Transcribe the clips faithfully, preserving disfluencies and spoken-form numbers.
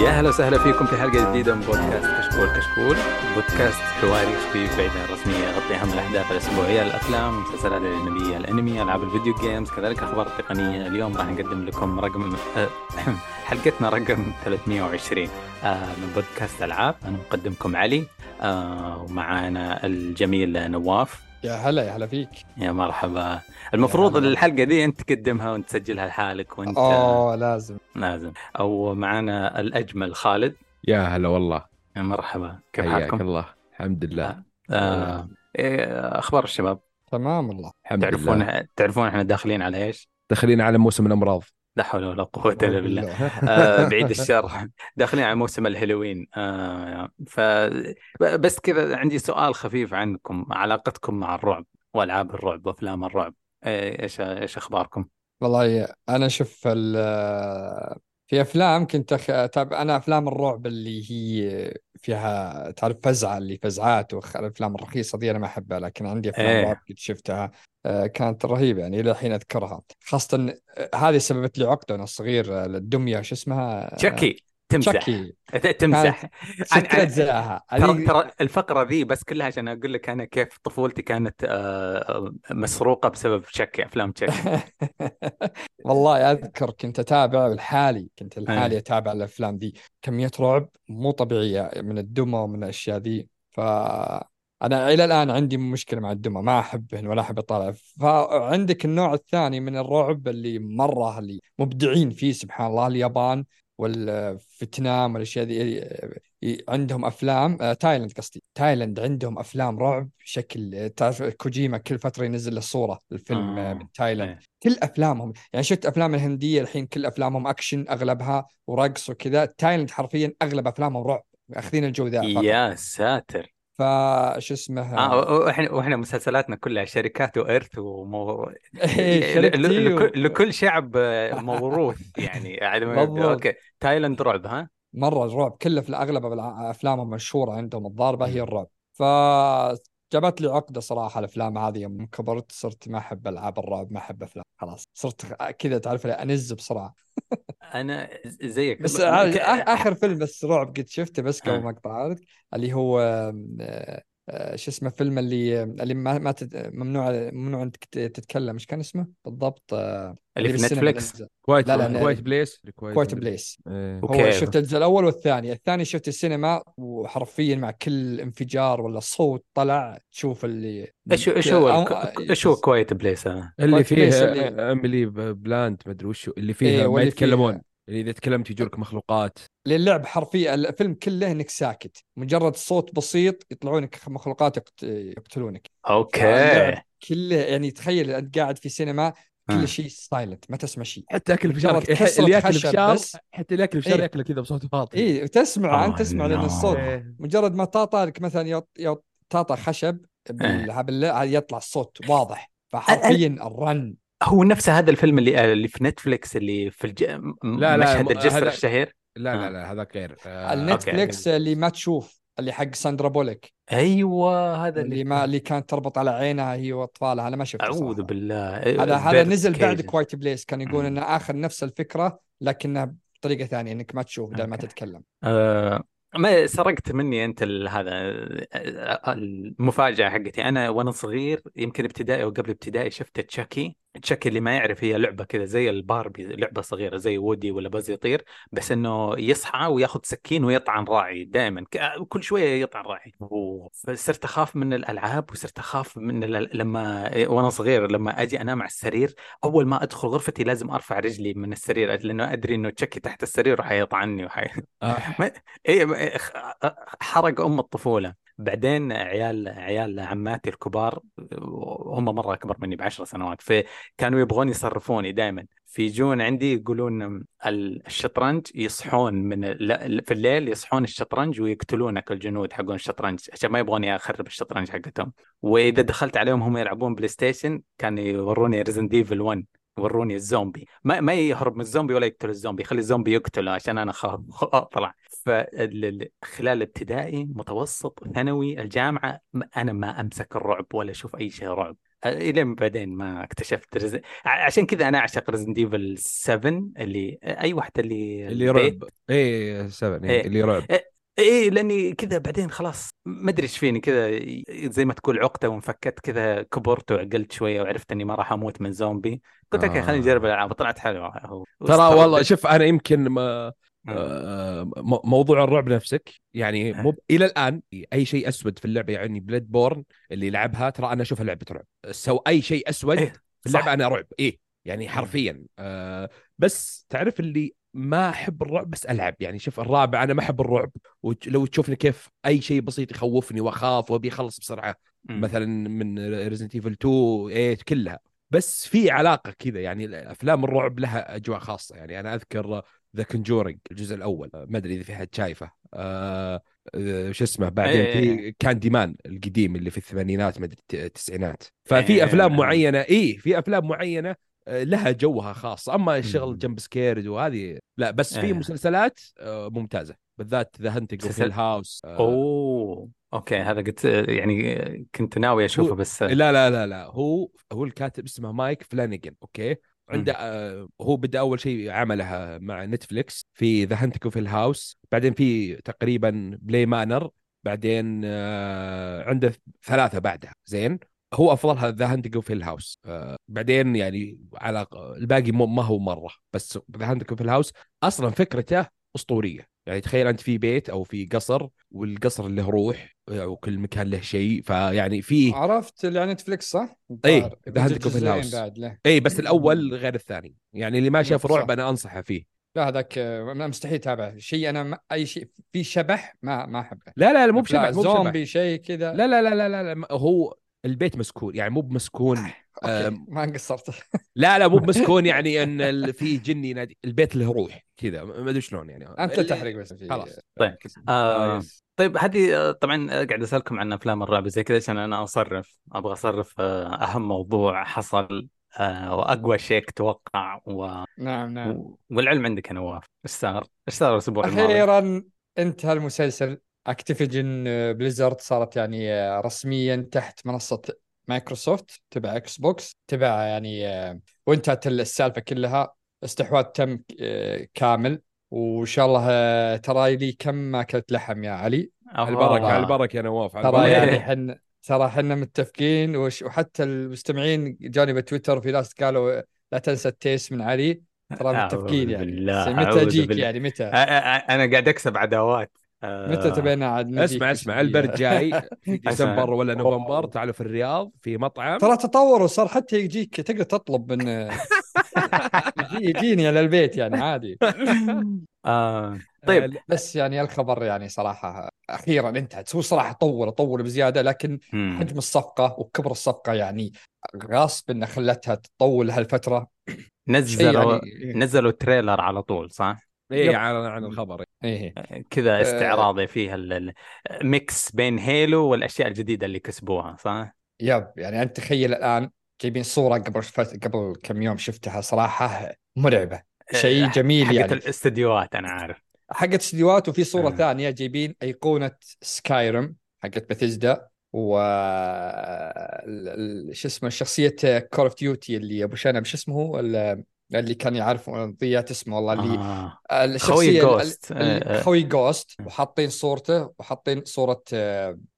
يا اهلا وسهلا فيكم في حلقه جديده من بودكاست كشكول كشكول، بودكاست حواري خفيف بعيد عن الرسميه، يغطي اهم الاحداث الاسبوعيه، الافلام والمسلسلات الاجنبيه، الانمي، العاب الفيديو جيمز، كذلك الاخبار التقنيه. اليوم راح نقدم لكم رقم حلقتنا رقم ثلاثمائة وعشرين من بودكاست العاب. انا مقدمكم علي ومعانا الجميل نواف. يا هلا يا هلا فيك، يا مرحبا. المفروض الحلقة دي أنت تقدمها وأنت تسجلها لحالك وأنت آه لازم لازم أو معنا الأجمل خالد. يا هلا والله، يا مرحبا، كيف حالكم؟ الله الحمد لله. آه إيه أخبار الشباب؟ تمام والله الحمد لله. تعرفون تعرفون إحنا داخلين على إيش؟ داخلين على موسم الأمراض، لا حول ولا قوة إلا بالله. آه بعيد الشر، داخلين على موسم الهالوين. آه فبس كذا عندي سؤال خفيف عنكم، علاقتكم مع الرعب والألعاب الرعب وأفلام الرعب، إيش إيش أخباركم؟ والله أنا شوف في أفلام كنت أخ... طب أنا أفلام الرعب اللي هي فيها تعرف فزعة، اللي فزعات والأفلام الرخيصة دي أنا ما أحبها، لكن عندي أفلام إيه. رعب كنت شفتها كانت رهيبة يعني، إلى الحين أذكرها، خاصة هذه سببت لي عقدة وأنا صغير للدمية، شو اسمها؟ شكي تمزح شكي. تمزح شكلت زاها الفقرة ذي، بس كلها عشان أقول لك أنا كيف طفولتي كانت مسروقة بسبب شكي، أفلام شكي. والله أذكر كنت أتابع الحالي كنت الحالي أتابع الأفلام ذي، كمية رعب مو طبيعية من الدمى ومن الأشياء ذي. ف أنا إلى الآن عندي مشكلة مع الدمى، ما أحبهن ولا أحب أطالع. فعندك النوع الثاني من الرعب اللي مرة اللي مبدعين فيه سبحان الله، اليابان والفيتنام والأشياء دي عندهم أفلام. تايلند قصدي تايلند عندهم أفلام رعب شكل، تعرف كوجيما كل فترة ينزل الصورة الفيلم آه. من تايلند. كل أفلامهم يعني، شفت أفلام الهندية الحين كل أفلامهم أكشن أغلبها ورقص وكذا، تايلند حرفيا أغلب أفلامهم رعب، أخذين الجو ذا. يا ساتر. فش اسمها آه، وإحنا وإحنا مسلسلاتنا كلها شركات وإرث ومو لكل لكل شعب موروث يعني. أوكي تايلاند رعب، ها مرة رعب كله في الأغلب أفلامهم مشهورة عندهم الضاربة هي الرعب. فجبت لي عقدة صراحة الأفلام هذه، يوم كبرت صرت ما أحب ألعاب الرعب، ما أحب أفلام، خلاص صرت كذا تعرف أنز بسرعة. أنا زيك بس آخر فيلم بس رعب قد شفته بس قبل مقطع اللي هو شو اسمه، فيلم اللي اللي ما ما ممنوع ممنوع أنك تتكلم، مش كان اسمه بالضبط اللي في نتفليكس؟ كوايت كوايت بليس كوايت بليس إيه. هو شفت الجزء الأول والثاني، الثاني شفت السينما وحرفيا مع كل انفجار ولا صوت طلع تشوف اللي إيش إيش هو إيش هو كوايت بليس اللي فيه أميلي بلانت ما أدري وش اللي فيها ما يتكلمون، اللي إذا تكلمت يجرك مخلوقات. للعب حرفيا الفيلم كله إنك ساكت، مجرد صوت بسيط يطلعونك مخلوقات يقتلونك. أوكي كله يعني تخيل أنت قاعد في سينما كل شيء سايلنت، ما تسمع شيء، حتى أكل بشارك اللي يأكل بشار حتى اللي يأكل بشار يأكله كذا بصوت واطي. إيه تسمع أنت تسمع لأن الصوت مجرد ما تطالك مثلا يطاطا خشب بالهبل يطلع الصوت واضح. فحرفيا الرن هو نفسه هذا الفيلم اللي اللي في نتفليكس اللي في الج... لا مشهد لا الجسر هذا... الشهير. لا لا لا هذا غير آه... النتفليكس اللي ما تشوف، اللي حق ساندرا بوليك. ايوه هذا اللي, اللي ما اللي كانت تربط على عينها هي واطفالها. انا ما شفته اعوذ بالله. هذا هذا نزل بعد كوايت بليس، كان يقول انه اخر نفس الفكره لكنه بطريقه ثانيه، انك ما تشوف بدل ما تتكلم. آه... ما سرقت مني أنت هذا المفاجأة حقتي. أنا وأنا صغير يمكن ابتدائي وقبل ابتدائي شفت تشاكي. تشاكي اللي ما يعرف هي لعبة كذا زي الباربي، لعبة صغيرة زي وودي ولا باز يطير، بس إنه يصحى وياخد سكين ويطعن راعي دائما، كل شوية يطعن راعي. فصرت أخاف من الألعاب، وصرت أخاف من لما وأنا صغير لما أجي أنام على السرير، أول ما أدخل غرفتي لازم أرفع رجلي من السرير لأنه أدري إنه تشاكي تحت السرير وحيطعني وحي إيه حرق أم الطفولة. بعدين عيال عيال عماتي الكبار هم مرة أكبر مني بعشر سنوات، فكانوا يبغون يصرفوني دائما، في جون عندي يقولون الشطرنج، يصحون من في الليل يصحون الشطرنج ويقتلونك الجنود حقون الشطرنج عشان ما يبغوني أخرب الشطرنج حقتهم. وإذا دخلت عليهم هم يلعبون بلاي ستيشن كان يوروني ريزيدنت ايفل واحد، وروني الزومبي، ما ما يهرب من الزومبي ولا يقتل الزومبي، يخلي الزومبي يقتله عشان أنا خاف أطلع. فخلال ابتدائي متوسط ثانوي الجامعة أنا ما أمسك الرعب ولا أشوف أي شيء رعب. الى بعدين ما اكتشفت رز... ع- عشان كذا انا اعشق ريزدنت ايفل سبعة، اللي اي واحده اللي اللي رعب، اي سبعة إيه. اللي رعب ايه، لاني كذا بعدين خلاص ما ادري ايش فيني كذا، زي ما تقول عقده وانفكت كذا، كبرت وعقلت شويه وعرفت اني ما راح اموت من زومبي، قلت لك آه. خليني اجرب الالعاب، طلعت حلوه ترى والله. شوف انا يمكن ما آه موضوع الرعب نفسك يعني مو الى الان اي شيء اسود في اللعبه، يعني بلاد بورن اللي لعبها ترى انا اشوفها لعبه رعب، سو اي شيء اسود إيه. في اللعبه انا رعب ايه يعني حرفيا آه بس تعرف اللي ما أحب الرعب بس ألعب، يعني شوف الرابع أنا ما أحب الرعب، ولو تشوفني كيف أي شيء بسيط يخوفني وأخاف وبيخلص بسرعة م. مثلا من ريزدنت ايفل تو إيه كلها، بس في علاقة كذا يعني أفلام الرعب لها أجواء خاصة. يعني أنا أذكر ذا كونجورينج الجزء الأول، ما أدري إذا في حد شايفه أه شو اسمه، بعدين في كاندي مان القديم اللي في الثمانينات ما أدري التسعينات، ففي أفلام معينة إيه في أفلام معينة لها جوها خاص. أما الشغل جمب سكيرد وهذه لا، بس في آه. مسلسلات ممتازة بالذات ذا هانتنج أوف هيل هاوس. أوه أوكي، هذا قلت يعني كنت ناوي أشوفه بس لا لا لا لا هو هو الكاتب اسمه مايك فلانيجن أوكي، عنده آه هو بدأ أول شيء عملها مع نتفليكس في ذا هانتنج أوف هيل هاوس، بعدين في تقريبا بلاي مانر، بعدين آه عنده ثلاثة بعدها زين، هو أفضلها ذا هانتنج أوف هيل هاوس آه بعدين يعني على الباقي ما هو مرة، بس ذا هانتنج أوف هيل هاوس أصلا فكرته أسطورية. يعني تخيل أنت في بيت أو في قصر، والقصر اللي روح وكل مكان له شيء، فيعني في عرفت اللي على نتفليكس صح؟ إيه ذا هانتنج أوف هيل هاوس إيه، بس الأول غير الثاني، يعني اللي ما شاف رعب أنا أنصحه فيه. لا هذاك أنا مستحيل تابعه شيء، أنا ما... أي شيء في شبح ما ما أحبه. لا لا لا مو بشبح، مو زومبي شيء كذا. لا لا لا لا لا هو البيت مسكون، يعني مو بمسكون ما قصرت لا لا مو بمسكون يعني ان في جني نادي البيت له روح كذا، ما ادري شلون يعني انت اللي... تحرق بس خلاص. طيب آه... طيب هذه طبعا قاعد اسالكم عن افلام الرعب زي كذا عشان انا اصرف ابغى اصرف اهم موضوع حصل آه... واقوى شيء توقع و... نعم نعم و... والعلم عندك انا واف. ايش صار ايش صار الاسبوع الماضي؟ اخيرا انتهى المسلسل أكتيفيجن بليزرد، صارت يعني رسميا تحت منصة مايكروسوفت تبع اكس بوكس تبع يعني، وانتهت السالفة كلها، استحواذ تم كامل، وإن شاء الله ترى لي كم ما كلت لحم يا علي. البركة على البركة يا نواف، ترى يعني حن ترى حنا متفقين، وحتى المستمعين جانب تويتر في ناس قالوا لا تنسى التيس من علي، ترى متفقين يعني متى أجيك يعني متى أنا قاعد أكسب عداوات متى تبينا عاد. اسمع اسمع البرد جاي في ديسمبر ولا نوفمبر، تعالوا في الرياض في مطعم، ترى تطوروا صار حتى يجيك تقدر تطلب من يجيني على البيت يعني عادي. آه طيب بس يعني الخبر يعني صراحة أخيرا انتهت، هو صراحة طول طول بزيادة، لكن حجم الصفقة وكبر الصفقة يعني غاصب إن خلتها تطول هالفترة. نزلوا يعني... نزلوا تريلر على طول صح؟ ايه عن عن الخبر ايه كذا استعراضي فيها الميكس بين هيلو والاشياء الجديده اللي كسبوها صح. ياب يعني انت تخيل الان جايبين صوره قبل قبل كم يوم شفتها صراحه مرعبه، شيء جميل حقت يعني حقت الاستديوهات انا عارف حقت الاستديوهات، وفي صوره أه. ثانيه جايبين ايقونه سكايرم حقت بثيزدا و شو اسمه شخصيه كول اوف ديوتي اللي ابو شنب شو اسمه ولا اللي كان يعرف ضيات اسمه والله اللي آه. الشخصية خوي جوست خوي جوست وحاطين صورته وحاطين صورة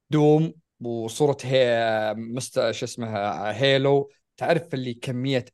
دوم وصورة هي مست شو اسمها هيلو، تعرف اللي كمية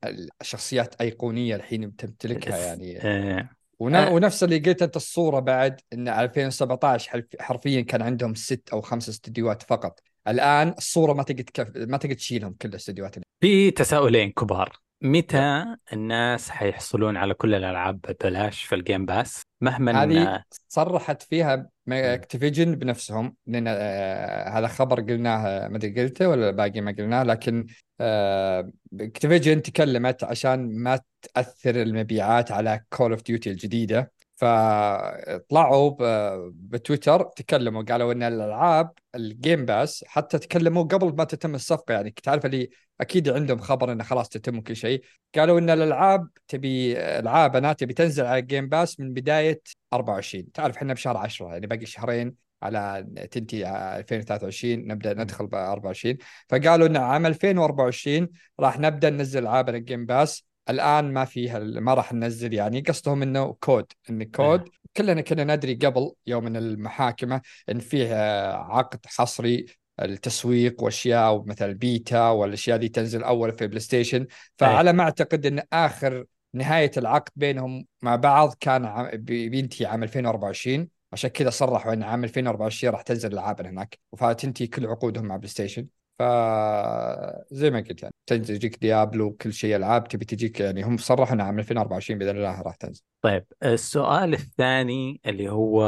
الشخصيات أيقونية الحين بتمتلكها يعني آه. ونفس اللي قلت أنت الصورة بعد إن ألفين وسبعة عشر حرفيا كان عندهم ست أو خمس استديوهات فقط، الآن الصورة ما تقدر كف... ما تقدر تشيلهم كل الاستديوهات. في تساؤلين كبار، متى الناس حيحصلون على كل الألعاب ببلاش في الجيم باس؟ مهما هذه صرحت فيها اكتيفيجن بنفسهم، لأن آه هذا خبر قلناه ما أدري قلته ولا باقي ما قلناه، لكن آه اكتيفيجن تكلمت عشان ما تأثر المبيعات على كول اوف ديوتي الجديدة، فطلعوا بتويتر تكلموا قالوا إن الألعاب الجيم باس حتى تكلموا قبل ما تتم الصفقة، يعني تعرف اللي أكيد عندهم خبر إنه خلاص تتم كل شيء، قالوا إن الألعاب تبي ألعاب أنا تبي تنزل على الجيم باس من بداية أربعة وعشرين، تعرف إحنا بشهر عشرة يعني باقي شهرين على تنتهي ألفين وثلاثة وعشرين نبدأ ندخل ب أربعة وعشرين. فقالوا إن عام ألفين وأربعة وعشرين راح نبدأ ننزل العاب على Game Pass. الآن ما فيها، ما راح ننزل، يعني قصدهم إنه كود، إن كود أه. كلنا كنا ندري قبل يوم من المحاكمة إن فيها عقد حصري التسويق وأشياء مثل بيتا والأشياء دي تنزل أول في بلاي ستيشن. فعلى ما أعتقد إن آخر نهاية العقد بينهم مع بعض كان بينتهي عام ألفين وأربعة وعشرين، عشان كذا صرحوا إن عام ألفين وأربعة وعشرين راح تنزل الألعاب هناك وفتنتهي كل عقودهم مع بلاي ستيشن. فزي ما قلت يعني تنزل يجيك ديابلو وكل شيء، ألعاب تبي تجيك، يعني هم صرحوا إن عام ألفين وأربعة وعشرين بإذن الله راح تنزل. طيب السؤال الثاني اللي هو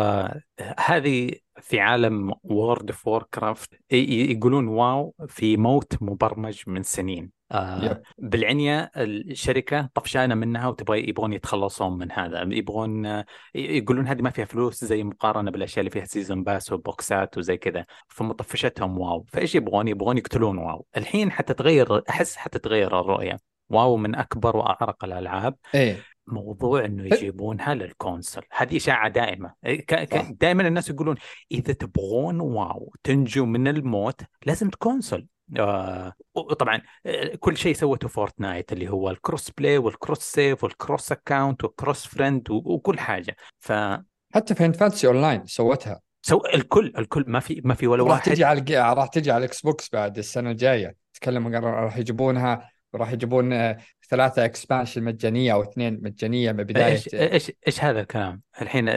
هذه في عالم وورد اوف ووركرافت يقولون واو في موت مبرمج من سنين. آه بالعنية الشركة طفشانة منها وتبغى يبغون يتخلصون من هذا، يبغون يقولون هذه ما فيها فلوس زي مقارنة بالأشياء اللي فيها سيزون باس وبوكسات وزي كذا، فمطفشتهم واو. فإيش يبغون؟ يبغون يقتلون واو. الحين حتى تغير، أحس حتى تغير الرؤية. واو من أكبر وأعرق الألعاب. إيه موضوع إنه يجيبونها للكونسل، هذه إشاعة دائمة. دائما الناس يقولون إذا تبغون واو تنجو من الموت لازم تكونسل. آه طبعا كل شيء سوته فورتنايت اللي هو الكروس بلاي والكروس سيف والكروس اكاونت والكروس فريند وكل حاجة. ف حتى فاين فانتسي اونلاين سوتها، سو الكل الكل ما في ما في ولا راح واحد تجي على راح تجي على الاكس بوكس بعد السنة الجاية. تكلموا راح يجيبونها، راح يجيبون ثلاثة اكسبانشن مجانية أو اثنين مجانية من بداية. إيش إيش إيش هذا الكلام الحين؟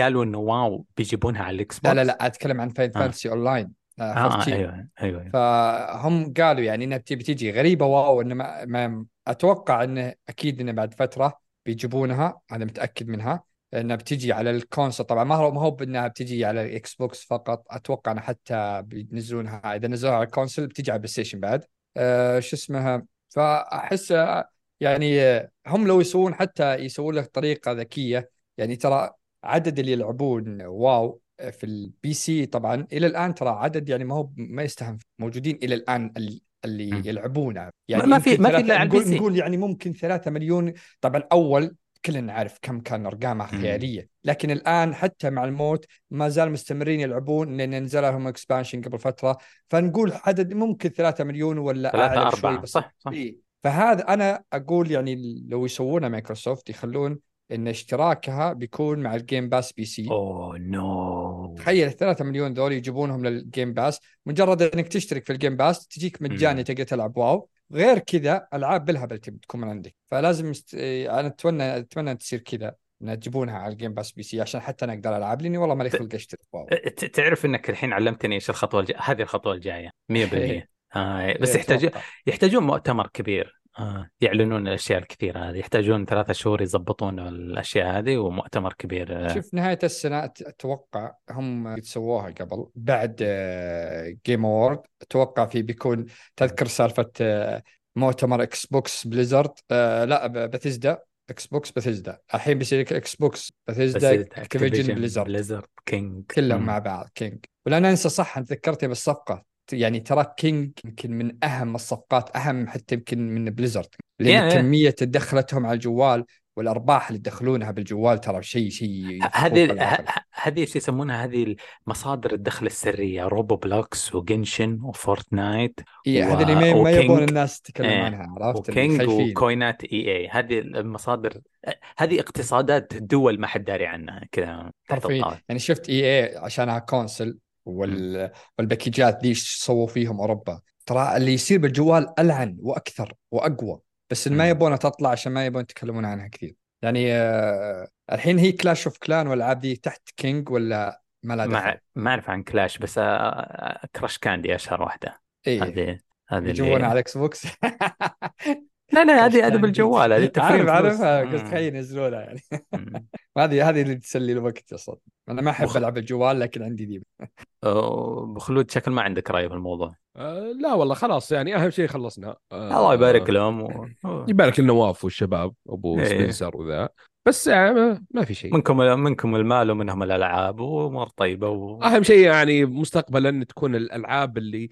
قالوا إنه واو بيجيبونها على الإكس بوكس. لا لا لا أتكلم عن فاين فانتسي أونلاين. آه, آه أيوة أيوة. فهم قالوا يعني إنها بتيجي غريبة واو، إنه ما, ما أتوقع إنه أكيد إنه بعد فترة بيجيبونها، أنا متأكد منها إنها بتيجي على الكونسول. طبعا ما هو ما هو إنها بتيجي على الإكس بوكس فقط، أتوقع إنه حتى بينزلونها إذا نزلوها على الكونسول بتيجي على البلاي ستيشن بعد. أه شو اسمها. فأحس يعني هم لو يسوون حتى يسوون له طريقة ذكية، يعني ترى عدد اللي يلعبون واو في البي سي طبعا إلى الآن ترى عدد يعني ما هو ما يستهم موجودين إلى الآن اللي اللي يلعبونه، يعني ما في ما في نقول, نقول يعني ممكن ثلاثة مليون. طبعا أول كلنا نعرف كم كان أرقامها خيالية، لكن الآن حتى مع الموت ما زال مستمرين يلعبون لأن نزل لهم إكسبانشن قبل فترة، فنقول عدد ممكن ثلاثة مليون ولا أعلى شوي بس. صح صح. إيه. فهذا أنا أقول يعني لو يسوونه مايكروسوفت يخلون إن اشتراكها بيكون مع الجيم باس بي سي. أوه نو. تخيل ثلاثة مليون ذول يجيبونهم للجيم باس، مجرد إنك تشترك في الجيم باس تجيك مجاني تقدر تلعب واو. غير كذا ألعاب بالهبل تكون عندك، فلازم است... أنا أتمنى أتمنى تصير كذا، نجيبونها على الجيم باس بي سي عشان حتى أنا أقدر ألعب، لأني والله ما لي خلق أشترك. تعرف إنك الحين علمتني إيش الخطوة الج... هذه الخطوة الجاية مية بالمية. آه. بس يحتاج يحتاجون مؤتمر كبير. آه. يعلنون الأشياء الكثيرة هذه، يحتاجون ثلاثة شهور يضبطون الأشياء هذه ومؤتمر كبير. آه. شوف نهاية السنة أتوقع هم يتسووها قبل بعد آه جيم أورد، أتوقع في بيكون تذكر سالفة آه مؤتمر إكس بوكس بليزرد آه لا بثيزدا إكس بوكس بثيزدا الحين بيصير إكس بوكس بثيزدا أكتيفيجن بليزرد كينج كلهم مع بعض كينج. ولا ننسى صح أنت ذكرتني بالصفقة، يعني ترى كينج يمكن من أهم الصفقات، أهم حتى يمكن من بليزرد، لأن yeah, yeah. كمية دخلتهم على الجوال والأرباح اللي دخلونها بالجوال ترى شيء شيء هذه هذه ايش يسمونها هذه المصادر الدخل السرية، روبو بلوكس وجنشن وفورتنايت yeah, و... هذه اللي ما يبون الناس تتكلم yeah. عنها، عرفت؟ وكينج وكوينات اي اي، هذه المصادر، هذه اقتصادات الدول ما حد داري عنها كذا. يعني شفت اي اي عشانها كونسل وال... والباكيجات ليش سووا فيهم أوروبا، ترى اللي يصير بالجوال ألعن وأكثر وأقوى، بس ما يبونه تطلع عشان ما يبون يتكلمون عنها كثير. يعني آه... الحين هي كلاش أوف كلان والألعاب دي تحت كينج ولا ما لا دخل؟ ما أعرف عن كلاش، بس آه... كراش كاندي أشهر واحدة. إيه هذه هذه يجون على إكس بوكس. لا لا هذه هذا بالجوال، هذه تفريغ عارفها، قلت خلينا نزلوها يعني. هذه هذه اللي تسلي الوقت اصلا. انا ما احب بخ... العب الجوال لكن عندي دي. بخلود شكل ما عندك راي بالموضوع. أه لا والله خلاص، يعني اهم شيء خلصنا. أه الله يبارك لهم و... يبارك للنواف والشباب ابو سبنسر وذا، بس يعني ما في شيء منكم منكم المال ومنهم الالعاب وامور طيبه و... اهم شيء يعني مستقبلا ان تكون الالعاب اللي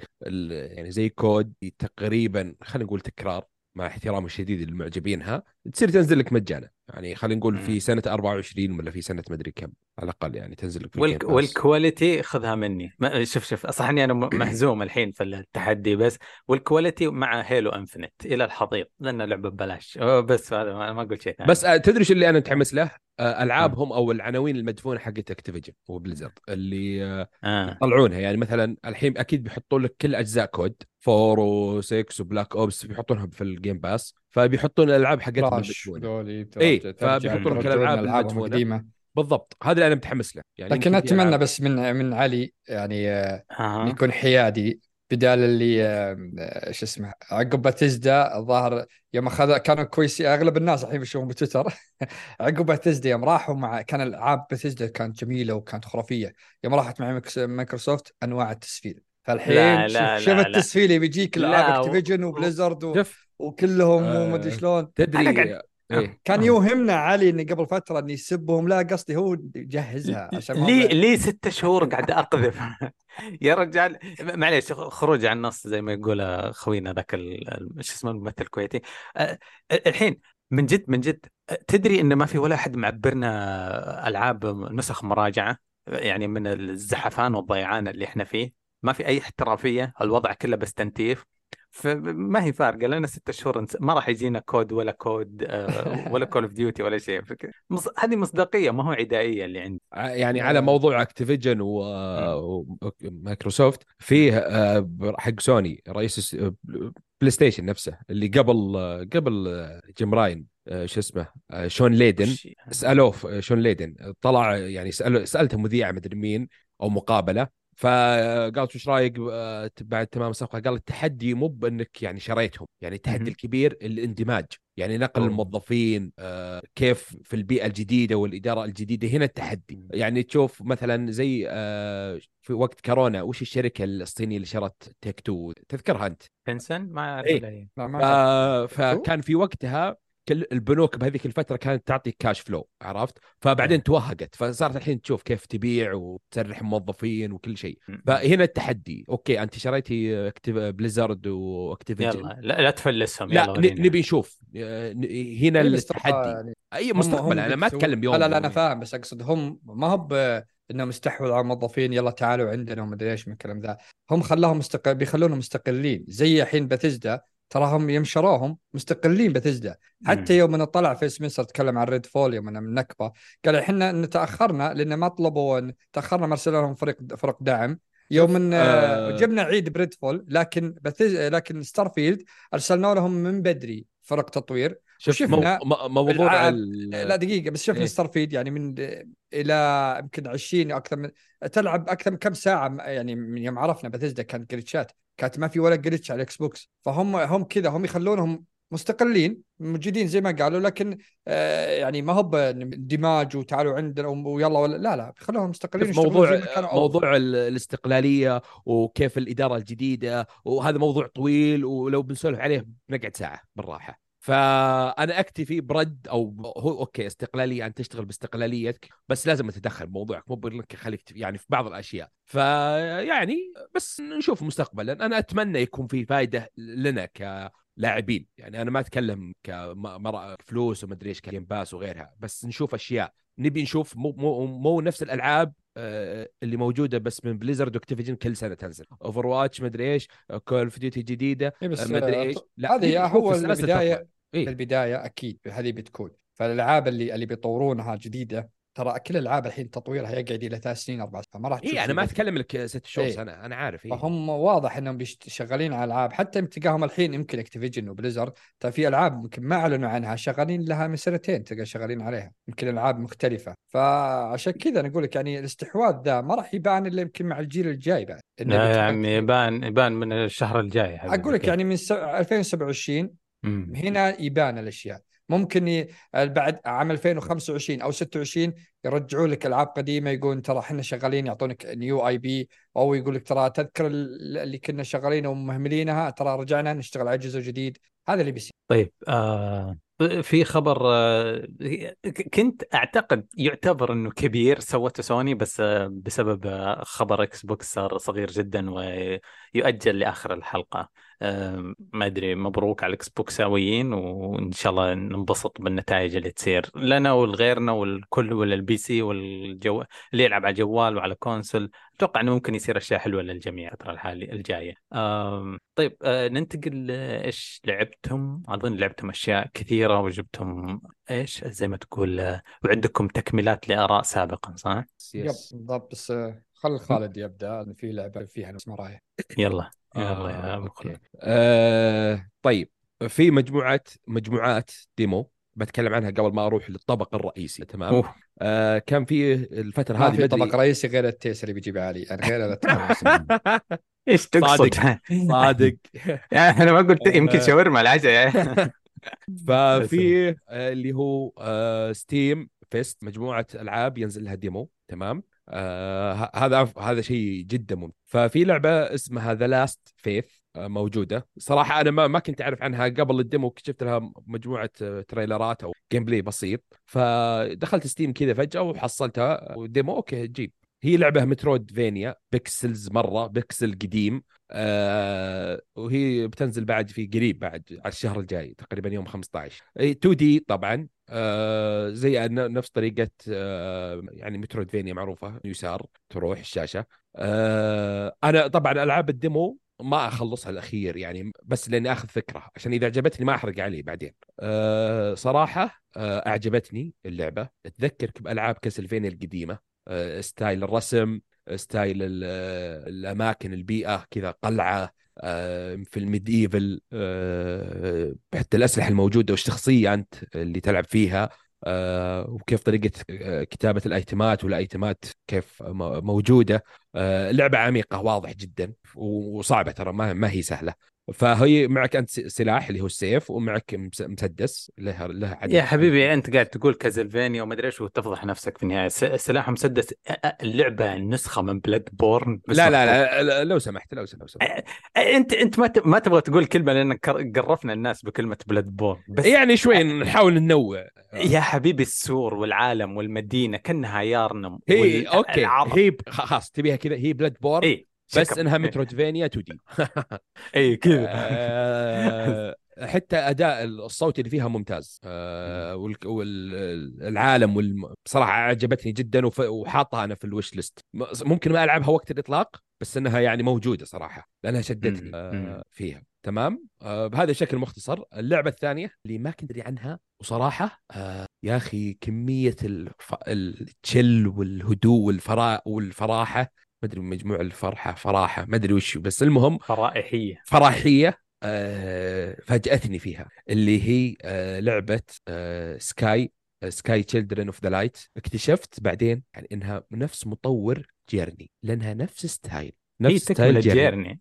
يعني زي كود تقريبا خلينا نقول تكرار مع احترام الشديد للمعجبينها، تصير تنزل لك مجانا يعني خلينا نقول في سنة أربعة وعشرين ولا في سنة مدري كم على الأقل يعني تنزل في والك... والكواليتي خذها مني ما... شوف شوف أصح أني أنا محزوم الحين في التحدي بس والكواليتي مع هيلو إنفينيت إلى الحضيض لأنه لعبة ببلاش بس هذا ما أقول شيء يعني. بس تدري شو اللي أنا متحمس له؟ ألعابهم أو العناوين المدفونة حقت أكتيفيجن وبليزرد اللي آه. طلعونها يعني مثلا الحين أكيد بيحطون لك كل أجزاء كود فور و سيكس وبلاك أوبس بيحطونها في الجيم باس فبيحطون الألعاب حقتهم المدفونة إيه فبيحطون لك الألعاب المدفونة بالضبط هذا اللي أنا متحمس له يعني لكن أتمنى بس من من علي يعني آه. يكون حيادي بدال اللي ايش اسمه عقب باتيزدا الظاهر يوم اخذ كانوا كويسين اغلب الناس الحين بيشوفون بتويتر عقب باتيزدا يوم راحوا مع كان العاب باتيزدا كانت جميله وكانت خرافيه يوم راحت مع مايكروسوفت انواع التسفيل فالحين شوف التسفيل بيجيك العاب اكتيفيجن وبليزرد و... وكلهم آه... ومدري شلون تدري إيه. كان يوهمنا علي إن قبل فترة إن يسبهم لا قصدي هو جهزها عشان لي لي ستة شهور قاعد أقذف يا رجال معليش خروج عن النص زي ما يقول أخوينا ذاك شو اسمه الممثل الكويتي الحين من جد من جد تدري إن ما في ولا أحد معبرنا ألعاب نسخ مراجعة يعني من الزحفان والضيعان اللي إحنا فيه ما في أي احترافية الوضع كله بس تنتيف فما هي فارقة لأن ستة شهور ما راح يجينا كود ولا كود ولا كول اوف ديوتي ولا شيء هذه مصداقية ما هو عدائية اللي عندي يعني على موضوع اكتيفيجن ومايكروسوفت فيه حق سوني رئيس بلاي ستيشن نفسه اللي قبل قبل جيم راين شو اسمه شون ليدن سألوه شون ليدن طلع يعني سألته مذيع مدري مين أو مقابلة فقالت وش رايك بعد تمام الصفقه قال التحدي مو بانك يعني شريتهم يعني التحدي الكبير الاندماج يعني نقل الموظفين كيف في البيئه الجديده والاداره الجديده هنا التحدي يعني تشوف مثلا زي في وقت كورونا وش الشركه الصينيه اللي شرت تيك تو تذكرها انت بنسن ما اعرف ايه. لا فكان في وقتها كل البنوك بهذيك الفترة كانت تعطي كاش فلو عرفت فبعدين توهقت فصارت الحين تشوف كيف تبيع وتسرح موظفين وكل شيء فهنا التحدي أوكي أنت شريتي اكتيف بليزرد واكتيفيجن لا لا تفلسهم لا نبي نشوف هنا التحدي أي مستقبل أنا ما أتكلم يوم لا لا أنا فاهم بس أقصد هم ما هو إنهم مستحوذ على موظفين يلا تعالوا عندنا وما أدري إيش من الكلام ذا هم خلاهم مستقل بيخلونهم مستقلين زي الحين باتيزدا تراهم يمشروهم مستقلين بتزدى حتى يوم أنا طلع في سمينسر تكلم عن ريد فول يوم أنا من نكبة قال إحنا إن تأخرنا لأن ما طلبوا إن تأخرنا مرسلهم فريق فرق دعم يوم إن آه. جبنا عيد بريد فول لكن بتز لكن ستارفيلد أرسلنا لهم من بدري فرق تطوير شفنا موضوع ال... لا دقيقة بس شفنا إيه؟ ستارفيلد يعني من إلى يمكن عشرين أكثر من تلعب أكثر من كم ساعة يعني من يوم عرفنا بتزدى كان جلتشات كانت ما في ولا جلتش على الاكس بوكس فهم هم كذا هم يخلونهم مستقلين موجودين زي ما قالوا لكن آه يعني ما هو اندماج وتعالوا عندنا ويلا ولا لا لا بيخلوهم مستقلين موضوع موضوع الاستقلالية وكيف الإدارة الجديدة وهذا موضوع طويل ولو بنسولف عليه بنقعد ساعة بالراحة فأنا أكتفي برد أو هو أوكي استقلالية أن تشتغل باستقلاليتك بس لازم تتدخل بموضوعك مو بإنك خليك يعني في بعض الأشياء فيعني بس نشوف مستقبلا أنا أتمنى يكون في فائدة لنا كلاعبين يعني أنا ما أتكلم كمرأة فلوس وما أدري إيش كجيم باس وغيرها بس نشوف أشياء نبي نشوف مو مو مو نفس الألعاب اللي موجودة بس من بليزرد وأكتيفيجن كل سنة تنزل أوفرواتش مدري إيش كول أوف ديوتي جديدة مدري إيش هذه هو البداية إيه؟ البداية أكيد هذه بتكون فالألعاب اللي اللي بيطورونها جديدة ترى كل الألعاب الحين تطويرها يقعد إلى ثلاث سنين أربع سنين فما راح تشوف إيه أنا ما أتكلم لك ست شهور إيه؟ سنة أنا عارف إيه؟ فهم واضح إنهم شغالين على ألعاب حتى امتقاهم الحين يمكن أكتيفيجن وبليزرد ترى في ألعاب ممكن ما أعلنوا عنها شغالين لها من سنتين تلقى شغالين عليها يمكن ألعاب مختلفة فعشان كذا نقول لك يعني الاستحواذ ذا ما راح يبان إلا يمكن مع الجيل الجاي بعد لا يا عمي يبان يبان من الشهر الجاي أقول لك يعني من ألفين وسبعة وعشرين مم. هنا يبان الأشياء ممكن بعد عام ألفين وخمسة وعشرين أو ستة وعشرين يرجعوا لك ألعاب قديمة يقولون ترى إحنا شغالين يعطونك نيو آي بي أو يقول لك ترى تذكر اللي كنا شغالين ومهملينها ترى رجعنا نشتغل على جزء جديد هذا اللي بيصير. طيب آه في خبر آه كنت أعتقد يعتبر إنه كبير سوته سوني بس آه بسبب آه خبر إكس بوكس صار صغير جدا ويؤجل لآخر الحلقة. ما أدري. مبروك على الإكس بوكساويين، وإن شاء الله ننبسط بالنتائج اللي تصير لنا والغيرنا والكل، ولا البي سي والجو اللي يلعب على الجوال وعلى كونسول. أتوقع أنه ممكن يصير أشياء حلوة للجميع الفترة الحالية الجاية. طيب ننتقل إيش لعبتم. أظن لعبتم أشياء كثيرة وجبتم إيش زي ما تقول، وعندكم تكملات لآراء سابقا صح؟ يب بالضبط. بس خل خالد يبدأ، لأن في لعبة فيها نفس مرأي. يلا يلا يا أبو خالد. آه طيب، في مجموعة مجموعات ديمو بتكلم عنها قبل ما أروح للطبق الرئيسي. تمام. آه كان في الفترة هذه في طبق رئيسي غير التيس اللي بيجيب علي يعني غير. إيش تقصد؟ صادق صادق. أنا ما قلت يمكن شاورما العشاء. ففي اللي هو آه ستيم فيست، مجموعة ألعاب ينزل لها ديمو. تمام. آه هذا هذا شيء جدا ممتع. ففي لعبة اسمها The Last Faith موجودة. صراحة أنا ما ما كنت أعرف عنها قبل الديمو، شفت لها مجموعة تريلرات أو جيم بلاي بسيط، فدخلت ستيم كذا فجأة وحصلتها وديمو. أوكي جيب. هي لعبة مترود فينيا بيكسلز، مرة بيكسل قديم. آه وهي بتنزل بعد في قريب، بعد على الشهر الجاي تقريبا يوم خمسة عشر. تو دي طبعا. آه زي نفس طريقة آه يعني مترود فينيا معروفة، يسار تروح الشاشة. آه أنا طبعا ألعاب الديمو ما أخلصها الأخير يعني، بس لأني أخذ فكرة عشان إذا عجبتني ما أحرق عليه بعدين. أه صراحة أه أعجبتني اللعبة. تذكرك بألعاب كاسلفينيا القديمة، أه ستايل الرسم، ستايل الأماكن، البيئة كذا، قلعة أه في الميديفل، أه حتى الأسلحة الموجودة والشخصية أنت اللي تلعب فيها، أه وكيف طريقة كتابة الأيتمات والأيتمات كيف موجودة. أه لعبة عميقة واضح جدا وصعبة ترى، ما, ما هي سهلة. فهي معك أنت سلاح اللي هو السيف، ومعك مسدس لها, لها عدد. يا حبيبي أنت قاعد تقول كازلفينيا وما أدري إيش وتفضح نفسك في النهاية. سلاح ومسدس، اللعبة نسخة من بلاد بورن. لا, لا لا لو سمحت لو سمحت, لو سمحت. أنت أنت ما ما تبغى تقول كلمة لأنك قرفنا الناس بكلمة بلاد بورن. بس يعني شوي نحاول ننوع. يا حبيبي السور والعالم والمدينة كأنها يارنم. هي أوكي هي خلاص تبيها كذا، هي بلاد بورن. إيه. بس انها مترويدفينيا تو دي. اي كذا. آه حتى اداء الصوت اللي فيها ممتاز. آه والعالم والم... بصراحه عجبتني جدا، وف... وحاطها انا في الوش ليست. ممكن ما العبها وقت الاطلاق، بس انها يعني موجوده صراحه لانها شدتني آه فيها. تمام. آه بهذا الشكل مختصر. اللعبه الثانيه اللي ما كنت ادري عنها وصراحه آه يا اخي كميه الف... التشل والهدوء والفراء والفراحه، ما أدري مجموع الفرحة فراحة ما أدري وش، بس المهم فرائحية فرائحية. آه فاجأتني فيها اللي هي آه لعبة آه سكاي آه سكاي تشيلدرن اوف ذا لايت. اكتشفت بعدين يعني إنها نفس مطور جيرني، لأنها نفس ستايل نفس ستايل جيرني.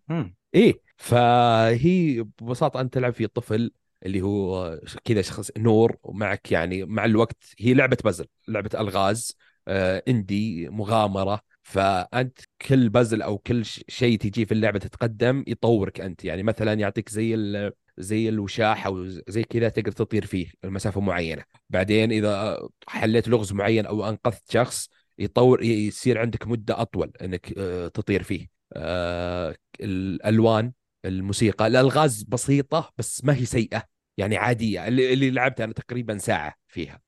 إيه. فهي ببساطة أنت تلعب في طفل اللي هو كذا شخص نور، ومعك يعني مع الوقت هي لعبة بازل، لعبة ألغاز، آه اندي مغامرة. فأنت كل بازل أو كل شيء تيجي في اللعبة تتقدم يطورك أنت. يعني مثلا يعطيك زي ال زي الوشاح أو زي كذا تقدر تطير فيه المسافة معينة، بعدين إذا حليت لغز معين أو أنقذت شخص يطور، يصير عندك مدة أطول أنك تطير فيه. الألوان، الموسيقى، الألغاز بسيطة بس ما هي سيئة يعني عادية. اللي لعبت أنا تقريبا ساعة فيها.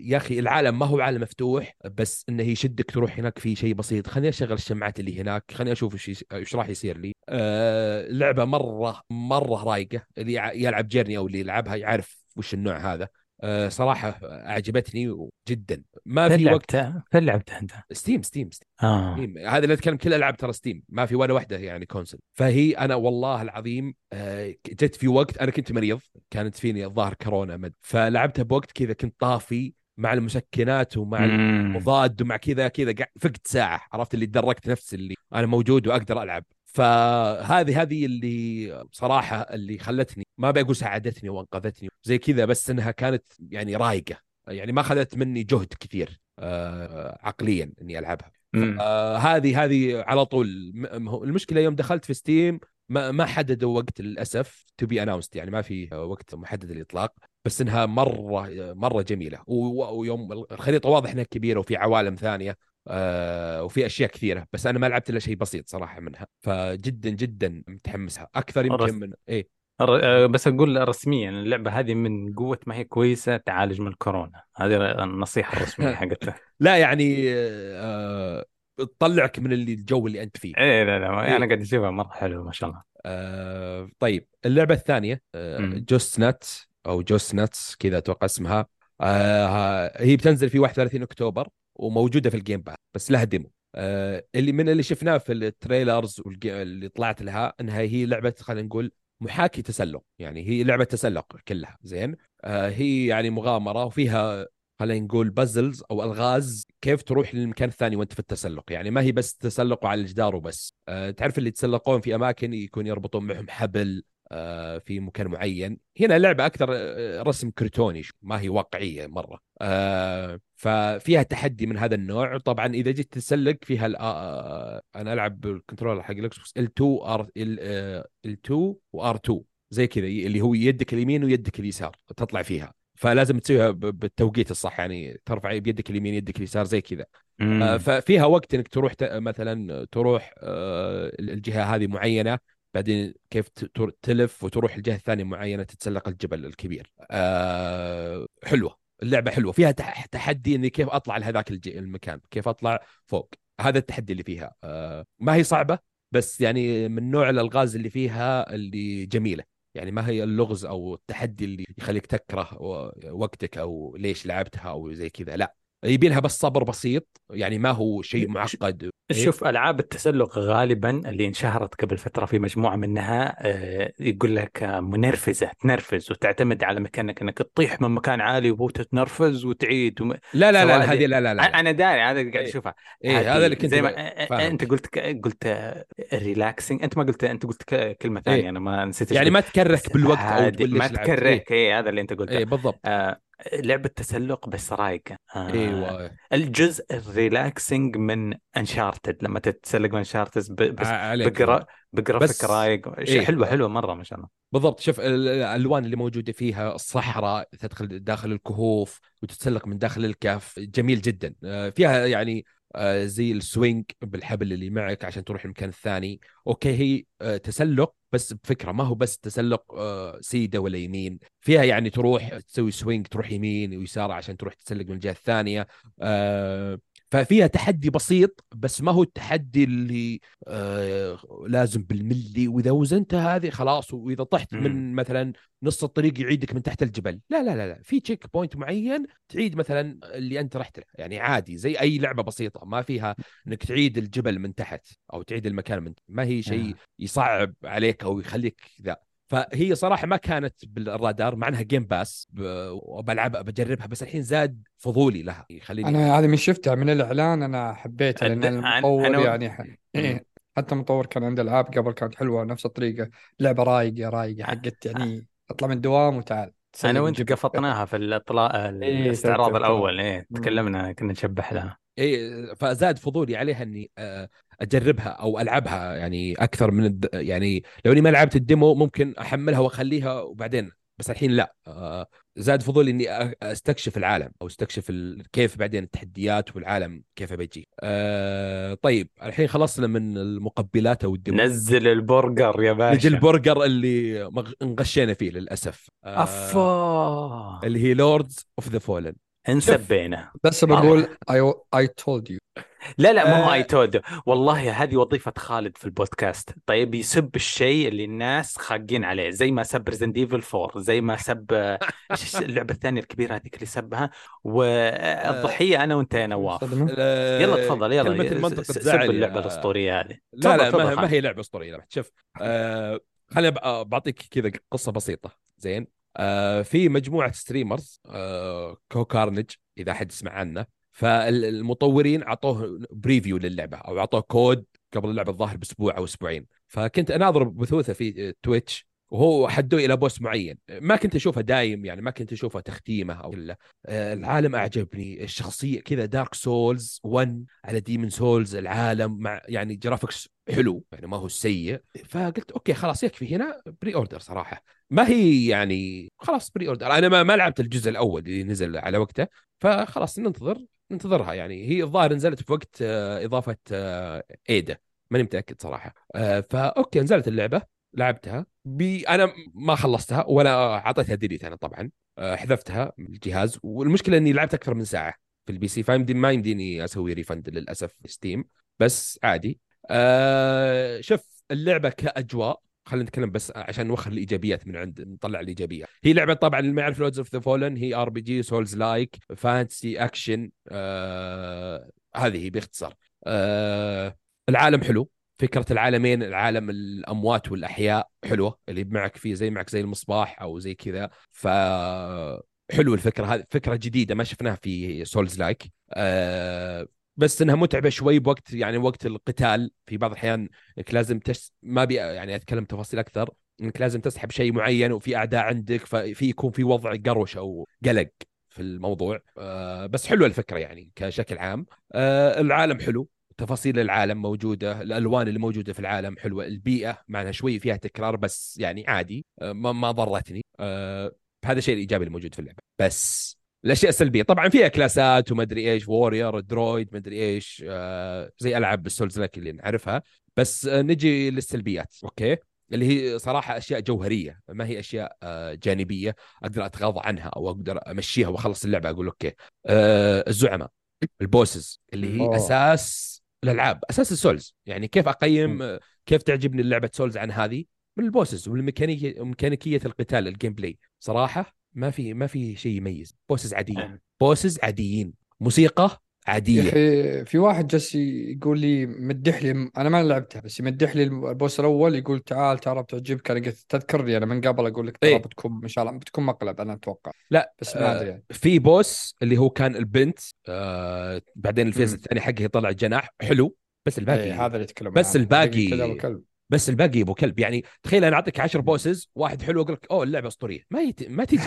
يا أخي العالم ما هو عالم مفتوح، بس إنه يشدك تروح هناك في شيء بسيط، خلني أشغل الشمعات اللي هناك، خلني أشوف إيش إيش راح يصير لي. أه لعبة مرة مرة رايقة، اللي يلعب جيرني أو اللي يلعبها يعرف وش النوع هذا. أه صراحة أعجبتني جدا. ما في وقت فلعبتها أنت ستيم ستيم ستيم. آه. ستيم هذا اللي أتكلم، كل ألعاب ترى ستيم، ما في ولا واحدة يعني كونسل. فهي أنا والله العظيم أه جت في وقت أنا كنت مريض، كانت فيني الظاهر كورونا مد، فلعبتها بوقت كذا كنت طافي مع المسكنات ومع المضاد ومع كذا كذا، فقت ساعة عرفت اللي تدركت نفسي اللي أنا موجود وأقدر ألعب. فهذه هذه اللي صراحة اللي خلتني، ما بقول ساعدتني وانقذتني زي كذا، بس انها كانت يعني رايقة، يعني ما خلت مني جهد كثير آه عقليا اني العبها. آه هذه هذه على طول. المشكلة يوم دخلت في ستيم ما ما حددوا وقت للأسف، to be announced يعني ما في وقت محدد للإطلاق، بس انها مرة مرة جميلة. ويوم الخريطة واضح انها كبيرة وفي عوالم ثانية آه وفي اشياء كثيره، بس انا ما لعبت الا شيء بسيط صراحه منها، فجدا جدا متحمسها اكثر يمكن من ايه الر... بس اقول رسميا اللعبه هذه من قوه ما هي كويسه تعالج من الكورونا، هذه النصيحه الرسميه حقتها. لا يعني آه... تطلعك من اللي الجو اللي انت فيه. ايه لا لا إيه؟ انا قاعد اشوفها مره حلوه ما شاء الله. آه... طيب اللعبه الثانيه آه... جوست نات او جوست ناتس كذا اتوقع اسمها. آه... هي بتنزل في واحد وثلاثين أكتوبر وموجوده في الجيم باس، بس لها ديمو. آه... اللي من اللي شفناه في التريلرز والجي... اللي طلعت لها انها هي لعبه خلينا نقول محاكي تسلق، يعني هي لعبة تسلق كلها زين. آه هي يعني مغامرة وفيها خلينا نقول بازلز أو ألغاز كيف تروح للمكان الثاني وأنت في التسلق، يعني ما هي بس تسلق على الجدار وبس. آه تعرف اللي يتسلقون في أماكن يكون يربطون معهم حبل آه في مكان معين، هنا اللعبة أكثر رسم كرتوني ما هي واقعية مرة. آه ففيها تحدي من هذا النوع. طبعا إذا جيت تسلق فيها أنا ألعب بالكنترول حق الإكسبوكس إل تو وآر تو زي كذا، اللي هو يدك اليمين ويدك اليسار تطلع فيها، فلازم تسويها بالتوقيت الصح، يعني ترفع بيدك اليمين يدك اليسار زي كذا. آه ففيها وقت إنك تروح مثلا تروح آه الجهة هذه معينة، بعدين كيف تلف وتروح الجهة الثانية معينة تتسلق الجبل الكبير. أه حلوة اللعبة، حلوة، فيها تحدي إني كيف أطلع لهذاك المكان، كيف أطلع فوق، هذا التحدي اللي فيها. أه ما هي صعبة، بس يعني من نوع الألغاز اللي فيها اللي جميلة، يعني ما هي اللغز أو التحدي اللي يخليك تكره وقتك أو ليش لعبتها أو زي كذا، لا يبيلها بس صبر بسيط، يعني ما هو شيء معقد. شوف ألعاب التسلق غالبا اللي انشهرت قبل فترة في مجموعة منها يقول لك منرفزة، تنرفز وتعتمد على مكانك انك تطيح من مكان عالي وتتنرفز وتعيد وم... لا لا لا هذه لا لا لا انا داري هذا قاعد اشوفها. ايه هذا اللي كنت زي ما انت قلت قلت ريلاكسينج، انت ما قلت، انت قلت كلمة ثانية انا ما نسيت، يعني ما تكرك بالوقت او تقول ما تكرك. ايه هذا اللي انت قلته. ايه بالضبط. آه لعبة تسلق بس رايقة. آه. أيوة. الجزء الريلاكسينج من أنشارتد لما تتسلق من أنشارتد بس بقرا بقرافيك رايق، شيء حلوة حلوة مرة ما شاء الله. بالضبط، شوف الألوان اللي موجودة فيها، الصحراء، تدخل داخل الكهوف وتتسلق من داخل الكهف، جميل جدا. فيها يعني زي السوينج بالحبل اللي معك عشان تروح المكان الثاني. أوكي هي تسلق بس بفكرة، ما هو بس تسلق سيدة ولا يمين، فيها يعني تروح تسوي سوينج، تروح يمين ويسار عشان تروح تسلق من الجهة الثانية. ففيها تحدي بسيط، بس ما هو التحدي اللي لازم بالملي وإذا وزنت هذه خلاص وإذا طحت من مثلا نص الطريق يعيدك من تحت الجبل، لا لا لا لا في تشيك بوينت معين تعيد مثلا اللي أنت رحت له، يعني عادي زي أي لعبة بسيطة، ما فيها أنك تعيد الجبل من تحت أو تعيد المكان من تحت. ما هي شيء يصعب عليك أو يخليك ذا. فهي صراحة ما كانت بالرادار، مع أنها جيم باس وبلعبها بجربها، بس الحين زاد فضولي لها يخليني. أنا هذا من شفتها من الإعلان أنا حبيتها، لأن المطور أنا... يعني ح... حتى المطور كان عنده ألعاب قبل كانت حلوة نفس الطريقة، لعبة رايقة رايقة حقت يعني أطلع من الدوام وتعال. أنا وأنت قفطناها في الإطلاق الاستعراض الأول، إيه تكلمنا كنا نشبح لها. إيه فزاد فضولي عليها إني أجربها أو ألعبها يعني أكثر من الد... يعني لو إني ما لعبت الديمو ممكن أحملها وأخليها وبعدين، بس الحين لا، زاد فضولي إني أستكشف العالم أو أستكشف ال... كيف بعدين التحديات والعالم كيف بيجي. أه... طيب الحين خلصنا من المقبلات أو الديمو، نزل البرجر يا باشا، نجي البرجر اللي مغ... انغشينا فيه للأسف. أه... أفا اللي هي Lords of the Fallen، انسبينا بس بقول I told you. لا لا مو I told you، والله هذه وظيفة خالد في البودكاست. طيب يسب الشيء اللي الناس خاقين عليه، زي ما سب Resident Evil فور، زي ما سب اللعبة الثانية الكبيرة هذيك اللي سبها، والضحية أنا وانت يا نواف. يلا تفضل يلا سب اللعبة الأسطورية هذه. لا لا ما هي لعبة أسطورية. شوف خليني بعطيك كذا قصة بسيطة زين. آه في مجموعة ستريمرز آه كو كارنج إذا حد سمع عنه، فالمطورين عطوه بريفيو للعبة أو عطوه كود قبل اللعبة الظاهر بأسبوع أو أسبوعين، فكنت أناظر بثوثة في تويتش وهو حدوه إلى بوس معين، ما كنت أشوفه دايم يعني ما كنت أشوفه تختيمه أو كله. آه العالم أعجبني، الشخصية كذا دارك سولز واحد على ديمن سولز، العالم مع يعني جرافيكس حلو يعني ما هو سيء، فقلت أوكي خلاص يكفي هنا بري أوردر. صراحة ما هي يعني خلاص بري أوردر، أنا ما ما لعبت الجزء الأول اللي نزل على وقته، فخلاص ننتظر ننتظرها يعني. هي الظاهر نزلت في وقت إضافة إيدا، ماني متأكد صراحة. فأوكي نزلت اللعبة، لعبتها بي أنا ما خلصتها ولا عطيتها ديليت أنا طبعا، حذفتها من الجهاز. والمشكلة أني لعبت أكثر من ساعة في البي سي، فايمدي ما يمديني أسوي ريفند للأسف في ستيم، بس عادي. أه شف اللعبة كأجواء، خلينا نتكلم بس عشان نوخر الإيجابيات من عند، نطلع الإيجابية. هي لعبة طبعا اللي ما يعرف Lords of the Fallen، هي آر بي جي سولز لايك فانتسي أكشن، أه هذه باختصار. أه العالم حلو، فكرة العالمين، العالم الأموات والأحياء حلوة، اللي معك فيه زي معك زي المصباح أو زي كذا، فحلو الفكرة هذه، فكرة جديدة ما شفناها في سولز لايك. أه بس انها متعبه شوي بوقت يعني وقت القتال، في بعض الاحيان انك لازم تش... ما بي يعني اتكلم تفاصيل اكثر، انك لازم تسحب شيء معين وفي اعداء عندك، ففي يكون في وضع قروش او قلق في الموضوع. أه بس حلوه الفكره يعني كشكل عام. أه العالم حلو، تفاصيل العالم موجوده، الالوان اللي موجوده في العالم حلوه، البيئه معناها شوي فيها تكرار بس يعني عادي، أه ما, ما ضرتني. أه هذا الشيء الايجابي الموجود في اللعبه. بس الأشياء السلبية طبعاً فيها كلاسات ومدري إيش، وورير، درويد، مدري إيش، آه زي ألعاب السولز لايك اللي نعرفها. بس آه نجي للسلبيات، أوكي، اللي هي صراحة أشياء جوهرية، ما هي أشياء آه جانبية أقدر أتغاضى عنها أو أقدر أمشيها وأخلص اللعبة أقول أوكي. آه الزعماء، البوسز، اللي هي أوه. أساس الألعاب، أساس السولز يعني. كيف أقيم م. كيف تعجبني اللعبة سولز عن هذه؟ من البوسز والميكانيكية، ميكانيكية القتال، الجيم بلاي صراحة ما في ما في شيء يميز. بوسز عاديين، بوسز عاديين، موسيقى عاديه. اخي في واحد جالس يقول لي مدح لي، انا ما لعبتها بس يمدح لي البوس الاول، يقول تعال تعال بتعجبك. انا قلت تذكرني انا من قبل اقول لك ترى بتكون ان شاء الله بتكون مقلب انا اتوقع، لا بس ما ادري يعني. في بوس اللي هو كان البنت، آه بعدين الفيز الثاني حقه طلع جناح حلو، بس الباقي هذا اللي تكلم بس الباقي بس الباقي ابو كلب يعني. تخيل انا اعطيك عشر بوسز، واحد حلو اقول لك اوه اللعبه اسطوريه، ما يت... ما تيجي.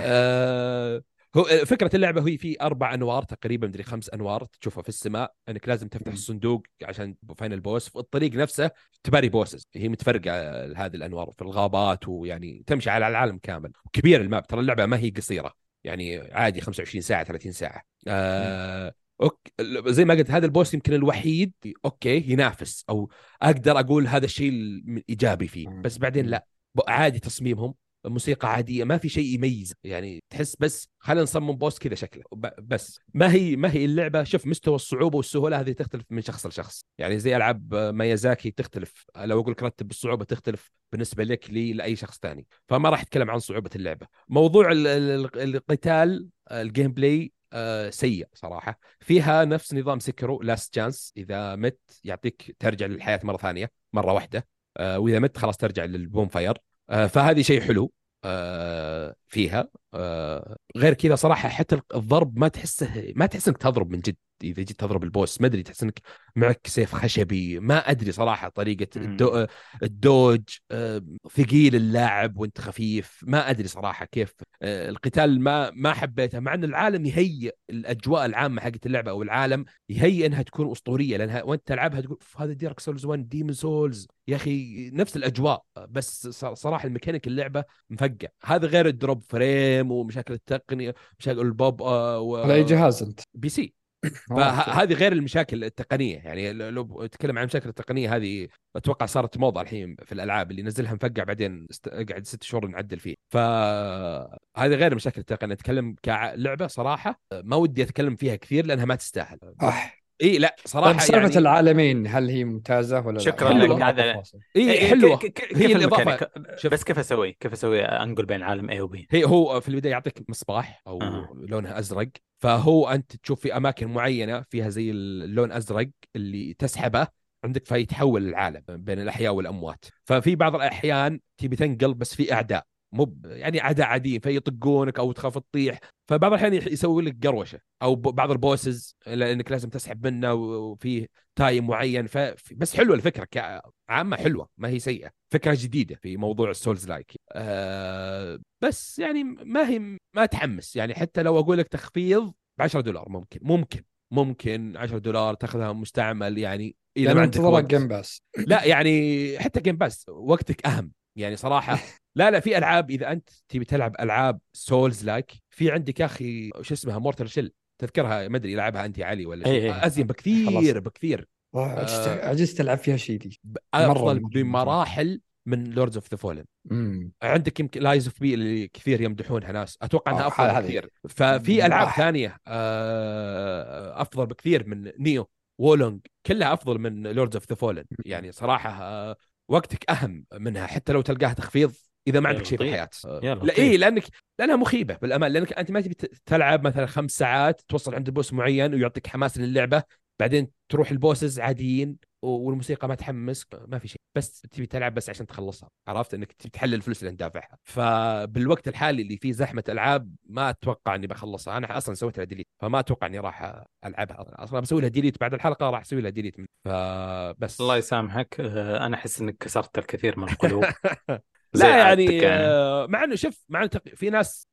آه... هو فكره اللعبه هي في اربع انوار تقريبا، مدري خمس انوار تشوفها في السماء، انك لازم تفتح الصندوق عشان فاينل بوس. في الطريق نفسه تباري بوسز، هي متفرقه هذه الانوار في الغابات، ويعني تمشي على العالم كامل. كبير الماب ترى، اللعبه ما هي قصيره يعني، عادي خمسة وعشرين ساعة ثلاثين ساعة. آه... أوك... زي ما قلت هذا البوس يمكن الوحيد أوكي ينافس أو أقدر أقول هذا الشيء الإيجابي فيه. بس بعدين لا، عادي تصميمهم، موسيقى عادية، ما في شيء يميز يعني، تحس بس خلينا نصمم بوس كذا شكله بس. ما هي ما هي اللعبة. شوف مستوى الصعوبة والسهولة هذه تختلف من شخص لشخص يعني، زي ألعاب ميازاكي تختلف، لو أقول لك رتب الصعوبة تختلف بالنسبة لك لي لأي شخص تاني، فما راح أتكلم عن صعوبة اللعبة. موضوع ال ال القتال، الجيم بلاي أه سيء صراحة، فيها نفس نظام سكرو لاست جانس، إذا مت يعطيك ترجع للحياة مرة ثانية مرة واحدة، أه وإذا مت خلاص ترجع للبوم فاير، أه فهذه شيء حلو أه فيها. أه غير كذا صراحة حتى الضرب ما تحسه، ما تحس إنك تضرب من جد. إذا جيت تضرب البوس ما أدري، تحس إنك معك سيف خشبي، ما أدري صراحة طريقة الدو... الدوج أه ثقيل اللاعب وأنت خفيف، ما أدري صراحة كيف. أه القتال ما ما حبيتها، مع أن العالم يهيئ الأجواء العامة حقت اللعبة أو العالم يهيئ أنها تكون أسطورية، لأنها وأنت تلعبها تقول هذا دارك سولز واحد، ديمون سولز يا أخي، نفس الأجواء. بس صراحة الميكانيك اللعبة مفقع، هذا غير الدروب فريم ومشاكل التقنية، مشاكل البوب أه و... على أي جهاز أنت؟ بي سي. فهذه غير المشاكل التقنية يعني، لو تكلم عن مشاكل التقنية هذه أتوقع صارت موضة الحين في الألعاب، اللي نزلها مفقع بعدين قاعد ست شهور نعدل فيه. فهذه غير مشاكل التقنية، أتكلم كلعبة صراحة ما ودي أتكلم فيها كثير لأنها ما تستاهل. إيه لا صراحة. صعوبة يعني... العالمين هل هي ممتازة ولا؟ شكرا لك على. إيه حلوة. ك- ك- هي الإضافة. بس كيف أسوي؟ كيف أسوي أنقل بين عالم A و B؟ هي هو في البداية يعطيك مصباح أو آه. لونها أزرق، فهو أنت تشوف في أماكن معينة فيها زي اللون أزرق اللي تسحبه عندك، فيتحول العالم بين الأحياء والأموات. ففي بعض الأحيان تبي تنقل بس في أعداء، مو يعني عادة عادية، فيطقونك أو تخاف تطيح، فبعض الحين يسوي لك قروشة، أو بعض البوسز لأنك لازم تسحب منه وفيه تايم معين. ف... بس حلوة الفكرة كعامة، حلوة ما هي سيئة، فكرة جديدة في موضوع السولز لايك. أه... بس يعني ما هي ما تحمس يعني، حتى لو أقول لك تخفيض بعشرة دولار ممكن ممكن ممكن عشرة دولار تأخذها مستعمل يعني، إذا يعني ما عندك وقت جيم باس. لا يعني حتى جيم باس وقتك أهم يعني صراحة. لا لا في ألعاب إذا أنت تبي تلعب ألعاب سولز لايك، في عندك أخي شو اسمها مورتال شيل، تذكرها ما ادري لعبها انت علي ولا شيء ازين بكثير بكثير. عجزت العب فيها شيء دي افضل بمراحل من لوردز اوف ذا فولن. عندك يمكن لايز اوف بي اللي كثير يمدحونها ناس، اتوقع انها افضل كثير. ففي العاب ثانيه افضل بكثير من نيو وولونج، كلها افضل من لوردز اوف ذا فولن يعني صراحه. وقتك اهم منها حتى لو تلقاها تخفيض اذا ما عندك شيء في الحياه. لا اي لانك لانها مخيبه بالامان، لانك انت ما تبي تلعب مثلا خمس ساعات توصل عند بوس معين ويعطيك حماس للعبه، بعدين تروح البوسز عاديين والموسيقى ما تحمسك، ما في شيء، بس تبي تلعب بس عشان تخلصها. عرفت انك تبي تحلل الفلوس اللي ندافعها. فبالوقت الحالي اللي فيه زحمه العاب ما اتوقع اني بخلصها. انا اصلا سويت لها ديليت، فما اتوقع اني راح العبها اصلا. بسوي لها ديليت بعد الحلقه، راح اسوي لها ديليت. فبس الله يسامحك، انا احس انك كسرت الكثير من القلوب. لا يعني, يعني مع انه شوف، مع تق... في ناس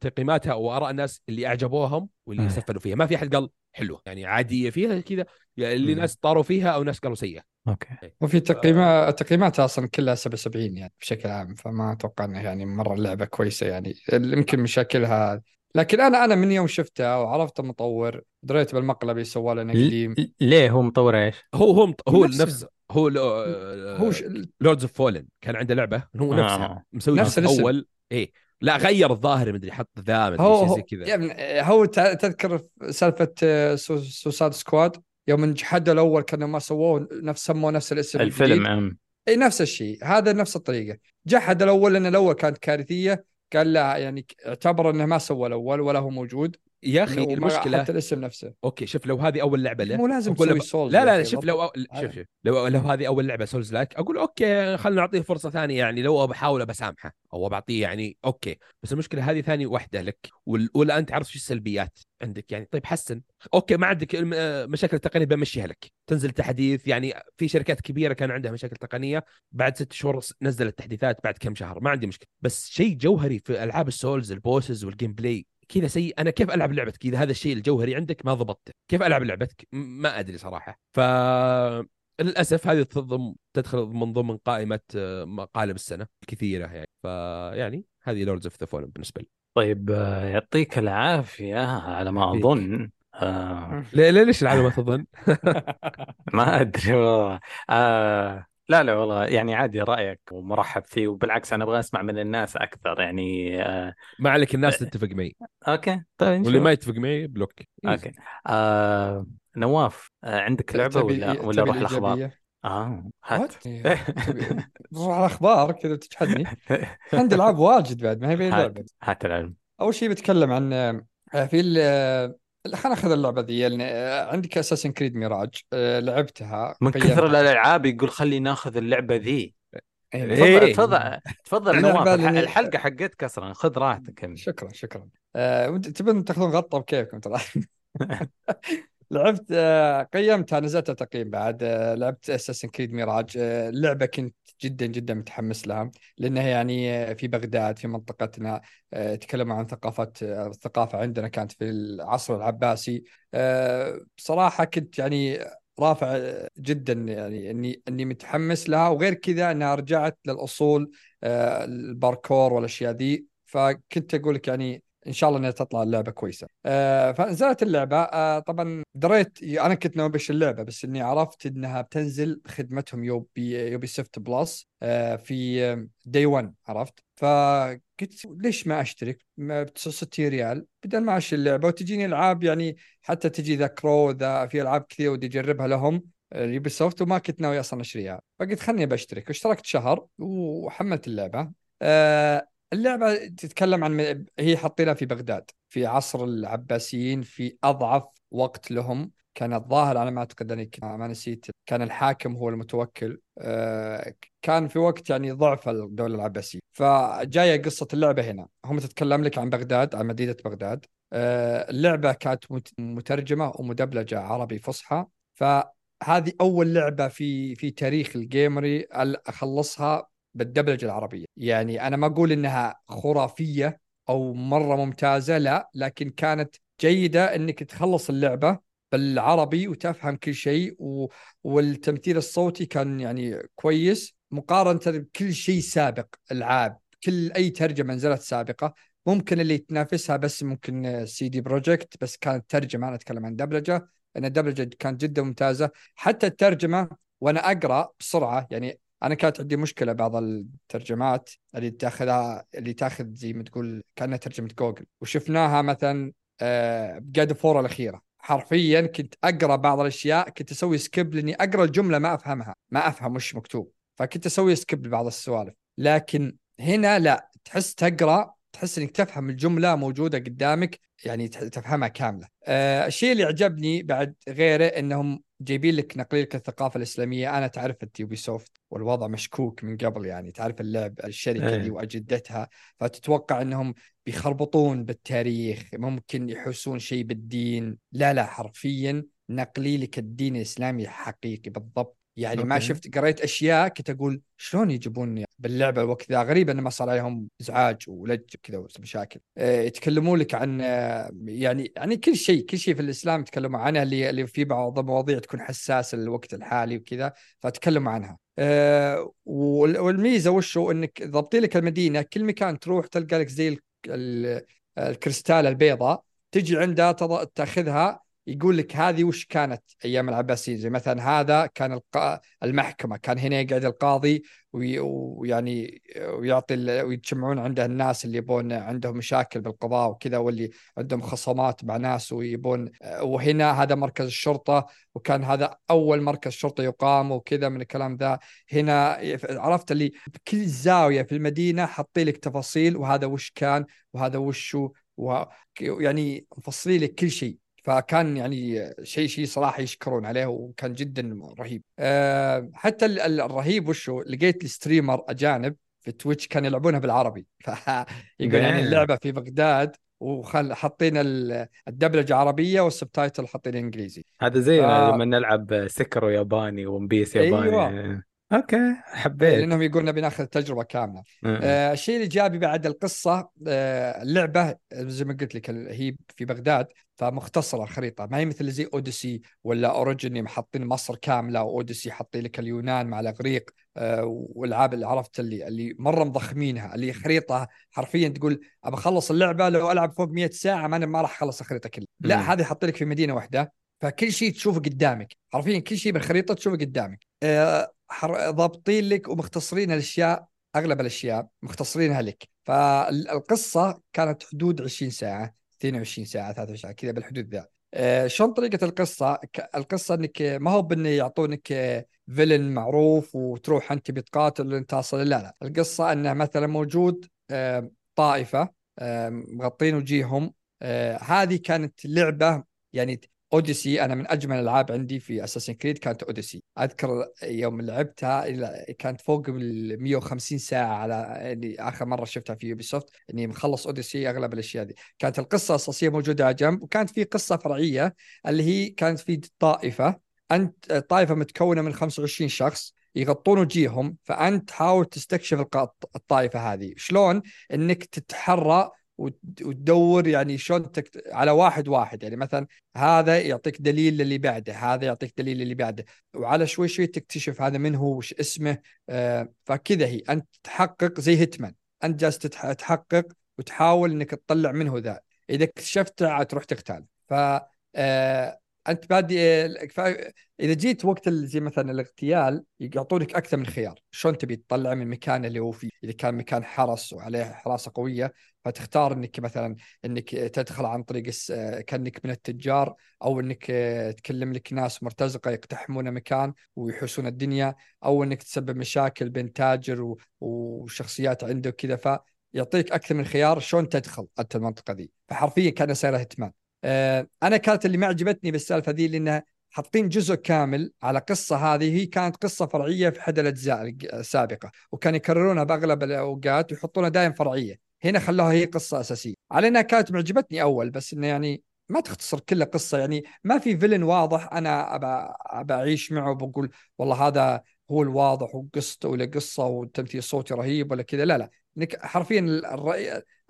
تقييماتها واراء الناس اللي اعجبوهم واللي سفلوا فيها، ما في احد قال حلوه يعني عاديه فيها كذا، اللي ناس طاروا فيها او ناس قالوا سيئه. اوكي. وفي تقييمات تقييماتها اصلا كلها سبعة وسبعين يعني بشكل عام، فما اتوقع انها يعني مره اللعبه كويسه يعني. يمكن مشاكلها، لكن انا انا من يوم شفتها وعرفت المطور دريت بالمقلب يسوى لنا قديم. ليه هو مطور ايش؟ هو هو مط... هو نفسه هو لوردز اوف فولن كان عنده لعبه هو نفسها آه. مسوي نفس الاول ايه، لا غير الظاهر مدري حط ذا مدري شيء زي كذا يعني. هو تذكر سالفه سوساد سكواد يوم انجحد الاول كانوا ما سووه نفس سموه نفس الاسم الفيلم اي نفس الشيء هذا، نفس الطريقه. جحد الاول لان الاول كانت كارثيه، قال لا يعني اعتبر انه ما سوى الاول ولا هو موجود يا اخي. المشكله حتى الاسم نفسه. اوكي شوف، لو هذه اول لعبه له لا لا شوف لو أو... شوف شوف لو لو هذه اول لعبه سولز لايك اقول اوكي خلنا نعطيه فرصه ثانيه يعني، لو بحاول بسامحه او بعطيه يعني اوكي. بس المشكله هذه ثاني واحده لك، والاولى انت عارف شو السلبيات عندك يعني. طيب حسن اوكي، ما عندك مشاكل تقنيه بمشيها لك، تنزل تحديث يعني. في شركات كبيره كان عندها مشاكل تقنيه بعد ست شهور نزلت تحديثات بعد كم شهر، ما عندي مشكله. بس شيء جوهري في العاب السولز، البوسز والجيم بلاي كذا سيء. أنا كيف ألعب لعبتك كذا؟ هذا الشيء الجوهري عندك ما ضبطته، كيف ألعب لعبتك ما أدري صراحة. فللأسف هذه تضم تدخل من ضمن قائمة مقالب السنة الكثيرة يعني. فيعني هذه لوردز اوف ذا فولن بالنسبة لي. طيب يعطيك العافية على ما أظن. آه. ليه ليش على ما تظن؟ ما أدري والله. آه. لا لا والله يعني عادي، رأيك ومرحب فيه، وبالعكس أنا أبغى أسمع من الناس أكثر يعني. آه ما عليك، الناس تتفق معي أوكي طيب، واللي ما يتفق معي بلوك أوكي. آه نواف، آه عندك لعبة ولا ولا روح الأخبار؟ آه هات روح الأخبار كذا تجحدني. عندي لعب واجد بعد ما هي بيلعب. هات العلم. أول شيء بتكلم عن في ال خلنا ناخذ اللعبة ذي. عندك أساسن كريد ميراج، لعبتها من كثر الألعاب يقول خلي ناخذ اللعبة ذي. إيه. تفضل تفضل نواف، الحلقة حقت كسرا، خذ راحتك. شكرا شكرا. أه، تبون تاخذون غطة بكيفكم ترى. لعبت أه، قيمتها، نزلتها تقييم بعد. أه، لعبت أساسن كريد ميراج. أه، اللعبة كنت جدا جدا متحمس لها، لأنها يعني في بغداد في منطقتنا. أه، تكلموا عن ثقافة أه، الثقافة عندنا كانت في العصر العباسي. أه، بصراحة كنت يعني رافع جدا يعني أني أني متحمس لها، وغير كذا أنها رجعت للأصول أه، الباركور والأشياء دي. فكنت أقولك يعني إن شاء الله أنها تطلع اللعبة كويسة. آه فنزلت اللعبة. آه طبعاً دريت، أنا كنت ناوي بش اللعبة، بس إني عرفت إنها بتنزل خدمتهم يوبي يوبي سوفت بلس آه في داي ون. عرفت، فقلت ليش ما أشترك ما بتسوستي ريال بدل ما أشتري اللعبة وتجيني ألعاب يعني. حتى تجي ذا كرو ذا، في ألعاب كثير ودي أجربها لهم يوبي سوفت، وما كنت ناوي أصلاً أشتريها، فقلت خلني بشترك. واشتركت شهر وحملت اللعبة. آه اللعبة تتكلم عن، هي حطينها في بغداد في عصر العباسيين في أضعف وقت لهم. كان الظاهر، أنا ما أعتقد أني ما نسيت، كان الحاكم هو المتوكل. كان في وقت يعني ضعف الدولة العباسية. فجاية قصة اللعبة هنا، هم تتكلم لك عن بغداد، عن مدينة بغداد. اللعبة كانت مترجمة ومدبلجة عربي فصحى. فهذه أول لعبة في في تاريخ الجيمري أخلصها بالدبلجة العربية. يعني أنا ما أقول إنها خرافية أو مرة ممتازة، لا، لكن كانت جيدة إنك تخلص اللعبة بالعربي وتفهم كل شيء. و... والتمثيل الصوتي كان يعني كويس مقارنة بكل شيء سابق. العاب كل أي ترجمة نزلت سابقة ممكن اللي تنافسها بس ممكن سي دي بروجكت، بس كانت ترجمة، أنا أتكلم عن دبلجة، أن الدبلجة كانت جدا ممتازة. حتى الترجمة وأنا أقرأ بسرعة، يعني أنا كانت عندي مشكلة بعض الترجمات اللي تأخذها اللي تأخذ زي ما تقول كأنها ترجمة جوجل، وشفناها مثلا بجاد فورة الأخيرة حرفيا كنت أقرأ بعض الأشياء كنت أسوي سكيب لأني أقرأ الجملة ما أفهمها، ما أفهم وش مكتوب، فكنت أسوي سكيب لبعض السوالف. لكن هنا لا، تحس تقرأ، تحس إنك تفهم الجملة موجودة قدامك، يعني تفهمها كاملة. أه الشيء اللي عجبني بعد غيره إنهم جايبين لك نقليل الثقافة الإسلامية. أنا تعرف التيوبي سوفت والوضع مشكوك من قبل، يعني تعرف اللعب الشركة دي وأجدتها، فتتوقع إنهم بيخربطون بالتاريخ، ممكن يحسون شيء بالدين. لا لا، حرفيا نقليلك الدين الإسلامي حقيقي بالضبط. يعني أوكي. ما شفت، قريت أشياء كنت أقول شلون يجيبوني باللعبة الوقت ذا، غريب أنه ما صار عليهم إزعاج ولج كذا ومشاكل. أه يتكلمون لك عن يعني يعني كل شيء كل شيء في الإسلام يتكلموا عنها، اللي اللي في بعض المواضيع تكون حساسة للوقت الحالي وكذا فتكلموا عنها. أه والميزة وشو إنك ضبطي لك المدينة، كل مكان تروح تلقى لك زي الكريستال البيضاء، تجي عندها تأخذها يقول لك هذه وش كانت أيام العباسيين. زي مثلا هذا كان الق... المحكمة، كان هنا يقعد القاضي وي... ويعني ويعطي ال... ويتجمعون عنده الناس اللي يبون عندهم مشاكل بالقضاء وكذا، واللي عندهم خصامات مع ناس ويبون. وهنا هذا مركز الشرطة، وكان هذا أول مركز شرطة يقام وكذا من الكلام ذا. هنا عرفت اللي بكل زاوية في المدينة حطي لك تفاصيل، وهذا وش كان وهذا وش و... يعني مفصلي لك كل شيء. فكان يعني شيء شيء صراحة يشكرون عليه، وكان جدا رهيب. أه حتى الرهيب وشو، لقيت الستريمر أجانب في تويتش كان يلعبونها بالعربي، فيقول يعني اللعبة في بغداد وخل حطينا الدبلجة عربية والسبتايتل حطينا إنجليزي. هذا زي ف... لما نلعب سكر وياباني ومبيس ياباني. أيوة. أوكي، حبيت لأنهم يقولنا بناخذ تجربة كاملة. آه، الشيء اللي جابي بعد القصة، آه، اللعبة زي ما قلت لك هي في بغداد، فمختصرة الخريطة، ما هي مثل زي أوديسي ولا أوريجيني محطين مصر كاملة، وأوديسي حطي لك اليونان مع الإغريق، آه، والألعاب اللي عرفت اللي اللي مرة مضخمينها، اللي خريطة حرفيا تقول أبى أخلص اللعبة لو ألعب فوق مئة ساعة ما أنا ما راح أخلص الخريطة كلها. لا، هذه حطي لك في مدينة واحدة، فكل شيء تشوفه قدامك حرفيا، كل شيء بالخريطة تشوفه قدامك. آه، ضابطين لك ومختصرين الأشياء، أغلب الأشياء مختصرينها لك. فالقصة كانت حدود عشرين ساعة، اثنين وعشرين ساعة، ثلاثة وعشرين ساعة كذا بالحدود ذا. أه شلون طريقة القصة؟ القصة إنك ما هو بإنه يعطونك فيلن معروف وتروح أنت بتقاتل وتنتصر، لا لا، القصة أنه مثلا موجود أه طائفة أه مغطين وجيههم. أه هذه كانت لعبة يعني أوديسي، أنا من أجمل الألعاب عندي في أساسين كريد كانت أوديسي. أذكر يوم لعبتها كانت فوق مئة وخمسين ساعة على آخر مرة شفتها في يوبيسوفت، إني مخلص أوديسي أغلب الأشياء دي. كانت القصة الأساسية موجودة على جنب، وكانت في قصة فرعية اللي هي كانت في طائفة، أنت طائفة متكونة من خمسة وعشرين شخص يغطون وجيههم، فأنت حاول تستكشف الطائفة هذه شلون إنك تتحرى وتدور، يعني شلون تكت... على واحد واحد، يعني مثلا هذا يعطيك دليل للي بعده، هذا يعطيك دليل للي بعده، وعلى شوي شوي تكتشف هذا من هو وش اسمه. آه فكذا هي أنت تحقق زي هيتمان، أنت جالس تتح... تحقق وتحاول إنك تطلع منه ذا، إذا اكتشفته تروح تقتال. ف آه... أنت بادئ ف... إذا جيت وقت زي مثلا الاغتيال يعطونك أكثر من خيار شلون تبي تطلع من مكان اللي هو فيه. إذا كان مكان حرس وعليه حراسة قوية، فتختار إنك مثلا إنك تدخل عن طريق كأنك من التجار، أو إنك تكلم لك ناس مرتزقة يقتحمون مكان ويحوسون الدنيا، أو إنك تسبب مشاكل بين تاجر و... وشخصيات عنده كذا. فيعطيك أكثر من خيار شلون تدخل أنت المنطقة دي، فحرفيا كان سيرة هتمان. أنا كانت اللي ما عجبتني بالسالفة ذي لأنها حطين جزء كامل على قصة هذه، هي كانت قصة فرعية في أحد الأجزاء السابقة، وكان يكررونها بأغلب الأوقات ويحطونها دائم فرعية، هنا خلوها هي قصة أساسية. على أنها كانت معجبتني أول، بس إنه يعني ما تختصر كل قصة، يعني ما في فيلن واضح أنا أبا أبا أعيش معه وبقول والله هذا هو الواضح وقصته ولا قصة والتمثيل صوتي رهيب ولا كذا، لا لا، انك حرفيا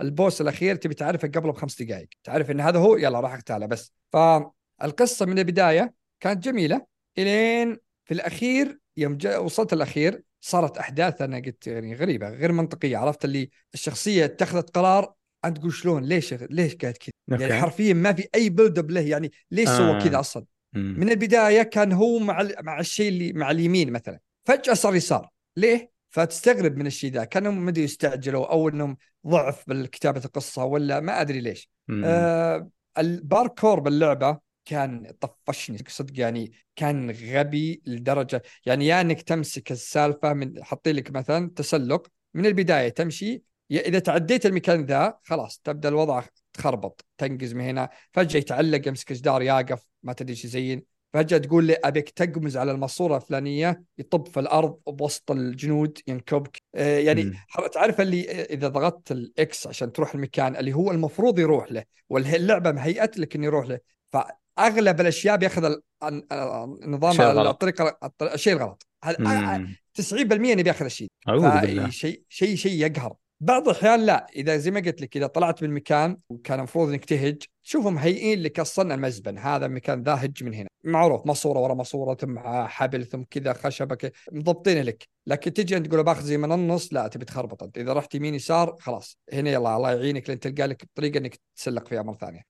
البوس الاخير تبي تعرفه قبله بخمس دقائق، تعرف ان هذا هو، يلا راح اقتله بس. فالقصه من البدايه كانت جميله، الين في الاخير يوم وصلت الاخير صارت احداث انا قلت يعني غريبه غير منطقيه، عرفت اللي الشخصيه اتخذت قرار أنت تقول شلون ليش ليش قاعد كذا يعني حرفيا ما في أي بيلد أب له يعني ليش آه. سوى كذا أصلا مم. من البداية كان هو مع مع الشيء اللي مع اليمين مثلا فجأة صار يسار ليه؟ فتستغرب من الشيء ذا كانوا ما أدري يستعجلوا أو إنهم ضعف بالكتابة القصة ولا ما أدري ليش آه الباركور باللعبة كان طفشني صدق يعني كان غبي لدرجة يعني يعني إنك تمسك السالفة من حطي لك مثلا تسلق من البداية تمشي إذا تعديت المكان ذا خلاص تبدأ الوضع تخربط تنقز من هنا فجأة يتعلق يمسك جدار يقف ما تدري شي زين فجأة تقول لي أبيك تقمز على الماسورة الفلانية يطب في الأرض بوسط الجنود ينكبك آه يعني م. تعرف اللي إذا ضغطت الإكس عشان تروح المكان اللي هو المفروض يروح له واللعبة مهيئت لك إن يروح له فأغلب الأشياء بيأخذ النظام على الطريقة الشيء الغلط تسعين بالمئة بيأخذ الشيء شيء شيء شيء يقهر بعض الأحيان لا إذا زي ما قلت لك إذا طلعت من مكان وكان المفروض إنك تهج شوفهم هيئين لك أصلاً المزبن هذا المكان ذا هج من هنا معروف مصورة ورا مصورة ثم حبل ثم كذا خشبك مضبطين لك لكن تجي أنت تقول باخذ زي من النص لا تبي تخربط إذا رحت يمين يسار خلاص هنا يلا الله يعينك لأن تلقى لك طريقة إنك تسلق فيها مرة ثانية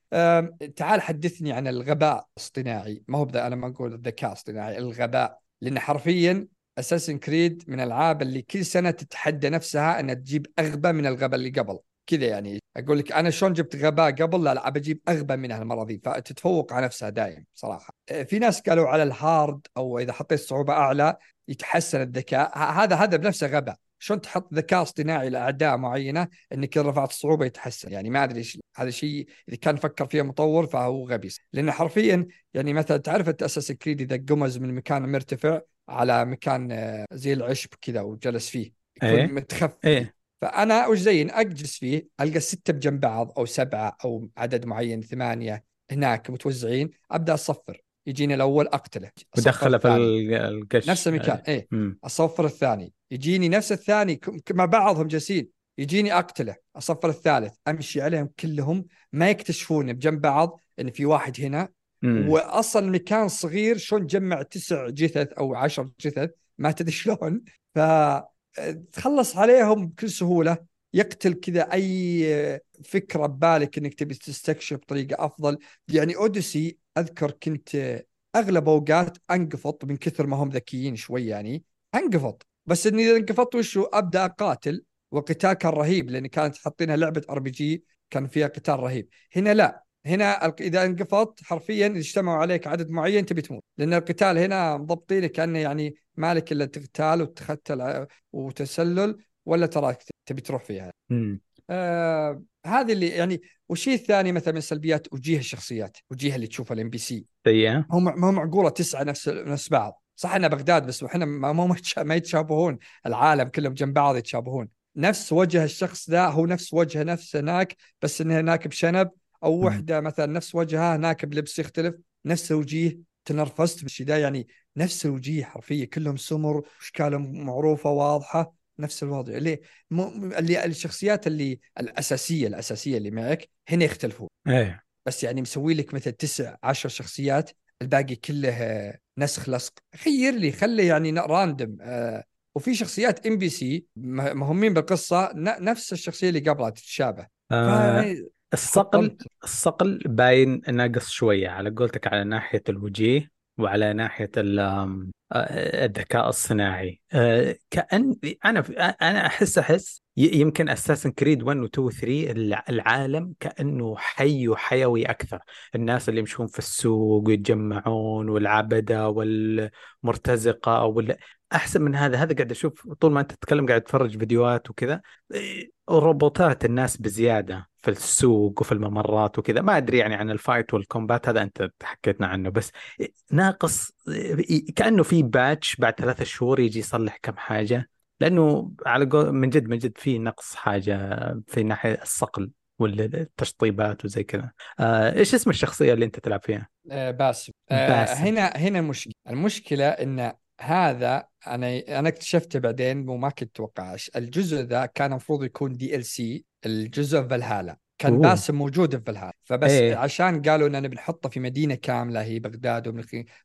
تعال حدثني عن الغباء الاصطناعي ما هو بذا أنا ما أقول الذكاء الاصطناعي الغباء لأن حرفياً أساسن كريد من العاب اللي كل سنة تتحدى نفسها أنها تجيب أغبى من الغبى اللي قبل كذا يعني أقول لك أنا شلون جبت غباء قبل لا ألعب أجيب أغبى منها المرة دي فتتفوق على نفسها دائم صراحة في ناس قالوا على الهارد أو إذا حطيت صعوبة أعلى يتحسن الذكاء هذا هذا بنفسه غباء شلون تحط ذكاء اصطناعي لأعداء معينة أنك رفعت الصعوبة يتحسن يعني ما أدري هذا شيء إذا كان فكر فيه مطور فهو غبي لأن حرفيا يعني مثلا تعرفت أساسن كريد إذا قمز من مكان مرتفع على مكان زي العشب كذا وجلس فيه يكون أيه؟ متخف أيه؟ فأنا وش زين أجلس فيه ألقى ستة بجنب بعض أو سبعة أو عدد معين ثمانية هناك متوزعين أبدأ أصفر يجيني الأول أقتله بدخله في القش نفس المكان أيه؟ إيه أصفر الثاني يجيني نفس الثاني مع بعضهم جالسين يجيني أقتله أصفر الثالث أمشي عليهم كلهم ما يكتشفون بجنب بعض إن في واحد هنا مم. وأصلاً مكان صغير شون جمع تسع جثث أو عشر جثث ما تدري شلون فتخلص عليهم بكل سهولة يقتل كذا أي فكرة ببالك أنك تبي تستكشف بطريقة أفضل يعني أوديسي أذكر كنت أغلب أوقات أنقفط من كثر ما هم ذكيين شوي يعني أنقفط بس أني إذا أنقفط وشو أبدأ أقاتل وقتال كان رهيب لأن كانت حطينها لعبة أر بي جي كان فيها قتال رهيب هنا لا هنا إذا انقفضت حرفياً اجتمعوا عليك عدد معين تبي تموت لأن القتال هنا مضبطينه كأنه يعني مالك إلا تقتال وتختل وتسلل ولا تراك تبي تروح فيها آه هذه اللي يعني وشيء الثاني مثلا من سلبيات وجيه الشخصيات وجيه اللي تشوفها الام بي سي هم هم معقولة تسعة نفس نفس بعض صح إنه بغداد بس وإحنا ما ما ما يتشابهون العالم كلهم جنب بعض يتشابهون نفس وجه الشخص ذا هو نفس وجه نفس هناك بس إنه هناك بشنب أو وحدة مثلا نفس وجهها هناك بلبس يختلف نفس وجيه تنرفزت بالشي ده يعني نفس الوجيه حرفية كلهم سمر أشكالهم معروفة واضحة نفس الوضع اللي م... اللي الشخصيات اللي الأساسية الأساسية اللي معك هنا يختلفون أيه. بس يعني مسوي لك مثل تسع عشر شخصيات الباقي كله نسخ لصق خير لي خلي يعني راندم آه. وفي شخصيات إم بي سي مهمين بالقصة ن... نفس الشخصية اللي قبلها تتشابه آه. ف... الصقل الصقل باين ناقص شوية على قولتك على ناحية الوجيه وعلى ناحية الذكاء الصناعي كأن أنا أنا أحس أحس يمكن أساسن كريد واحد و اثنين و ثلاثة العالم كأنه حي وحيوي أكثر الناس اللي يمشون في السوق ويتجمعون والعبدة والمرتزقة أو أحسن من هذا هذا قاعد أشوف طول ما أنت تتكلم قاعد تفرج فيديوهات وكذا روبوتات الناس بزيادة في السوق وفي الممرات وكذا ما أدري يعني عن الفايت والكومبات هذا أنت حكيتنا عنه بس ناقص كأنه في باتش بعد ثلاثة شهور يجي يصلح كم حاجة لأنه على من جد من جد في نقص حاجة في ناحية الصقل والتشطيبات وزي كذا آه، إيش اسم الشخصية اللي أنت تلعب فيها؟ آه باسم آه هنا هنا مشكلة المشكلة إن هذا أنا أنا اكتشفته بعدين وما كنت أتوقعش الجزء ذا كان مفروض يكون دي إل سي الجزء في فالهالا كان أوه. باسم موجود في فالهالا فبس ايه. عشان قالوا إننا بنحطه في مدينة كاملة هي بغداد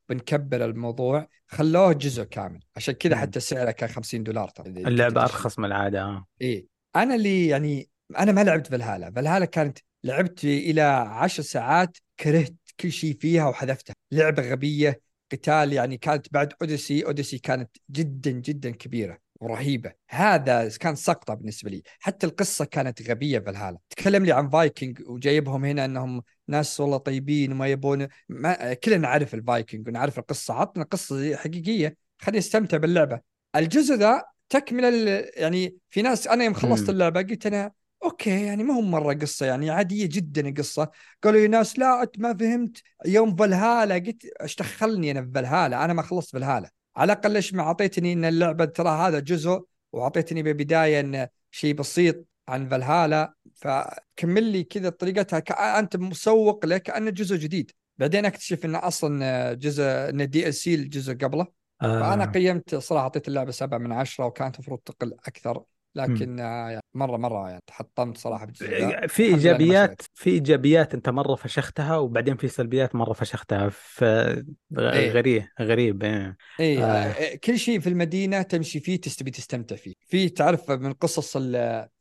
وبنكبر الموضوع خلوه جزء كامل عشان كذا حتى سعره كان خمسين دولار طبعا اللعبة أرخص من العادة إيه أنا اللي يعني أنا ما لعبت فالهالا فالهالا كانت لعبت إلى عشر ساعات كرهت كل شيء فيها وحذفتها. لعبة غبية، قتال يعني كانت بعد أوديسي أوديسي كانت جدا جدا كبيرة ورهيبة، هذا كان سقطة بالنسبة لي. حتى القصة كانت غبية بالهالة. تكلم لي عن فايكنج وجايبهم هنا أنهم ناس والله طيبين وما يبون، ما كلنا نعرف الفايكنج ونعرف القصة، عطنا قصة حقيقية خلينا نستمتع باللعبة. الجزء ذا تكمل يعني في ناس، أنا يوم خلصت اللعبة قلت أنا أوكي يعني ما هم مرة قصة يعني عادية جدا القصة. قالوا لي ناس لا ما فهمت يوم بالهالة، قلت اشتخلني أنا بالهالة، أنا ما خلصت بالهالة. على الأقل ليش ما عطيتني إن اللعبة ترى هذا جزء وعطيتني ببداية إن شيء بسيط عن فالهالا، فكمل لي كذا طريقتها كأنت مسوق لك كأنه جزء جديد. بعدين أكتشف إن أصلا جزء إن دي إل سي الجزء قبله. آه. فأنا قيمت صراحة عطيت اللعبة سبعة من عشرة وكانت مفروض تقل أكثر، لكن يعني مرة مرة يعني تحطمت صراحة بالجزء. في إيجابيات في إيجابيات أنت مرة فشختها وبعدين في سلبيات مرة فشختها، فغريب غريب يعني. إيه. آه. كل شيء في المدينة تمشي فيه تستبي تستمتع فيه، في تعرف من قصص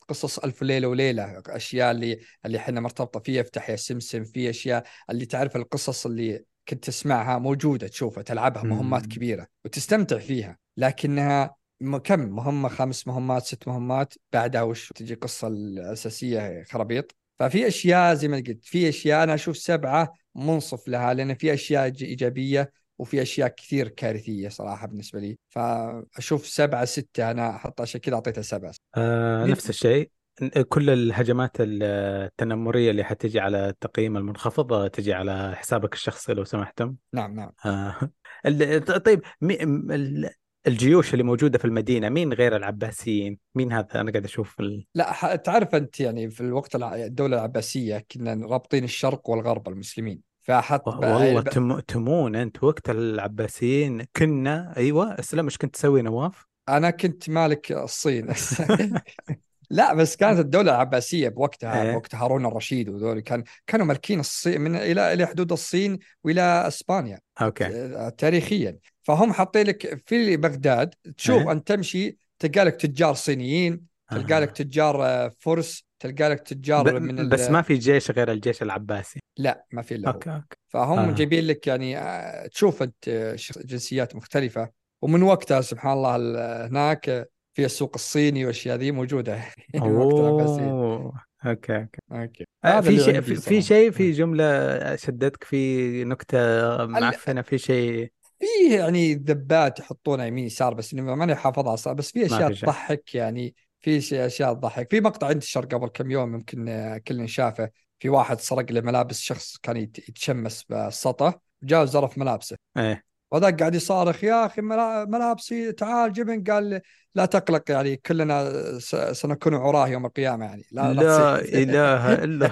قصص ألف ليلة وليلة، أشياء اللي اللي إحنا مرتبطة فيها، افتح يا سمسم، في أشياء اللي تعرف القصص اللي كنت تسمعها موجودة تشوفها تلعبها مهمات كبيرة وتستمتع فيها، لكنها كم مهمة، خمس مهمات ست مهمات، بعدها وش تجي قصة الأساسية خربيط. ففي أشياء زي ما قلت، في أشياء أنا أشوف سبعة منصف لها لأن في أشياء إيجابية وفي أشياء كثير كارثية صراحة بالنسبة لي، فأشوف سبعة ستة أنا أحط عشان كذا أعطيتها سبعة. آه نفس الشيء، كل الهجمات التنمرية اللي حتجي على التقييم المنخفض تجي على حسابك الشخصي لو سمحتم. نعم نعم. آه. طيب م- ال- الجيوش اللي موجودة في المدينة مين غير العباسيين؟ مين هذا؟ أنا قاعد أشوف ال... لا تعرف أنت يعني في الوقت الدولة العباسية كنا رابطين الشرق والغرب المسلمين، فحط والله الب... تم... تمون أنت وقت العباسيين كنا أيوة أسلام. مش كنت تسوي نواف؟ أنا كنت مالك الصين. لا بس كانت الدولة العباسية بوقتها بوقت هارون الرشيد وذول كان كانوا ملكين الصين من إلى إلى حدود الصين وإلى إسبانيا. أوكي. تاريخيا فهم حاطين لك في بغداد تشوف أه. أن تمشي تلقى لك تجار صينيين، تلقى لك تجار فرس، تلقى لك تجار من بس ال... ما في جيش غير الجيش العباسي. لا ما في إلا أوكي. أوكي. فهم أه. جايبين لك يعني تشوف أنت جنسيات مختلفة. ومن وقتها سبحان الله هناك في السوق الصيني وأشياء ذي موجودة. أوه. أوكي أوكي أوكي. آه في شيء في, في شيء في جملة شدتك في نكتة معفنة في شيء فيه يعني ذبات يحطونها يمين يسار بس ما نحافظ على بس في أشياء تضحك يعني في أشياء تضحك. في مقطع عند الشرق قبل كم يوم يمكن كلنا شافه، في واحد سرق لملابس شخص كان يتشمس بالسطح وجاء زرف ملابسه. إيه. وذاك قاعد يصارخ يا أخي ملابسي تعال جبن، قال لا تقلق يعني كلنا سنكون عراه يوم القيامة يعني لا, لا إله إلا.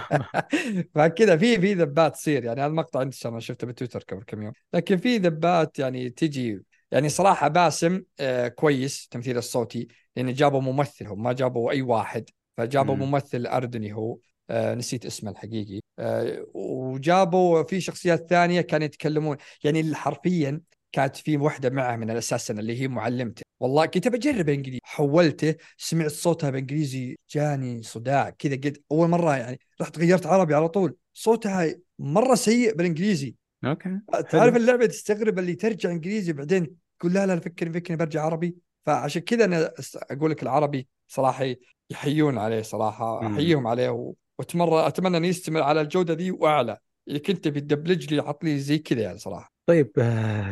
فكذا في في ذبات تصير يعني. هذا المقطع عندي أنا شفته بتويتر قبل كم يوم، لكن في ذبات يعني تجي يعني صراحة. باسم آه كويس تمثيل الصوتي لأن جابوا ممثلهم ما جابوا أي واحد، فجابوا م. ممثل أردني هو آه نسيت اسمه الحقيقي آه وجابوا في شخصيات ثانية كانوا يتكلمون يعني حرفيا. كانت في وحدة معها من الأساس اللي هي معلمته، والله كنت بجرب إنجليزي حولته سمعت صوتها بإنجليزي جاني صداع كذا قد أول مرة يعني، رحت غيرت عربي على طول صوتها مرة سيء بالإنجليزي. أوكي. تعرف اللعبة تستغرب اللي ترجع إنجليزي بعدين تقول لا لا فكر فكر برجع عربي. فعشان كذا أنا أقول لك العربي صراحة يحيون عليه صراحة أحييهم عليه و... وتمر أتمنى أن يستمر على الجودة دي وأعلى. اللي كنت بالدبلج لي حط لي زي كذا يعني صراحة. طيب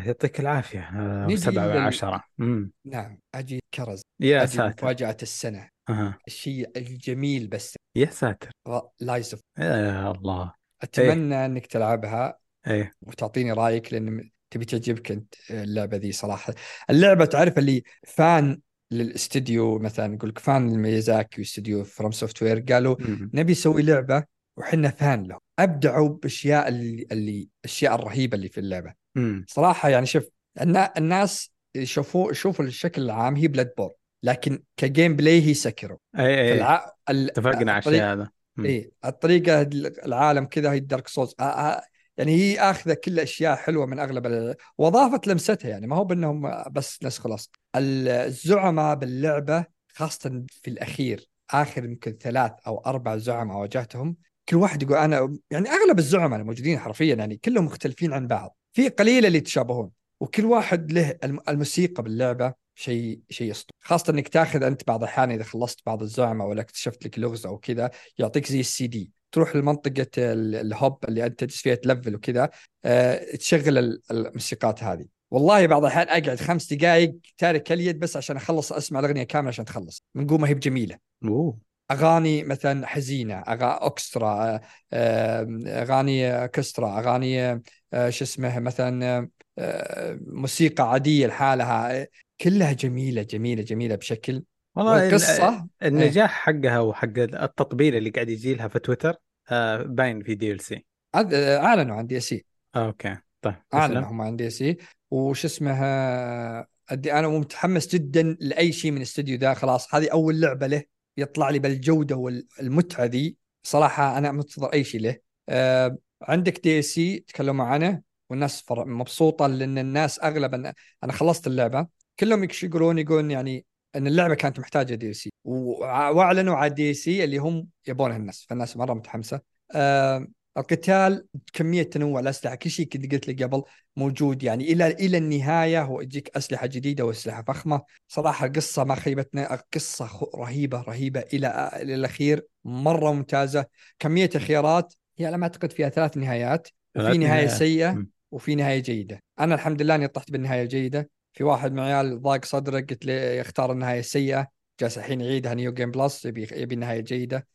يعطيك العافية. سبعة وعشرة. نعم أجي كرز. يا أجي ساتر. مفاجأة السنة. أه. الشيء الجميل بس. يا ساتر. لايسف. يا الله. أتمنى أيه. أنك تلعبها. إيه. وتعطيني رأيك لأن تبي تعجبك أنت اللعبة ذي صراحة. اللعبة تعرف اللي فان للاستديو مثلا يقولك فان الميزاكي واستديو فروم سوفتوير قالوا م-م. نبي سوي لعبة وحنا فان له. أبدعوا بأشياء اللي اللي الأشياء الرهيبة اللي في اللعبة مم. صراحة يعني. شوف الناس يشوفوا شوفوا الشكل العام هي بلاد بور لكن كجيم بلاي هي سكروا. الع... اتفقنا على الشيء هذا. إيه الطريقة العالم كذا هي دارك سولز آه يعني هي أخذة كل أشياء حلوة من أغلب ال... وضافت لمستها يعني ما هو بأنهم بس ناس خلاص. الزعماء باللعبة خاصة في الأخير آخر يمكن ثلاث أو أربع زعماء واجهتهم كل واحد يقول أنا يعني أغلب الزعماء الموجودين حرفيا يعني كلهم مختلفين عن بعض، في قليلة اللي يتشابهون، وكل واحد له الموسيقى باللعبة شيء شيء يسطو، خاصة إنك تأخذ أنت بعض الأحيان إذا خلصت بعض الزعماء ولا اكتشفت لك لغز أو كذا يعطيك زي السي دي، تروح لمنطقة الهوب اللي أنت تجلس فيها تلفل وكذا أه، تشغل الموسيقات هذه. والله بعض الأحيان أقعد خمس دقائق تارك اليد بس عشان أخلص أسمع الأغنية كاملة عشان تخلص من قومة، هي بجميلة. أوه. أغاني مثلا حزينة، أغا أكسترا، أغاني كسترا، أغاني شو اسمه مثلا موسيقى عادية لحالها، كلها جميلة جميلة جميلة بشكل. والله القصة النجاح حقها وحق التطبيل اللي قاعد يجي لها في تويتر باين في دي إل سي، أعلنوا عن دي إل سي. أوكي طيب أعلنوا هم عن دي إل سي وش اسمها، أنا متحمس جدا لأي شيء من الاستوديو ده. خلاص هذه أول لعبة له يطلع لي بالجودة والمتعة ذي صراحة، أنا منتظر أي شيء له. أه عندك دي سي تكلموا عنه والناس مبسوطة، لأن الناس أغلبا أنا خلصت اللعبة كلهم يقولون يقولون يعني أن اللعبة كانت محتاجة دي سي، وأعلنوا على دي سي اللي هم يبونه الناس، فالناس مرة متحمسة. أه القتال كمية تنوع الأسلحة، كل شيء كنت قلت لي قبل موجود يعني إلى إلى النهاية، هو يجيك أسلحة جديدة وأسلحة فخمة صراحة. القصة ما خيبتنا، القصة رهيبة رهيبة إلى الأخير، مرة ممتازة. كمية الخيارات يعني ما أعتقد فيها ثلاث نهايات، وفي نهاية سيئة وفي نهاية جيدة. أنا الحمد لله أني طحت بالنهاية الجيدة، في واحد معيال ضاق صدره قلت لي يختار النهاية السيئة، جالس الحين يعيدها نيو جيم بلس يبي يبي النهاية الجيدة.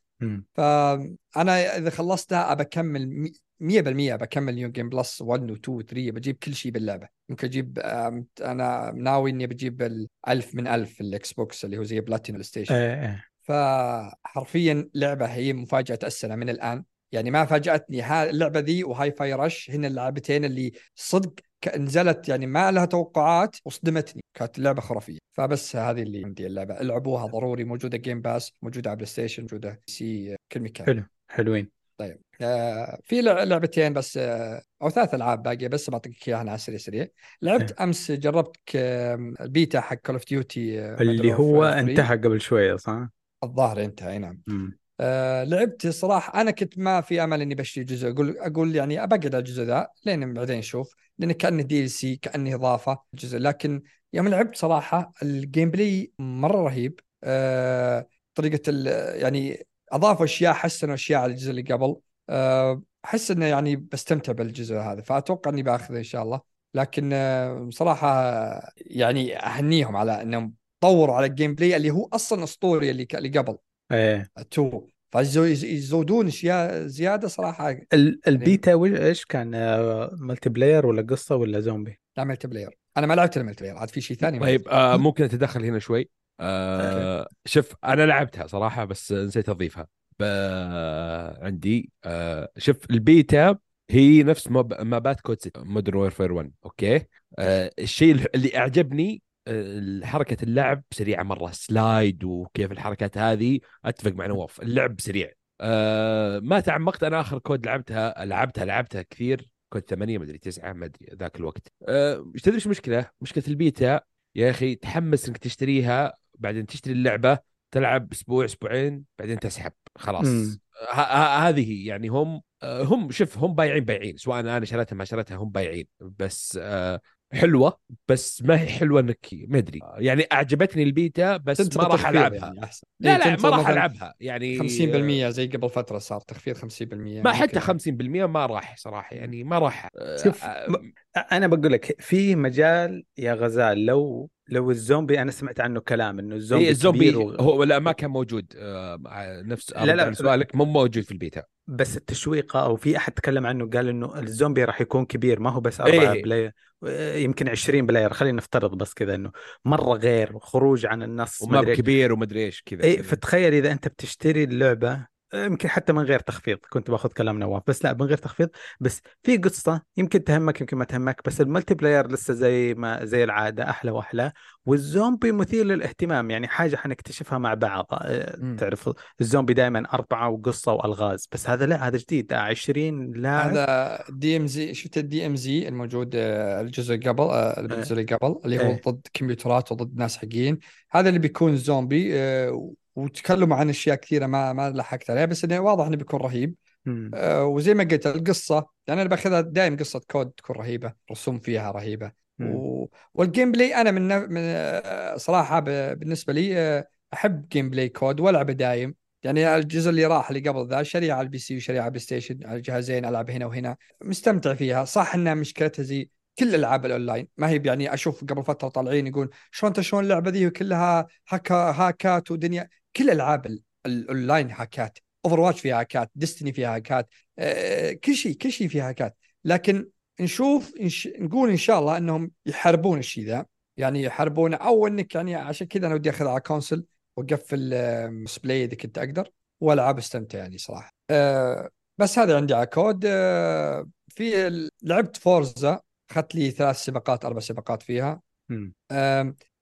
فأنا إذا خلصتها أبكمل مية بالمية، أبكمل نيو جيم بلس واحد و اثنين و ثلاثة، بجيب كل شيء باللعبة. ممكن أجيب، أنا ناوي إني بجيب الألف من ألف الإكس بوكس اللي هو زي بلاتينو ستيشن. أه. فحرفيا لعبة هي مفاجأة السنة من الآن يعني، ما فاجأتني ها اللعبة ذي وهاي فاي رش، هنا اللعبتين اللي صدق نزلت يعني ما لها توقعات وصدمتني، كانت اللعبة خرافية. فبس هذه اللي عندي، اللعبة العبوها ضروري، موجودة جيم باس، موجودة على بلاي ستيشن، موجودة سي كل مكان. حلو حلوين. طيب آه في لعبتين بس آه أو ثلاث ألعاب باقية بس بعطيك إياها على سريع سريع. لعبت أه. أمس جربت البيتا حق كول أوف ديوتي اللي هو انتهى قبل شوية صح؟ الظاهر انتهى نعم. آه لعبت صراحة أنا كنت ما في أمل إني بشتري جزء، أقول أقول يعني أبقى على الجزء ذا لين بعدين أشوف، لأن كأنه دي سي كأنه إضافة جزء. لكن يوم لعبت صراحة الجيم بلاي مرة رهيب، آه طريقة ال يعني أضافوا أشياء، حسنوا أشياء على الجزء اللي قبل، أحس آه إنه يعني بستمتع بالجزء هذا، فأتوقع إني بأخذه إن شاء الله. لكن آه صراحة يعني أهنيهم على إنهم طوروا على الجيم بلاي اللي هو أصلا أسطوري اللي اللي قبل. ايه تو فازو يزودون اشياء زياده صراحه. البيتا ايش كان، ملتي بلاير ولا قصه ولا زومبي؟ لا ملتي بلاير، انا ما لعبت الملتي بلاير، عاد في شيء ثاني. طيب آه ممكن اتدخل هنا شوي. آه شوف انا لعبتها صراحه بس نسيت اضيفها عندي. آه شوف البيتا هي نفس ما بات كود مودرن ويرفير واحد اوكي. آه الشيء اللي اعجبني الحركة، اللعب سريعة مرة، سلايد وكيف الحركات هذه. أتفق مع نواف، اللعب سريع. أه ما تعمقت أنا، آخر كود لعبتها لعبتها لعبتها كثير، كود ثمانية مدري تسعة مدري ذاك الوقت. أه تدري إيش مشكلة مشكلة البيتا يا أخي؟ تحمس إنك تشتريها، بعدين تشتري اللعبة تلعب أسبوع أسبوعين بعدين تسحب خلاص. هذه يعني هم هم شوف هم بايعين بايعين سواء أنا شريتها ما شريتها هم بايعين. بس أه حلوة بس ما هي حلوة نكية ما أدري يعني. أعجبتني البيتا بس ما راح ألعبها يعني. لا لا ما راح ألعبها يعني خمسين بالمية زي قبل فترة صار تخفيض خمسين بالمية، ما حتى خمسين بالمية ما راح صراحة يعني ما راح. شوف آه م... أنا بقول لك في مجال يا غزال، لو لو الزومبي أنا سمعت عنه كلام إنه الزومبي, الزومبي و... هو لا ما كان موجود. آه نفس لا لا سؤالك مو موجود في البيتا، بس التشويقة أو في أحد تكلم عنه قال إنه الزومبي راح يكون كبير، ما هو بس أربعة إيه. بلاير يمكن عشرين بلاير خلينا نفترض بس كذا، إنه مرة غير خروج عن النص وما كبير ومدري إيش كذا إيه. فتخيل إذا أنت بتشتري اللعبة يمكن حتى من غير تخفيض، كنت باخذ كلام نواف بس لا من غير تخفيض، بس في قصة يمكن تهمك يمكن ما تهمك، بس الملتي بلاير لسه زي ما زي العادة أحلى وأحلى، والزومبي مثير للاهتمام يعني حاجة حنكتشفها مع بعض. تعرف الزومبي دائما أربعة وقصة وألغاز، بس هذا لا هذا جديد عشرين لاعب. هذا دي ام زي، شفت الدي ام زي الموجود الجزء قبل الجزء اللي قبل اللي هو ضد كمبيوترات وضد ناس حقين، هذا اللي بيكون زومبي وتكلموا عن اشياء كثيره ما ما لحقت عليها، بس انه واضح انه بيكون رهيب. آه وزي ما قلت القصه يعني انا باخذها دائما قصه كود تكون رهيبه، رسوم فيها رهيبه، و... والجيم بلاي انا من, نف... من صراحه ب... بالنسبه لي احب جيم بلاي كود والعبه دايم. يعني الجزء اللي راح اللي قبل ذا شريعه على البي سي وشريعه على البلاي ستيشن، على الجهازين العب هنا وهنا، مستمتع فيها. صح انها مشكلتها زي كل العاب الاونلاين ما هي يعني، اشوف قبل فتره طالعين يقول شلون انت شلون اللعبه ذي كلها هاكا هاكات ودنيا، كل العاب الاونلاين هاكات، اوفرواتش فيها هاكات، ديستني فيها هاكات، أه كل شيء كل شيء فيها هاكات. لكن نشوف نش... نقول ان شاء الله انهم يحاربون الشيء ذا، يعني يحاربون او انك يعني عشان كذا انا ودي اخذ على كونسل وقفل السبلاي اذا كنت اقدر والعب استمتع يعني صراحه. أه بس هذا عندي على كود. أه في لعبت فورزا، أخذت لي ثلاث سباقات أربع سباقات فيها.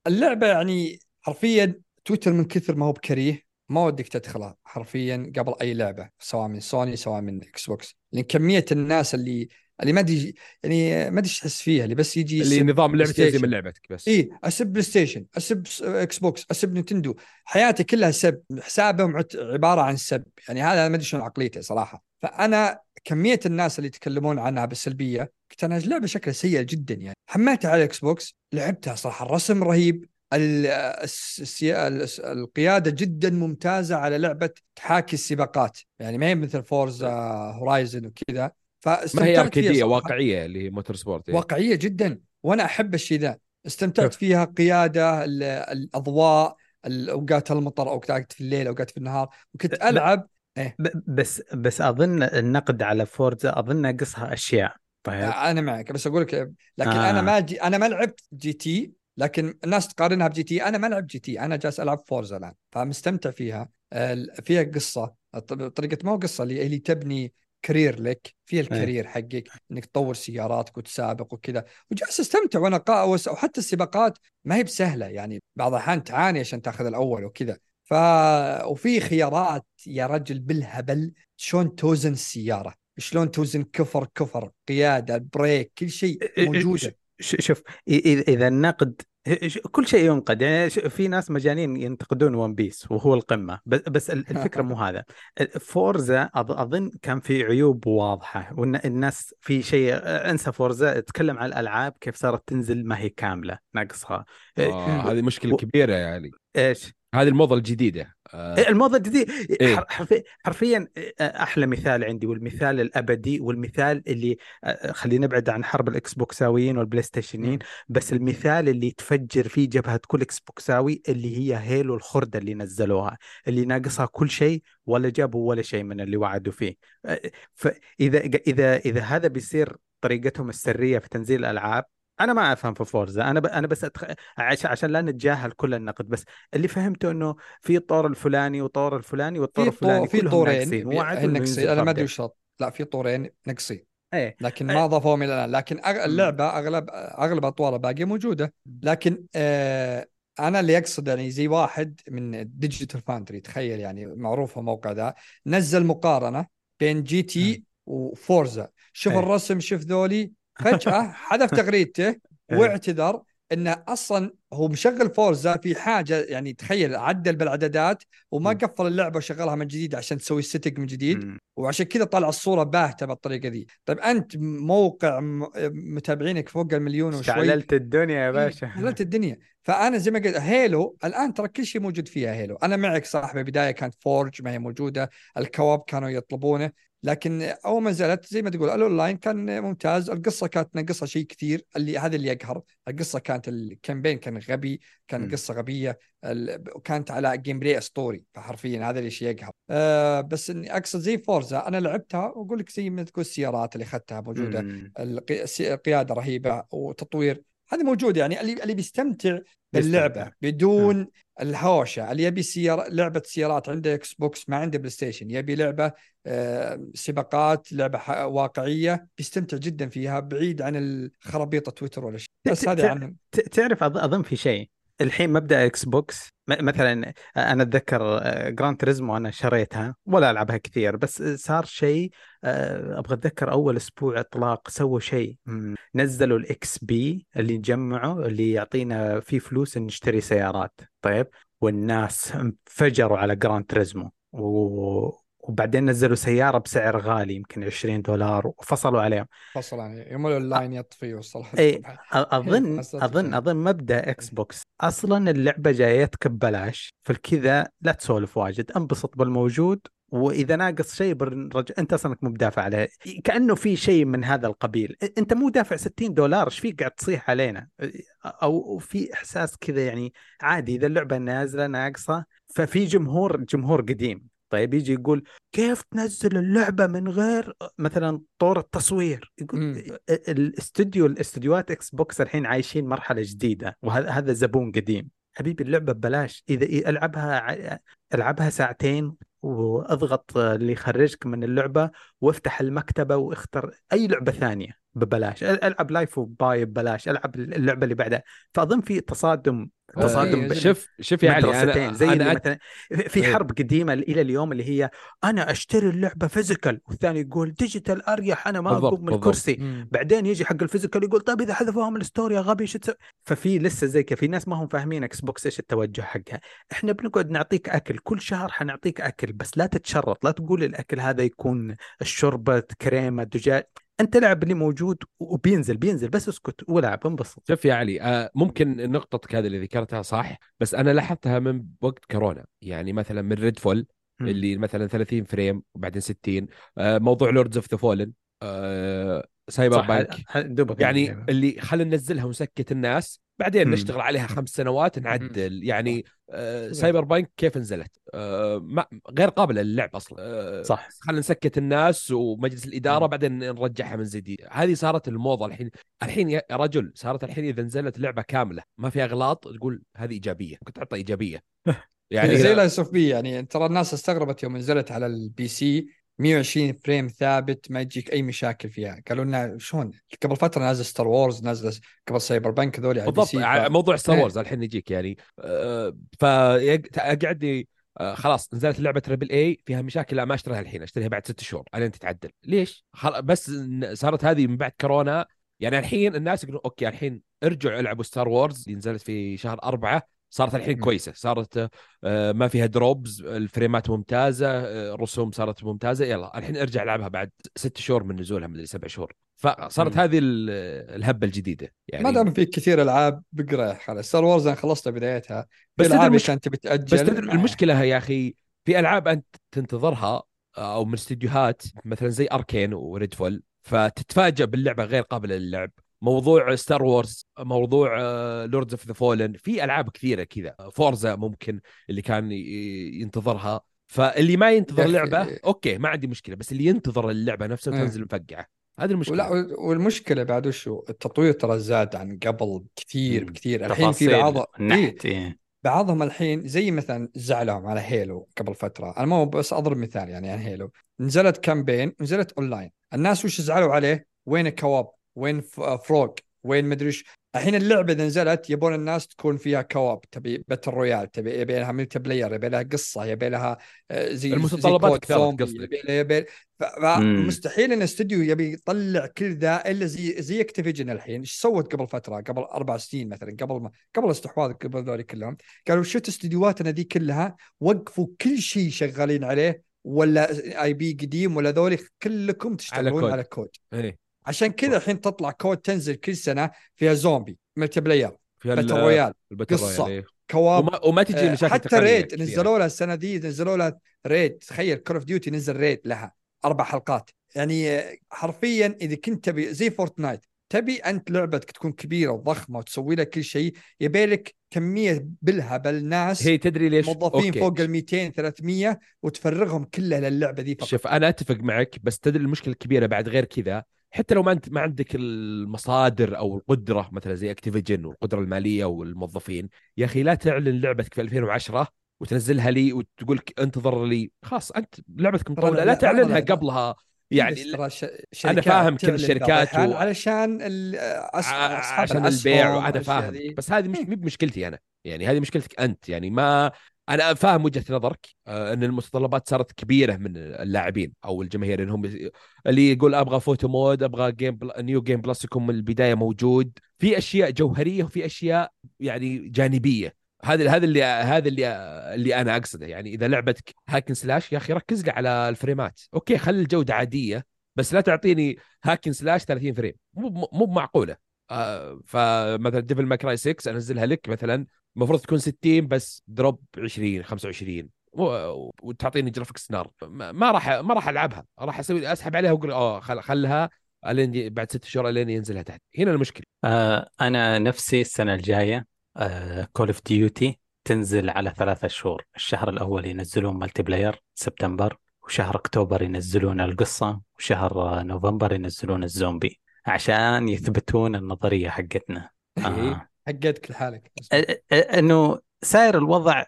اللعبة يعني حرفياً تويتر من كثر ما هو بكريه ما ودك تدخلها حرفياً قبل أي لعبة، سواء من سوني سواء من إكس بوكس، لأن كمية الناس اللي اللي ما دي يعني ما ديش تحس فيها، اللي بس يجي اللي نظام لعبتك زي ما لعبتك بس إيه، أسب بلاي ستيشن أسب إكس بوكس أسب نينتندو، حياتي كلها سب، حسابهم عبارة عن سب، يعني هذا ما أدري شنو عقليته صراحة. فأنا كمية الناس اللي يتكلمون عنها بالسلبية كنت أنا اللعبة شكلها سيئة جدا يعني. حملتها على إكس بوكس لعبتها صراحة، الرسم رهيب، القيادة جدا ممتازة على لعبة تحاكي السباقات، يعني ما هي مثل فورزا هورايزن وكذا، ما هي أركيدية واقعية اللي هي موتور سبورت يعني. واقعية جدا وأنا أحب الشيء ذا، استمتعت فيها. قيادة، الأضواء، أوقات المطر، أوقات في الليل أوقات في النهار، وكنت ألعب إيه؟ بس بس أظن النقد على فورزا أظن ناقصها أشياء. طيب أنا معك بس أقولك لكن آه. أنا ما جي أنا ما لعبت جي تي، لكن الناس تقارنها بجي تي، أنا ما لعب جي تي، أنا جالس ألعب فورزا الآن، فمستمتع فيها. فيها قصة، طريقة ما هو قصة اللي, اللي تبني كارير لك، فيها الكارير حقك إنك تطور سياراتك وتسابق وكذا، وجالس استمتع وأنا قاوس. وحتى السباقات ما هي بسهلة يعني، بعض الأحيان تعاني عشان تأخذ الأول وكذا. ف وفي خيارات يا رجل بالهبل، شلون توزن السيارة، شلون توزن كفر كفر قيادة بريك، كل شيء موجود. شوف إذا النقد كل شيء ينقد يعني، في ناس مجانين ينتقدون ون بيس وهو القمة، بس الفكرة مو هذا. فورزا أظن كان في عيوب واضحة، والناس في شيء انسى فورزا، تكلم عن الألعاب كيف صارت تنزل ما هي كاملة ناقصها. آه هذه مشكلة و... كبيرة يعني. إيش هذه الموضة الجديدة؟ آه الموضة الجديدة إيه؟ حرفيا أحلى مثال عندي، والمثال الأبدي، والمثال اللي خلينا نبعد عن حرب الإكس بوكساويين والبلاي ستيشنين، بس المثال اللي تفجر فيه جبهة كل إكس بوكساوي اللي هي هيلو الخردة اللي نزلوها، اللي ناقصها كل شيء ولا جابوا ولا شيء من اللي وعدوا فيه. فإذا إذا إذا هذا بيصير طريقتهم السرية في تنزيل الألعاب، أنا ما أفهم في فورزا، أنا ب... أنا بس أتخ... عش... عشان لا نتجاهل كل النقد، بس اللي فهمته إنه في طور الفلاني وطور الفلاني وطور الفلاني، في طورين نقصي، أنا ما أدري وش لا في طورين نقصي أيه. لكن ما ضافوا من الآن، لكن أغ... اللعبة أغلب أغلب أطوارها باقي موجودة. لكن آه... أنا اللي أقصد يعني زي واحد من ديجيتال فاندري، تخيل يعني معروف موقع ذا، نزل مقارنة بين جي تي وفورزا، شوف أيه. الرسم شوف ذولي، فجأة حذف تغريدته واعتذر إنه أصلاً هو مشغل فورزا في حاجة يعني، تخيل عدل بالعدادات وما قفل اللعبة وشغلها من جديد عشان تسوي ستيك من جديد، وعشان كذا طلع الصورة باهتة بالطريقة دي. طيب أنت موقع متابعينك فوق المليون وشوي، شعللت الدنيا يا باشا، شعللت الدنيا. فأنا زي ما قلت هيلو الآن ترى كل شيء موجود فيها هيلو، أنا معك صاحبي، بداية كانت فورج ما هي موجودة، الكواب كانوا يطلبونه، لكن أول ما نزلت زي ما تقول الأونلاين كان ممتاز، القصة كانت ناقصة شيء كثير، اللي هذا اللي يقهر، القصة كانت الكامبين كان غبي، كان قصة غبية، وكانت على جيم بلاي أسطوري، فحرفيا هذا الشيء يقهر. أه بس إني أقصد زي فورزا أنا لعبتها وأقول لك زي ما تقول السيارات اللي أخذتها موجودة، القيادة رهيبة وتطوير هذا موجود، يعني اللي اللي بيستمتع باللعبة بدون مم. الهوشة، اللي يبي سيارة لعبة سيارات عنده إكس بوكس ما عنده بلاي ستيشن، يبي لعبة آه سباقات لعبة واقعية بيستمتع جدا فيها، بعيد عن الخرابيط تويتر ولا شيء. بس هذا عن تعرف أظن في شيء الحين مبدأ إكس بوكس، مثلا أنا أتذكر جراند تريزمو أنا شريتها ولا ألعبها كثير، بس صار شيء أبغى أتذكر أول أسبوع إطلاق سووا شيء، نزلوا الإكس بي اللي نجمعه اللي يعطينا فيه فلوس نشتري سيارات. طيب والناس انفجروا على جراند تريزمو، وبعدين نزلوا سيارة بسعر غالي يمكن عشرين دولار وفصلوا عليهم. فصلوا عليهم يملوا اللاين يطفيوا الصراحة. اي أظن أظن أظن مبدأ إكس بوكس أصلا اللعبة جايتك ببلاش، فالكذا لا تسولف واجد، انبسط بالموجود، وإذا ناقص شيء برج أنت أصلاً مو بدافع عليه، كأنه في شيء من هذا القبيل، أنت مو دافع ستين دولار، إيش فيك قاعد تصيح علينا؟ أو في إحساس كذا يعني عادي إذا اللعبة نازلة ناقصة، ففي جمهور جمهور قديم طيب يجي يقول كيف تنزل اللعبة من غير مثلاً طور التصوير؟ يقول الاستوديو الاستوديوات إكس بوكس الحين عايشين مرحلة جديدة، وهذا هذا زبون قديم. حبيبي اللعبة ببلاش، إذا ألعبها ألعبها ساعتين واضغط اللي يخرجك من اللعبة وافتح المكتبة واختر أي لعبة ثانية ببلاش، ألعب لايف وباي ببلاش، ألعب اللعبة اللي بعدها. فأظن في تصادم تصادم شوف شوف يا علي، أنا زي أنا مثلا في حرب قديمة إلى اليوم اللي هي أنا أشتري اللعبة فيزيكال، والثاني يقول ديجيتال أريح، أنا ما أقوم من الكرسي. مم. بعدين يجي حق الفيزيكال يقول طيب إذا حذفوها من الستوري غبي شو تسوي؟ ففي لسه زي كذا في ناس ما هم فاهمين إكس بوكس إيش التوجه حقها. إحنا بنقعد نعطيك أكل كل شهر، حنعطيك أكل بس لا تتشرط، لا تقول الأكل هذا يكون الشوربة كريمة دجاج، أنت لعب اللي موجود وبينزل بينزل بس اسكت ولعب انبسط. شوف يا علي آه ممكن نقطتك هذه اللي ذكرتها صح، بس أنا لاحظتها من وقت كورونا، يعني مثلا من ريدفول اللي مثلا ثلاثين فريم وبعدين ستين، آه موضوع لوردز اوف ذا فولن، آه سايبر بانك، يعني دبقى. اللي خلينا ننزلها ونسكت الناس بعدين مم. نشتغل عليها خمس سنوات نعدل مم. يعني آه سايبر بانك كيف نزلت آه ما غير قابلة للعب أصلا آه صح، خلينا نسكت الناس ومجلس الإدارة مم. بعدين نرجعها من جديد. هذه صارت الموضة الحين الحين يا رجل، صارت الحين إذا نزلت لعبة كاملة ما فيها أغلاط تقول هذه إيجابية، كنت تعطي إيجابية يعني زي لا يصف بي. يعني ترى الناس استغربت يوم نزلت على البي سي مية وعشرين فريم ثابت ما يجيك أي مشاكل فيها، قالوا لنا شون قبل فترة نازل ستار وورز، نازل قبل سايبر بانك ذولي على البي سي بالضبط ف... موضوع ستار وورز الحين يجيك يعني أه فأقعد أه خلاص نزلت لعبة تريبل اي فيها مشاكل، لا ما اشتريها الحين، اشتريها بعد ست شهور علين تتعدل ليش خل... بس صارت هذه من بعد كورونا. يعني الحين الناس يقولون أوكي الحين ارجعوا العبوا ستار وورز اللي نزلت في شهر أربعة، صارت الحين كويسة، صارت ما فيها دروبز، الفريمات ممتازة، الرسوم صارت ممتازة، يلا الحين ارجع لعبها بعد ست شهور من نزولها مدري سبع شهور. فصارت هذه الهبة الجديدة يعني. ما دام في كثير ألعاب بقرأ خلاص ستار وورز أنا خلصت بدايتها، بس المش... أنت بتأجل. بس المشكلة يا أخي في ألعاب أنت تنتظرها أو من استديوهات مثلا زي أركين وريدفول، فتتفاجأ باللعبة غير قابلة للعب. موضوع ستار وورز، موضوع لوردز اوف ذا فولن، في العاب كثيره كذا، فورزا ممكن اللي كان ينتظرها. فاللي ما ينتظر لعبه اوكي ما عندي مشكله، بس اللي ينتظر اللعبه نفسها تنزل مفقعه، هذه المشكله. والمشكله بعد شو التطوير ترى زاد عن قبل كثير بكثير. الحين في بعض إيه؟ بعضهم الحين زي مثلا زعلهم على هيلو قبل فتره، انا ما بس اضرب مثال يعني عن هيلو، نزلت كامبين نزلت اونلاين، الناس وش زعلوا عليه؟ وين الكواب، وين فروق، وين مدريش. الحين اللعبة إذا نزلت يبون الناس تكون فيها كواب، تبي باتل رويال، تبي يبي لها ملتي بلاير، يبي لها قصة، يبي لها زي المتطلبات كثيرة، يبي لها مستحيل إن استوديو يبي يطلع كل ذا إلا زي زي أكتيفيجن الحين إيش سوت قبل فترة، قبل أربع سنين مثلا، قبل ما قبل استحواذ قبل ذولي كلهم، قالوا شت استديوهاتنا ذي كلها وقفوا كل شيء شغالين عليه، ولا آي بي قديم ولا ذولي كلكم تشتغلون على كود. عشان كذا الحين تطلع كود تنزل كل سنة فيها زومبي، ملتي بلاير، باتل رويال، قصة، إيه. كواب، وما, وما تجي مشاكل تقنية. حتى ريد نزلوا لها السنة دي، نزلوا لها ريد، تخيل كول اوف ديوتي نزل ريد لها أربع حلقات. يعني حرفيا إذا كنت تبي زي فورتنايت، تبي أنت لعبتك تكون كبيرة وضخمة وتسوي لها كل شيء، يبالك كمية بالهبل ناس، هي تدري ليش موظفين أوكي. فوق الميتين ثلاثمية وتفرغهم كلها للعبة دي فقط. شوف أنا أتفق معك، بس تدري المشكلة الكبيرة بعد غير كذا، حتى لو ما انت ما عندك المصادر او القدره مثلا زي اكتيفيجن والقدره الماليه والموظفين، يا اخي لا تعلن لعبتك في ألفين وعشرة وتنزلها لي وتقول انتظر لي، خلاص انت لعبتك مطوله لا تعلنها قبلها. يعني انا فاهم كل الشركات و... علشان اصحاب البيع وهذا فاهم، بس هذه مش مشكلتي انا، يعني هذه مشكلتك انت. يعني ما أنا فاهم وجهة نظرك أن المتطلبات صارت كبيرة من اللاعبين أو الجماهير، إنهم اللي يقول أبغى فوتو مود، أبغى جيم بل... نيو جيم بلس يكون من البداية موجود. في أشياء جوهرية وفي أشياء يعني جانبية هذا هذا اللي هذا اللي اللي انا اقصده. يعني اذا لعبتك هاكن سلاش يا اخي ركز لي على الفريمات، اوكي خلي الجوده عاديه بس لا تعطيني هاكن سلاش ثلاثين فريم، مو مو معقوله. آه فمثلا ديفل ماكراي ستة انزلها لك مثلا المفروض تكون ستين بس دروب عشرين خمسة وعشرين وتعطيني جرافيكس نار، ما راح ما راح العبها، راح اسوي اسحب عليها واقول اه خلها لين بعد ست شهور لين ينزلها تحت. هنا المشكله. آه انا نفسي السنه الجايه كول اوف ديوتي تنزل على ثلاثة شهور، الشهر الأول ينزلون ملتي بلاير سبتمبر، وشهر أكتوبر ينزلون القصة، وشهر نوفمبر ينزلون الزومبي، عشان يثبتون النظرية حقتنا. آه. حقتك لحالك أنه سائر الوضع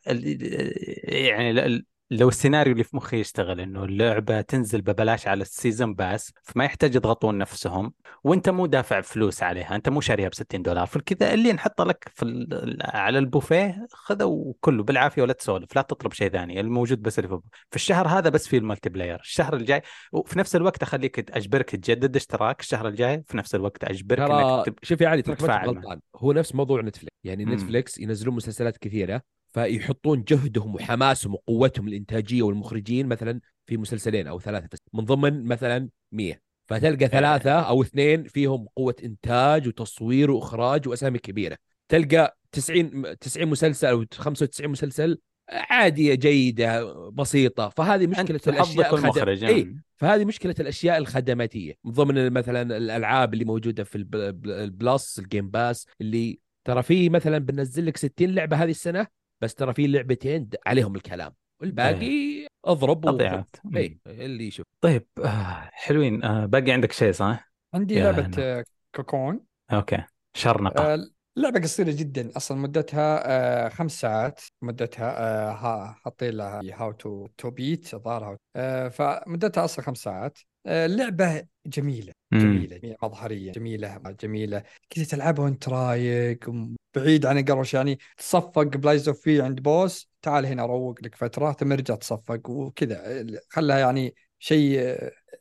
يعني لو السيناريو اللي في مخي يشتغل أنه اللعبة تنزل ببلاش على السيزن باس، فما يحتاج يضغطون نفسهم، وانت مو دافع فلوس عليها، انت مو شاريها بستين دولار، فالكذا اللي نحط لك في على البوفيه خذوا كله بالعافية ولا تسولف، لا تطلب شيء ثاني، الموجود بس اللي في الشهر هذا بس في الملتي بلاير. الشهر الجاي وفي نفس الوقت أخليك أجبرك تجدد اشتراك الشهر الجاي، في نفس الوقت أجبرك انك تب... شوف يا علي ترى غلطان، هو نفس موضوع نتفليكس. يعني نتفليكس ينزلون مسلسلات كثيرة فيحطون جهدهم وحماسهم وقوتهم الإنتاجية والمخرجين مثلا في مسلسلين أو ثلاثة بس من ضمن مثلا مية، فتلقى ثلاثة أو اثنين فيهم قوة إنتاج وتصوير وإخراج وأسامي كبيرة، تلقى تسعين تسعين مسلسل أو خمسة وتسعين مسلسل عادية جيدة بسيطة. فهذه مشكلة الأشياء الخدماتية يعني. إيه؟ فهذه مشكلة الأشياء الخدماتية من ضمن مثلا الألعاب اللي موجودة في البلاس الجيم باس، اللي ترى فيه مثلا بنزل لك ستين لعبة هذه السنة بس ترى في لعبتين عليهم الكلام والباقي اضرب و... اي اللي يشوف. طيب آه حلوين. آه باقي عندك شيء صح؟ عندي لعبة آه كوكون. اوكي شرنقة. آه لعبة قصيرة جدا اصلا، مدتها آه خمس ساعات مدتها، آه حاطين لها هاو تو تو بيت ظهرها، آه فمدتها اصلا خمس ساعات. آه لعبة جميلة جميلة مم. مظهرية جميلة جميلة كذا، تلعبها وانت رايق بعيد عن القرش، يعني تصفق بلايزو في عند بوس تعال هنا روق لك فترة ثم ارجع تصفق وكذا، خلها يعني شيء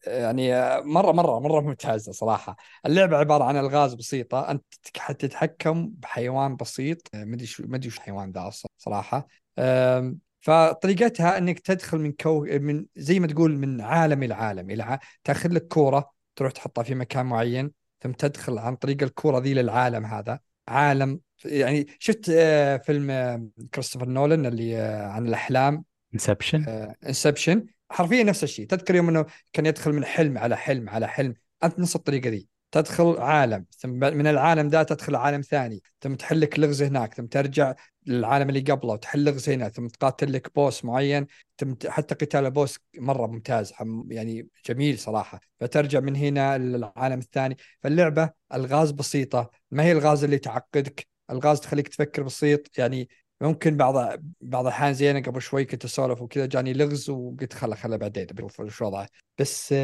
يعني مرة مرة مرة ممتازة صراحة. اللعبة عبارة عن ألغاز بسيطة، أنت حتى تتحكم بحيوان بسيط، ما أدري شو ما أدري شو الحيوان ذا أصلا صراحة. فطريقتها أنك تدخل من كو من زي ما تقول من عالم إلى عالم، إلى تأخذ لك كورة تروح تحطها في مكان معين ثم تدخل عن طريق الكورة ذي للعالم هذا، عالم يعني. شفت فيلم كريستوفر نولان اللي عن الأحلام انسبشن، انسبشن حرفيا نفس الشيء. تذكر يوم أنه كان يدخل من حلم على حلم على حلم، أنت نفس الطريقة دي، تدخل عالم ثم من العالم ده تدخل عالم ثاني ثم تحلك لغز هناك ثم ترجع للعالم اللي قبله وتحل لغز هنا ثم تقاتل لك بوس معين، ثم حتى قتال بوس مرة ممتاز يعني جميل صراحة، فترجع من هنا للعالم الثاني. فاللعبة الغاز بسيطة، ما هي الغاز اللي تعقدك، الغاز تخليك تفكر بسيط. يعني ممكن بعض بعض الحين زينا قبل شوي كنت أسولف وكذا جاني لغز وقلت خلا خلا بعدين بشوف شو وضعه، بس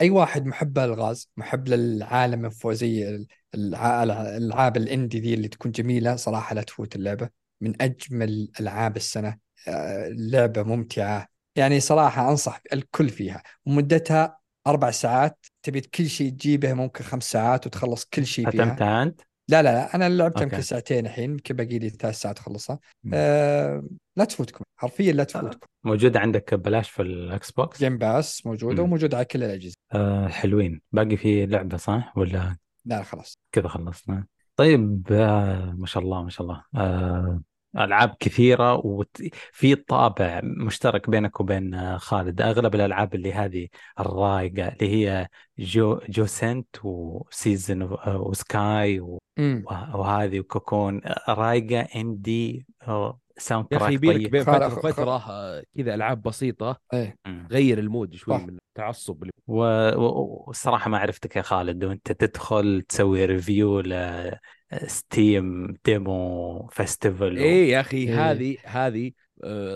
أي واحد محب للغاز محب للعالم الفوزي الألعاب الإندي ذي اللي تكون جميلة صراحة لا تفوت اللعبة، من أجمل ألعاب السنة، لعبة ممتعة يعني صراحة أنصح الكل فيها. ومدتها أربع ساعات، تبي كل شيء تجيبه ممكن خمس ساعات وتخلص كل شيء فيها. أتمتع أنت؟ لا لا لا أنا لعبتها يمكن ساعتين الحين، يمكن باقي لي ثلاث ساعات خلصها. أه لا تفوتكم حرفيا لا تفوتكم. موجودة عندك ببلاش في الأكس بوكس جيم باس، موجودة وموجودة على كل الأجهزة. أه حلوين. باقي في لعبة صح ولا؟ لا خلاص كذا خلصنا. طيب آه ما شاء الله ما شاء الله. آه ألعاب كثيرة وفي طابع مشترك بينك وبين خالد، أغلب الألعاب اللي هذه الرايقة اللي هي جو جوسنت وسيزن وسكاي وهذه وكوكون، رايقة اندي ساوند تراك طيب فترة كذا، ألعاب بسيطة ايه. غير المود شوي من التعصب اللي... والصراحة و... ما عرفتك يا خالد وانت تدخل تسوي ريفيو ل ستيم ديمو فيستيفال و... ايه يا اخي هذه هذه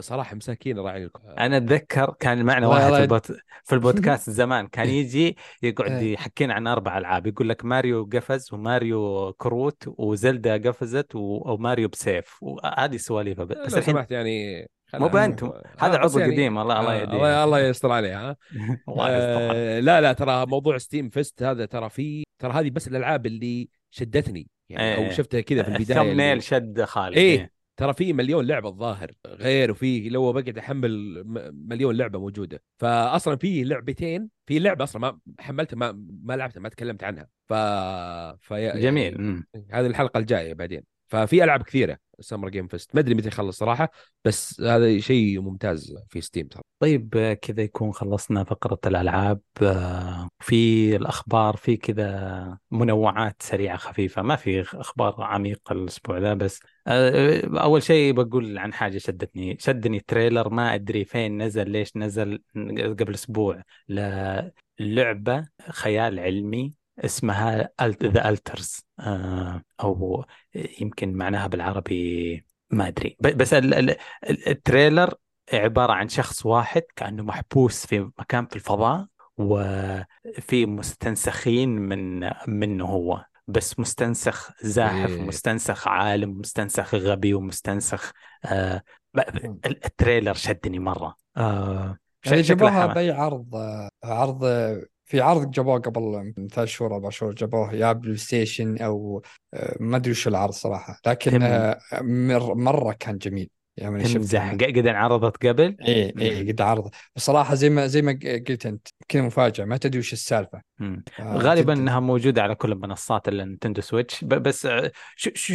صراحه مساكين راعي لكم. انا اتذكر كان معنا واحد البط... في البودكاست زمان كان يجي يقعد يحكينا عن اربع العاب، يقول لك ماريو قفز وماريو كروت وزلدا قفزت و... وماريو بسيف وهذه سواليف. بس الحين يعني مو بأنتم هذا عضو يعني... قديم الله الله يهديه الله الله يستر عليه. ها لا لا ترى موضوع ستيم فيست هذا ترى في ترى هذه بس الالعاب اللي شدتني يعني، أو شفتها كذا في البداية. ثمنيل شد خالد. إيه ترى في مليون لعبه الظاهر غير، وفي لو بقعد احمل مليون لعبه موجوده. فاصلا في لعبتين، في لعبه اصلا ما حملتها ما ما لعبتها ما تكلمت عنها. ف في... جميل يعني هذه الحلقه الجايه بعدين. ففي العاب كثيره سمر جيم فيست، ما ادري متى يخلص صراحه، بس هذا شيء ممتاز في ستيم. طيب كذا يكون خلصنا فقره الالعاب. في الاخبار، في كذا منوعات سريعه خفيفه، ما في اخبار عميقه الاسبوع ذا. بس اول شيء بقول عن حاجه شدتني شدني تريلر ما ادري فين نزل، ليش نزل قبل اسبوع، للعبه خيال علمي اسمها The Alters، أو يمكن معناها بالعربي ما أدري. بس التريلر عبارة عن شخص واحد كأنه محبوس في مكان في الفضاء، وفي مستنسخين من منه هو، بس مستنسخ زاحف، مستنسخ عالم، مستنسخ غبي، ومستنسخ آه. التريلر شدني مرة. آه جابوها بأي عرض؟ عرض في عرض جابوه قبل ثلاث شهور أربع شهور، جابوه يا بلاي ستيشن أو ما أدري وش العرض صراحة، لكن مر مرة كان جميل يعني. تمزح، قد عرضت قبل؟ إيه إيه قد عرضت بصراحة. زي ما زي ما قلت أنت كذا مفاجأة، ما تدري وش السالفة. غالبا أنها موجودة على كل منصات النينتندو سويتش. بس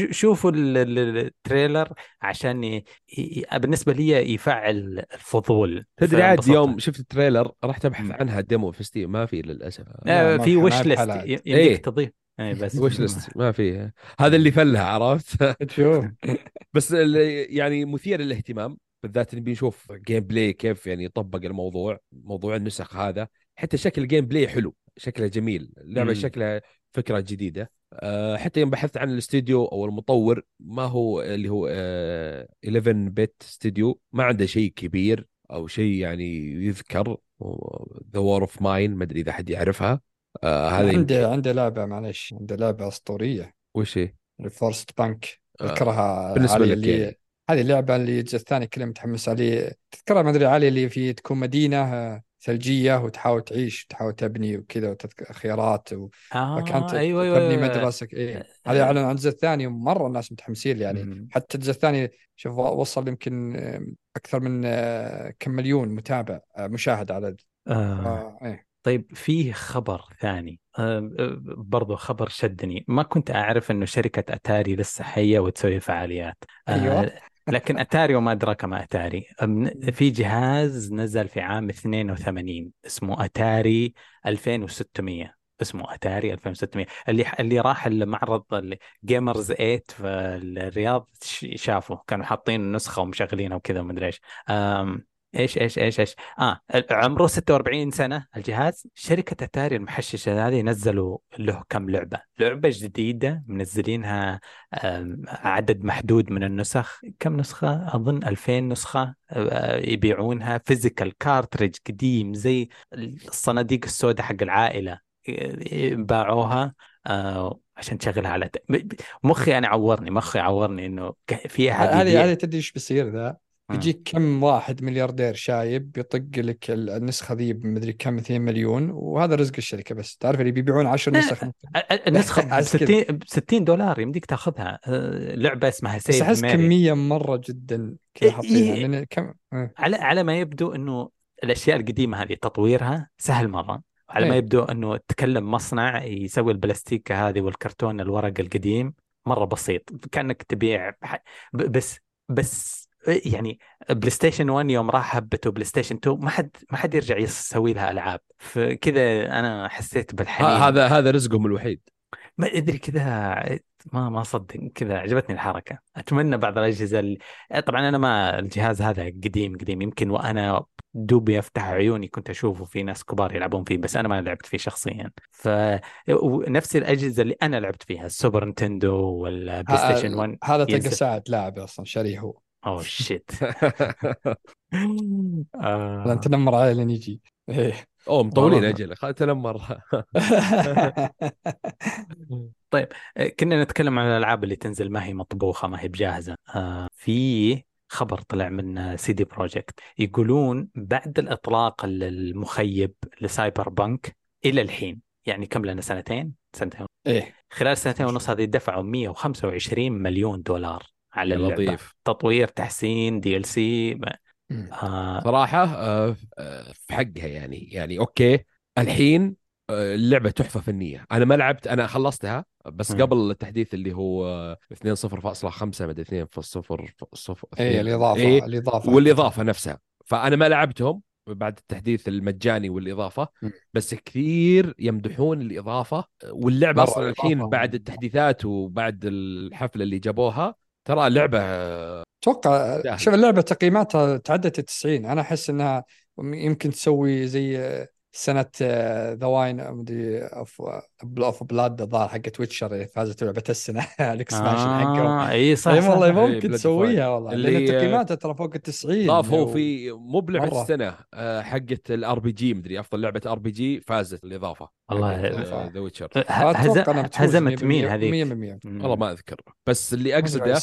شوفوا التريلر عشان بالنسبة لي يفعل الفضول. تدري عاد يوم شفت التريلر رحت أبحث عنها ديمو في ستيم، ما في للأسف. آه في ويش ليست يمديك تضيف. اي بس وش لست ما فيه، هذا اللي فلها عرفت. شوف بس يعني مثير للاهتمام، بالذات نبي نشوف جيم بلاي كيف يعني يطبق الموضوع، موضوع النسخ هذا. حتى شكل جيم بلاي حلو، شكله جميل، اللعبه شكلها فكره جديده. أه حتى يوم بحثت عن الاستوديو او المطور، ما هو اللي هو أه إحدى عشر بت ستوديو، ما عنده شيء كبير او شيء يعني يذكر. The War of Mine ما ادري اذا حد يعرفها. آه هذه عنده عنده لعبه معلش عنده لعبه اسطوريه. وش هي؟ الفورست بانك، اذكرها. آه بالنسبه لي هذه اللعبه اللي الجزء الثاني كله متحمس عليه. تذكرها ما ادري علي، اللي في تكون مدينه ثلجيه وتحاول تعيش وتحاول تبني وكذا وتذكر خيارات و... آه وكانت أيوة تبني أيوة مدرسك. ايه هذا اعلن عن الجزء الثاني ومره الناس متحمسين يعني. م- حتى الجزء الثاني شوف وصل يمكن اكثر من كم مليون متابع مشاهد على آه. آه ايه طيب فيه خبر ثاني أه برضو، خبر شدني. ما كنت أعرف أنه شركة أتاري لسه حية وتسوي فعاليات. أه لكن أتاري وما أدراك ما أتاري. في جهاز نزل في عام اثنين وثمانين اسمه أتاري ألفين وستمية، اسمه أتاري ألفين وستمية، اللي اللي راح المعرض جيمرز ثمانية في الرياض شافوه، كانوا حاطين نسخة ومشغلينها وكذا وما أدري إيش. ايش ايش ايش ايش اه عمره ستة وأربعين سنه الجهاز. شركه أتاري المحششه هذه نزلوا له كم لعبه لعبه جديده، منزلينها عدد محدود من النسخ، كم نسخه اظن ألفين نسخه يبيعونها. فيزيكال كارتريج قديم زي الصناديق السوداء حق العائله باعوها عشان تشغلها على مخي. انا عورني مخي عورني انه فيها هذه هذه تدري ايش بيصير ذا؟ يجيك كم واحد ملياردير شايب يطق لك النسخة ذي بمدري كم اثنين مليون، وهذا رزق الشركة. بس تعرف اللي بيبيعون عشر نسخ، النسخة بستين دولار يمديك تاخذها. لعبة اسمها سيف ماري، بس أحس كمية مرة جدا كذا حاطينها من كم. على على ما يبدو إنه الأشياء القديمة هذه تطويرها سهل مرة، على ما يبدو إنه تكلم مصنع يسوي البلاستيك هذه والكرتون الورق القديم مرة بسيط، كأنك تبيع بس بس يعني بلايستيشن واحد يوم راح هبته بلايستيشن اثنين، ما حد ما حد يرجع يسوي لها العاب. فكذا انا حسيت بالحنين. هذا هذا رزقهم الوحيد، ما ادري كذا، ما ما صدق كذا. عجبتني الحركه، اتمنى بعض الاجهزه اللي... طبعا انا ما الجهاز هذا قديم قديم، يمكن وانا دوبي افتح عيوني كنت اشوفه في ناس كبار يلعبون فيه، بس انا ما لعبت فيه شخصيا. فنفس الاجهزه اللي انا لعبت فيها السوبر نينتندو والبلايستيشن واحد، هذا تلقى ساعه لاعب اصلا شريه. اوه شيت لا تنمر علي لين يجي. اوه مطولين اجل خل تنمر. طيب كنا نتكلم عن الالعاب اللي تنزل ما هي مطبوخه ما هي بجاهزه. آه في خبر طلع من سيدي بروجكت، يقولون بعد الاطلاق المخيب لسايبر بانك الى الحين، يعني كم لنا سنتين سنتين ايه خلال سنتين ونص هذه دفعوا مية وخمسة وعشرين مليون دولار على اللعبة، تطوير، تحسين، دي ال سي آه. صراحة آه في حقها يعني يعني أوكي الحين اللعبة تحفة فنية. أنا ما لعبت، أنا خلصتها بس م. قبل التحديث اللي هو اثنين صفر فاصلة خمسة مدى اثنين فاصلة صفر إيه الإضافة إيه الإضافة والإضافة نفسها، فأنا ما لعبتهم بعد التحديث المجاني والإضافة م. بس كثير يمدحون الإضافة واللعبة أصلا الحين بعد التحديثات وبعد الحفلة اللي جابوها ترى اللعبة توقع ده. شوف اللعبة تقييماتها تعدت التسعين، أنا أحس أنها يمكن تسوي زي سنة ذا واين أوف بلاد الظاهر حقت ويتشر فازت لعبة السنة الإكسبانشن آه حقه اي صح يعني والله ممكن تسويها والله لأن تقييماتها ترى فوق التسعين. طاف هو في مو بلعبة السنة حقت الار بي جي مدري أفضل لعبة ار بي جي فازت الإضافة والله ذا ويتشر هزمت مين هذه والله ما أذكر، بس اللي أقصده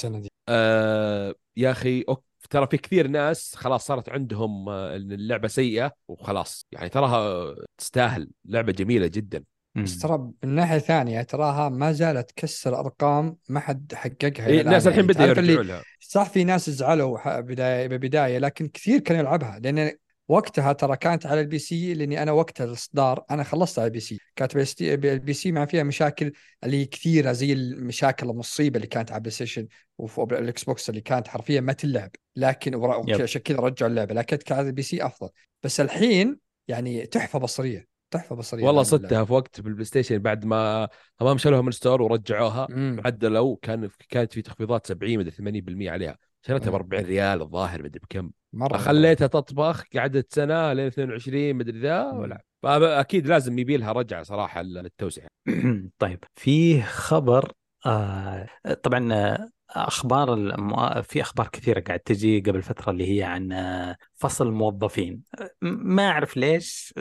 آه يا أخي أوكي ترى في كثير ناس خلاص صارت عندهم اللعبة سيئة وخلاص يعني تراها تستاهل، لعبة جميلة جدا بس ترى من ناحية ثانية تراها ما زالت تكسر أرقام ما حد حققها إيه الناس الحين بدأ يرجعوا لها صح. في ناس زعلوا بداية بداية لكن كثير كانوا يلعبها لأن وقتها ترى كانت على البي سي، لأني أنا وقتها الإصدار أنا خلصت على البي سي، كانت البي سي مع فيها مشاكل اللي كثيرة زي المشاكل المصيبة اللي كانت على البلاي ستيشن وفي الإكس بوكس اللي كانت حرفيا ما تلعب، لكن عشان كذا رجعوا اللعبة لكن كانت على البي سي أفضل. بس الحين يعني تحفة بصرية تحفة بصرية والله صدتها في وقت بالبلاي ستيشن بعد ما ما مشلوها من الستور ورجعوها عدلوا كان كانت في تخفيضات سبعين إلى ثمانين بالمئة عليها شريتها ب أربعين ريال الظاهر بدي بكم مرة خليتها تطبخ قعدت سنة لين اثنين وعشرين مدري ذا ولا فأكيد لازم يبيلها رجعة صراحة للتوسعة. طيب في خبر آه طبعا أخبار المؤ... في أخبار كثيرة قاعد تجي قبل فترة اللي هي عن فصل موظفين، ما أعرف ليش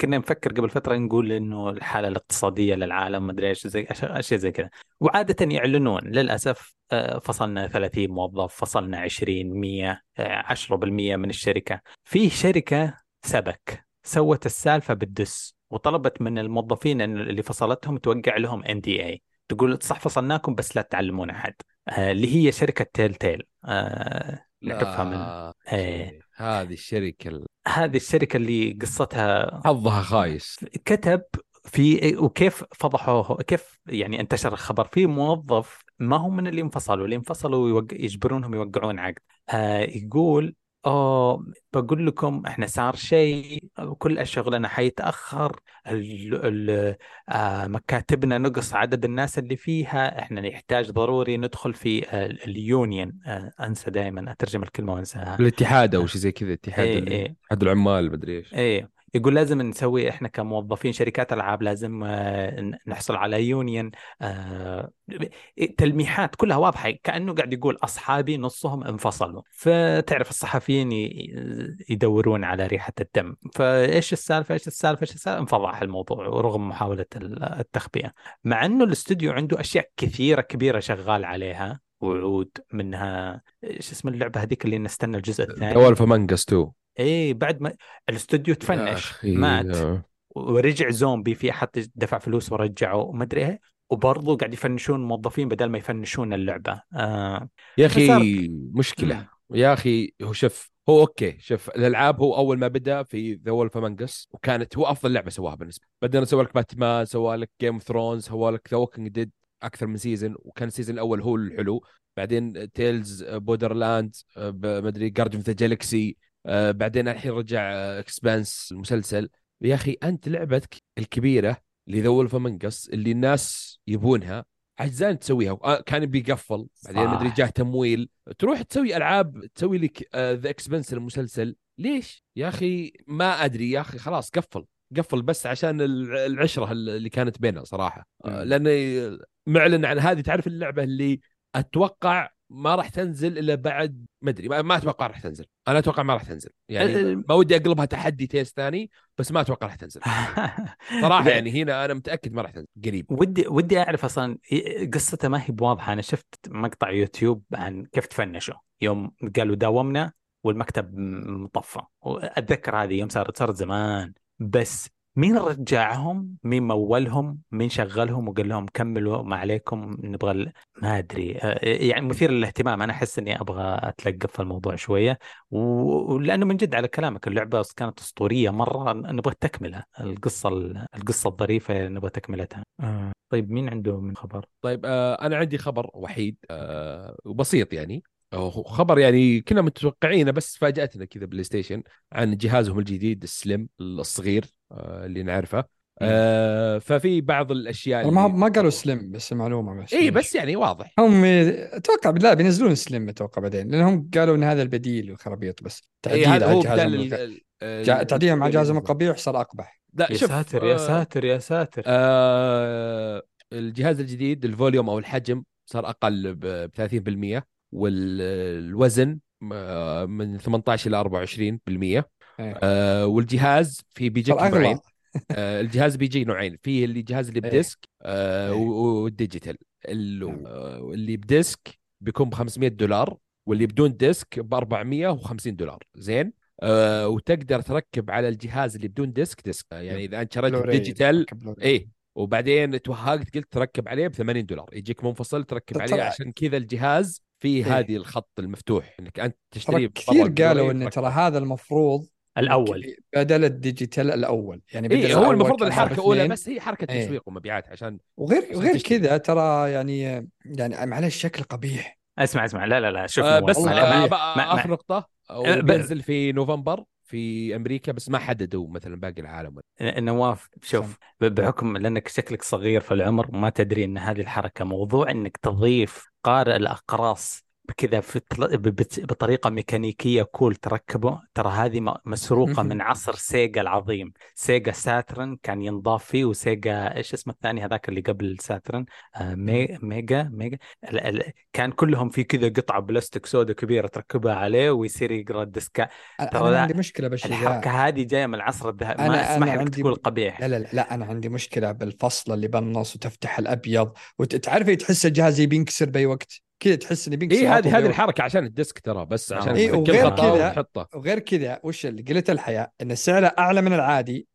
كنا نفكر قبل فترة نقول إنه الحالة الاقتصادية للعالم ما أدري إيش زي أشياء زي كذا وعادة يعلنون للأسف فصلنا ثلاثين موظف، فصلنا عشرين مية عشرة بالمية من الشركة. في شركة سبك سوت السالفة بالدس وطلبت من الموظفين اللي فصلتهم توقع لهم إن دي إيه تقول صح فصلناكم بس لا تعلمون أحد، اللي هي شركة تيل تيل آه، نعرفها من إيه. هذه الشركة ال... هذه الشركة اللي قصتها حظها خايس كتب في وكيف فضحوه كيف يعني انتشر الخبر في موظف ما هم من اللي انفصلوا اللي انفصلوا يوق... يجبرونهم يوقعون عقد آه، يقول أو بقول لكم إحنا صار شيء كل شغلنا حيتأخر مكاتبنا نقص عدد الناس اللي فيها إحنا نحتاج ضروري ندخل في اليونيون أنسى دائما أترجم الكلمة وأنساها الاتحاد أو شيء زي كذا اتحاد ايه ايه اتحاد العمال بدري إيش ايه. يقول لازم نسوي إحنا كموظفين شركات ألعاب لازم نحصل على يونيون آه، تلميحات كلها واضحة كأنه قاعد يقول أصحابي نصهم انفصلوا، فتعرف الصحفيين يدورون على ريحة الدم فإيش السالفة إيش السالفة إيش السالفة انفضح الموضوع رغم محاولة التخبئة، مع أنه الاستوديو عنده أشياء كثيرة كبيرة شغال عليها وعود منها إيش اسم اللعبة هذيك اللي نستنى الجزء الثاني دوالف مانجاس تو ايه بعد ما الاستوديو تفنش مات ورجع زومبي في احد دفع فلوس ورجعه ما ادري ايه وبرضه قاعد يفنشون موظفين بدل ما يفنشون اللعبه آه. يا اخي مشكله يا اخي هو شف هو اوكي شف الالعاب هو اول ما بدا في ذا وولف امانجس وكانت هو افضل لعبه سواها بالنسبه بدنا نسوي لك باتمان سوى لك جيم اوف ثرونز هو لك ذا ووكينج ديد اكثر من سيزن وكان السيزن الاول هو الحلو بعدين تيلز بودرلاند ما ادري جاردن ذا جالكسي آه بعدين الحين رجع اكسبانس المسلسل. يا أخي أنت لعبتك الكبيرة اللي ذول فمنقص اللي الناس يبونها عجزان تسويها آه كان بيقفل بعدين آه. مدري جاه تمويل تروح تسوي ألعاب تسوي لك ذا اكسبانس المسلسل ليش يا أخي ما أدري يا أخي خلاص قفل قفل بس عشان العشرة اللي كانت بينها صراحة آه لأنه معلن عن هذه تعرف اللعبة اللي أتوقع ما راح تنزل إلا بعد مدري ما أتوقع راح تنزل أنا أتوقع ما راح تنزل يعني ما ودي أقلبها تحدي تيس ثاني بس ما أتوقع راح تنزل صراحة يعني هنا أنا متأكد ما راح تنزل قريب. ودي ودي أعرف أصلا قصته ما هي بواضحة، أنا شفت مقطع يوتيوب عن كيف تفنشوا يوم قالوا داومنا والمكتب مطفى وأتذكر هذه يوم صارت صارت زمان بس مين رجعهم مين مولهم مين شغلهم وقال لهم كملوا ما عليكم نبغى ما ادري آه، يعني مثير للاهتمام. انا احس اني ابغى اتلقف في الموضوع شويه، و- ولانه من جد على كلامك اللعبه كانت اسطوريه مره، نبغى تكمله القصه القصه الظريفه، نبغى تكملتها. آه. طيب مين عنده من خبر؟ طيب آه، انا عندي خبر وحيد آه، وبسيط يعني، هو خبر يعني كنا متوقعينه بس فاجاتنا كذا بلاي ستيشن عن جهازهم الجديد السليم الصغير آه، اللي نعرفه مم. آه، ففي بعض الاشياء ما اللي ما قالوا سلم، بس معلومة بس اي بس ماشي. يعني واضح هم اتوقع لا بينزلون سلم اتوقع بعدين، لانهم قالوا ان هذا البديل وخرابيط، بس اي تعديل هذا على هو جهازهم بدل الق... ال- جا... ال- تعديلهم على اللي جهازهم نزل. القبيح صار اقبح. لا يا شوف ساتر يا آه، ساتر يا ساتر. آه الجهاز الجديد الفوليوم او الحجم صار اقل ب ب ثلاثين بالمية، والوزن آه، من ثمانية عشر الى أربعة وعشرين بالمية. ايه آه والجهاز في صار بيجيك اغلى. نوعين، آه الجهاز بيجي نوعين، في اللي جهاز اللي ايه بديسك آه ايه و- والديجيتال. ال- نعم. آه، اللي بديسك بيكون ب خمسمية دولار، واللي بدون ديسك ب أربعمية وخمسين دولار. زين آه وتقدر تركب على الجهاز اللي بدون ديسك ديسك آه، يعني اذا انت شريت بلوراي الديجيتال تركب بلوراي. ايه وبعدين توهقت قلت تركب عليه ب ثمانين دولار، يجيك منفصل تركب عليه. ترى عشان كذا الجهاز فيه ايه هذه الخط المفتوح انك انت ترى تشتريه برا كثير قالوا البلوراي ان ترى وتركب. هذا المفروض انك الاول بدل الديجيتال الاول، يعني بدل ايه هو الاول المفروض كان صار الحركه اولى، باثنين. بس هي حركه ايه تسويق ومبيعات عشان وغير عشان غير تشتري. كذا ترى يعني يعني معلش شكل قبيح اسمع اسمع لا لا لا شوف آه نواف، بس ما والله لا ما آه قبيح. ما بقى اخر ما نقطه، آه، ب... وبينزل في نوفمبر في امريكا، بس ما حددوا مثلا باقي العالم. نواف سم. شوف، ب- بحكم لأنك شكلك صغير في العمر ما تدري أن هذه الحركة، موضوع أنك تضيف قارئ الأقراص بكذا في طل- ب- بت- بطريقة ميكانيكية كول تركبه، ترى هذه م- مسروقة من عصر سيجا العظيم. سيجا ساترن كان ينضاف فيه، وسيجا ايش اسمه الثاني هذاك اللي قبل ساترن، آه، مي... ميجا ميجا ال- ال- كان كلهم في كذا قطعة بلاستيك سوداء كبيرة تركبها عليه ويصير يقرأ الديسكات. انا ترى أنا ما عندي لا، مشكله بالشيء ذا. الحركة هذه جاية من العصر الذهبي، ما انا انا اسمح لك عندي تقول م... لا قبيح. لا لا لا، انا عندي مشكله بالفصله اللي بالنص، وتفتح الابيض وتعرفي تحس الجهاز يبي ينكسر باي وقت كذا، تحس انه بينكسر اي على طول هذه باي هذه وقت. الحركه عشان الديسك ترى، بس عشان اي، تسجل وغير خطا آه. كذا وتحطه. وغير كذا وش اللي قله الحياه، ان سعره اعلى من العادي،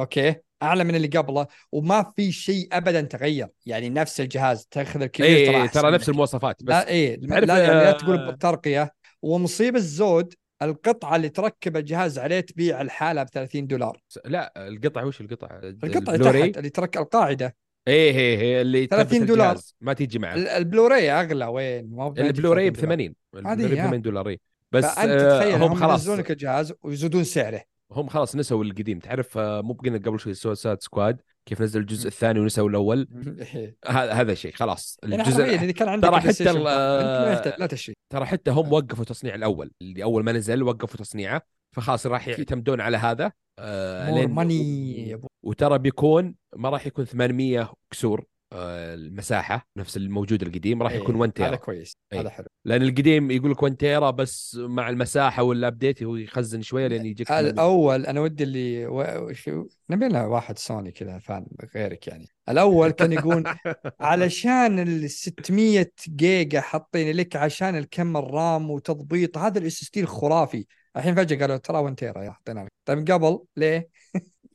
اوكي اعلى من اللي قبله، وما في شيء ابدا تغير، يعني نفس الجهاز تاخذ الكبير ترى اي احسن ترى نفس منك. المواصفات لا بس ايه لا تعرف لا، يعني لا تقول آه، بالترقية. ومصيبة الزود القطعة اللي تركب الجهاز عليه تبيع الحالة ب ثلاثين دولار، لا القطعه وش القطعه القطعة اللي تحت البلوراي اللي ترك القاعدة ايه ايه إيه، اللي تثبت ثلاثين دولار الجهاز ما تيجي ال- معك. البلوراي أغلى، وين ما ما يجي ب البلوراي ب ثلاثين دولار ثمانين، هذه البلوراي ب يا. ثمانين دولار إيه. بس فأنت آه، تخيل هم هم خلاص ينزلونك الجهاز ويزودون سعره. هم خلاص نسوا القديم تعرف. آه، مو بقينا قبل شوي سوسايد سكواد كيف نزل الجزء الثاني ونسوا الاول، إيه. هذا هذا شيء خلاص يعني الجزء حرفيا الح- إذا كان عندك ترى بلاي حتى ستيشن ال- أربعة أنت ما يحتاج آه، لا تشتري. ترى حتى هم وقفوا تصنيع الاول اللي اول ما نزل وقفوا تصنيعه، فخلاص راح يعتمدون على هذا آه مور لين ماني يا و- أبو. وترى بيكون ما راح يكون ثمانمية كسور آه المساحه نفس الموجود القديم، راح يكون إيه. 1 هذا تيرا. كويس، هذا اي حلو. لان القديم يقول لك 1 تيرا بس مع المساحه والابديت هو يخزن شويه لان يجيك ثمانمية. الأول أنا ودي اللي و... شو- نبي لنا واحد سوني كذا فان غيرك، يعني الأول كان يقول علشان ال ستمية جيجا حاطين لك عشان الكم الرام وتضبيط هذا الاس اس دي الخرافي، الحين فجأة قالوا ترى وان تيرا يا حطينا لك. طيب قبل ليه؟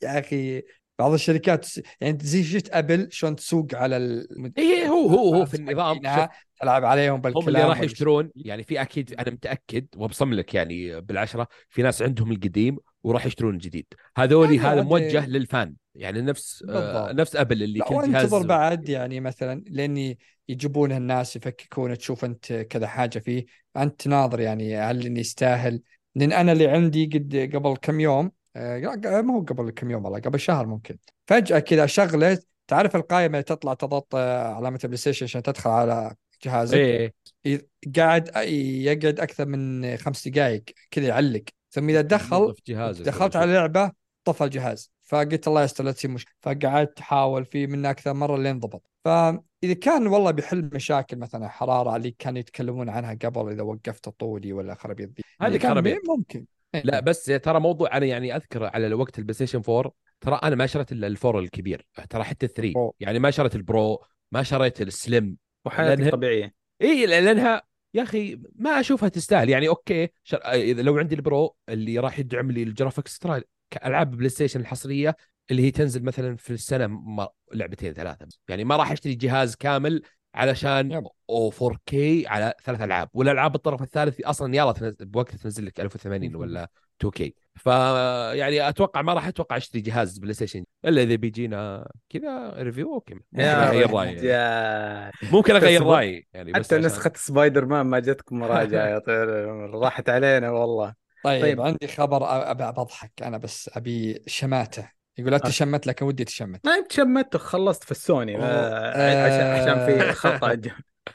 يا أخي بعض الشركات تس- يعني زي شفت أبل شلون تسوق على الم- اي هو هو هو في الابس النظام. شوف حقينها، تلعب عليهم هم اللي بالكلام راح ولا شيء. يشترون يعني، في اكيد انا متاكد وابصم لك يعني بالعشره في ناس عندهم القديم وراح يشترون الجديد، هذولي هذا هذا موجه هذه للفان يعني نفس آه، بالضبط. نفس ابل اللي لا كل وانتظر جهاز بعد يعني مثلا لين يجيبونها الناس يفككونه، تشوف انت كذا حاجه فيه، انت ناظر يعني هل اني يستاهل. لان انا اللي عندي قد قبل كم يوم آه، لا، ما هو قبل كم يوم والله قبل شهر ممكن، فجاه كذا شغله تعرف القائمه اللي تطلع تضغط آه، علامه البلاي ستيشن عشان تدخل على جهازك، ايه ي- قاعد يقعد اكثر من خمس دقائق كذا يعلق، ثم اذا دخل نظف جهازك ولا دخلت شيء. على لعبه طفى الجهاز، فقلت الله يستر لا تصير مشكله، فقعدت احاول فيه منه اكثر مره لين ضبط. فاذا كان والله بيحل مشاكل مثلا حراره اللي كانوا يتكلمون عنها قبل اذا وقفت طولي ولا خرابيط ذي، اذا هذه كان بي خرابيط. ممكن لا إيه. بس ترى موضوع انا يعني اذكر على وقت البلاي ستيشن أربعة ترى انا ما شريت الا الفور الكبير، ترى حتى الثري برو. يعني ما شريت البرو، ما شريت السليم، وحياتك لانها طبيعية. اي لانها يا اخي ما اشوفها تستاهل يعني. اوكي شر... إذا لو عندي البرو اللي راح يدعم لي الجرافيكس ترى العاب بلاي ستيشن الحصريه اللي هي تنزل مثلا في السنه ما... لعبتين ثلاثه بس. يعني ما راح اشتري جهاز كامل علشان يلا. او فور كي على ثلاث العاب، والالعاب الطرف الثالث اصلا يلا تنزل بوقت تنزل لك ألف وثمانين ولا تو كي. فيعني اتوقع ما راح اتوقع اشتري جهاز بلاي ستيشن الا اذا بيجينا كذا ريفيو وكمل اغير رايي يعني. ممكن اغير رايي يعني، بس حتى نسخه سبايدر مان ما جتكم مراجعه يا طير، راحت علينا والله. طيب, طيب عندي خبر ابى اضحك انا، بس ابي شماته. يقول أنت شمت لك ودي تشمت. طيب تشمت وخلصت في السوني عشان في خطأ.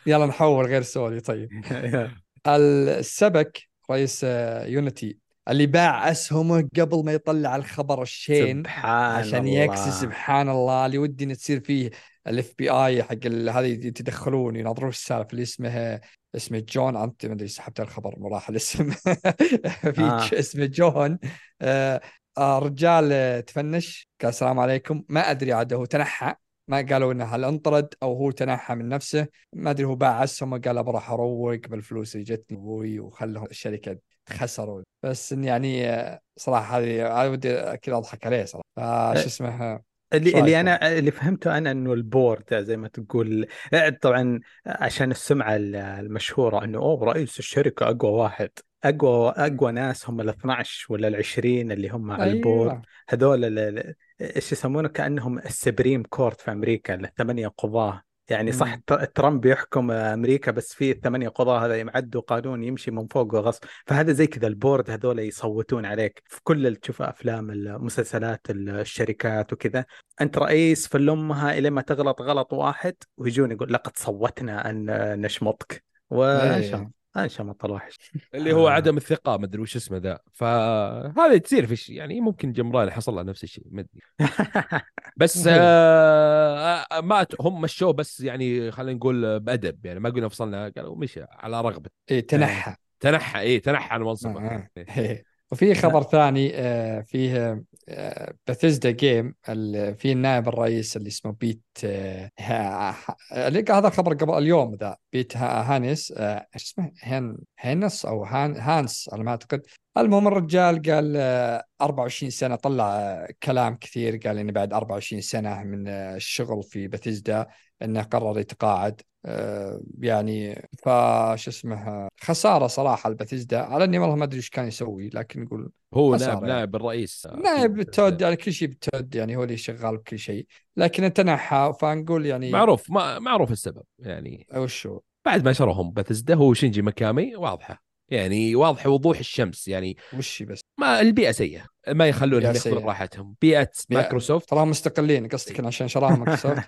يلا نحول غير سوني. طيب السبك رئيس يونيتي اللي باع أسهمه قبل ما يطلع الخبر الشين عشان يكسب. سبحان الله، اللي ودي نتصير فيه الاف بي اي حق هذه يتدخلون ينظرون السالفة اللي اسمها اسمه جون أنت ما أدري سحبت الخبر مراحل الاسم في اسمه جون. آه الرجال تفنش قال السلام عليكم، ما أدري عاد هو تنحى، ما قالوا إنه هل انطرد أو هو تنحى من نفسه، ما أدري. هو باع أسهمه قال أبرح أروق بالفلوس اللي جتني أبوي وخلهم الشركة تخسروا. بس يعني صراحة هذه أنا ودي كذا أضحك عليه صراحة. فش اسمه اللي, اللي أنا اللي فهمته أنا إنه البورد زي ما تقول طبعا عشان السمعة المشهورة إنه أوه رئيس الشركة أقوى واحد، أقوى أقوى ناس هم الاثناش ولا العشرين اللي هم على البورد هذول إيش يسمونه كأنهم السبريم كورت في أمريكا، الثمانية قضاة يعني. صح ترامب يحكم أمريكا بس في الثمانية قضاة هذا يمعدوا قانون يمشي من فوق وغصب. فهذا زي كذا البورد هذول يصوتون عليك في كل تشوف أفلام المسلسلات الشركات وكذا، أنت رئيس في لمها إلى ما تغلط غلط واحد ويجون يقول لقد صوتنا أن نشمطك وإن ان شاء الله طلع وحش اللي هو عدم الثقه ما ادري وش اسمه ذا. فهذا تصير في شيء يعني ممكن جمران حصل على نفس الشيء ما ادري. بس آه ما هم مشوه بس يعني خلينا نقول بادب يعني، ما قلنا فصلنا قالوا مشى على رغبه إيه تنحى تنحى اي تنحى عن منصبه. آه. إيه. وفي خبر ثاني آه فيه آه بثيزدا جيم في النائب الرئيس اللي اسمه بيت آه اللي هذا خبر قبل اليوم ذا بيت هانس آه اسمه هن هانس او هان هانس على ما اعتقد. المهم الرجال قال آه أربعة وعشرين سنه طلع آه كلام كثير، قال ان بعد أربعة وعشرين سنه من آه الشغل في بثيزدا انه قرر يتقاعد يعني. فش اسمها خسارة صراحة البثيزدا، على إني والله ما أدري إيش كان يسوي، لكن نقول هو نائب نائب الرئيس نائب تود على كل شيء بتود يعني، هو اللي شغال بكل شيء لكن تنحى. فنقول يعني معروف ما معروف السبب يعني وشو بعد ما شرهم بثيزدا هو شينجي مكامي واضحة يعني، واضح وضوح الشمس يعني وشي. بس ما البيئة سيئة ما يخلونهم ياخذون راحتهم. بيئة مايكروسوفت ترى مستقلين قصدك عشان شراها مايكروسوفت.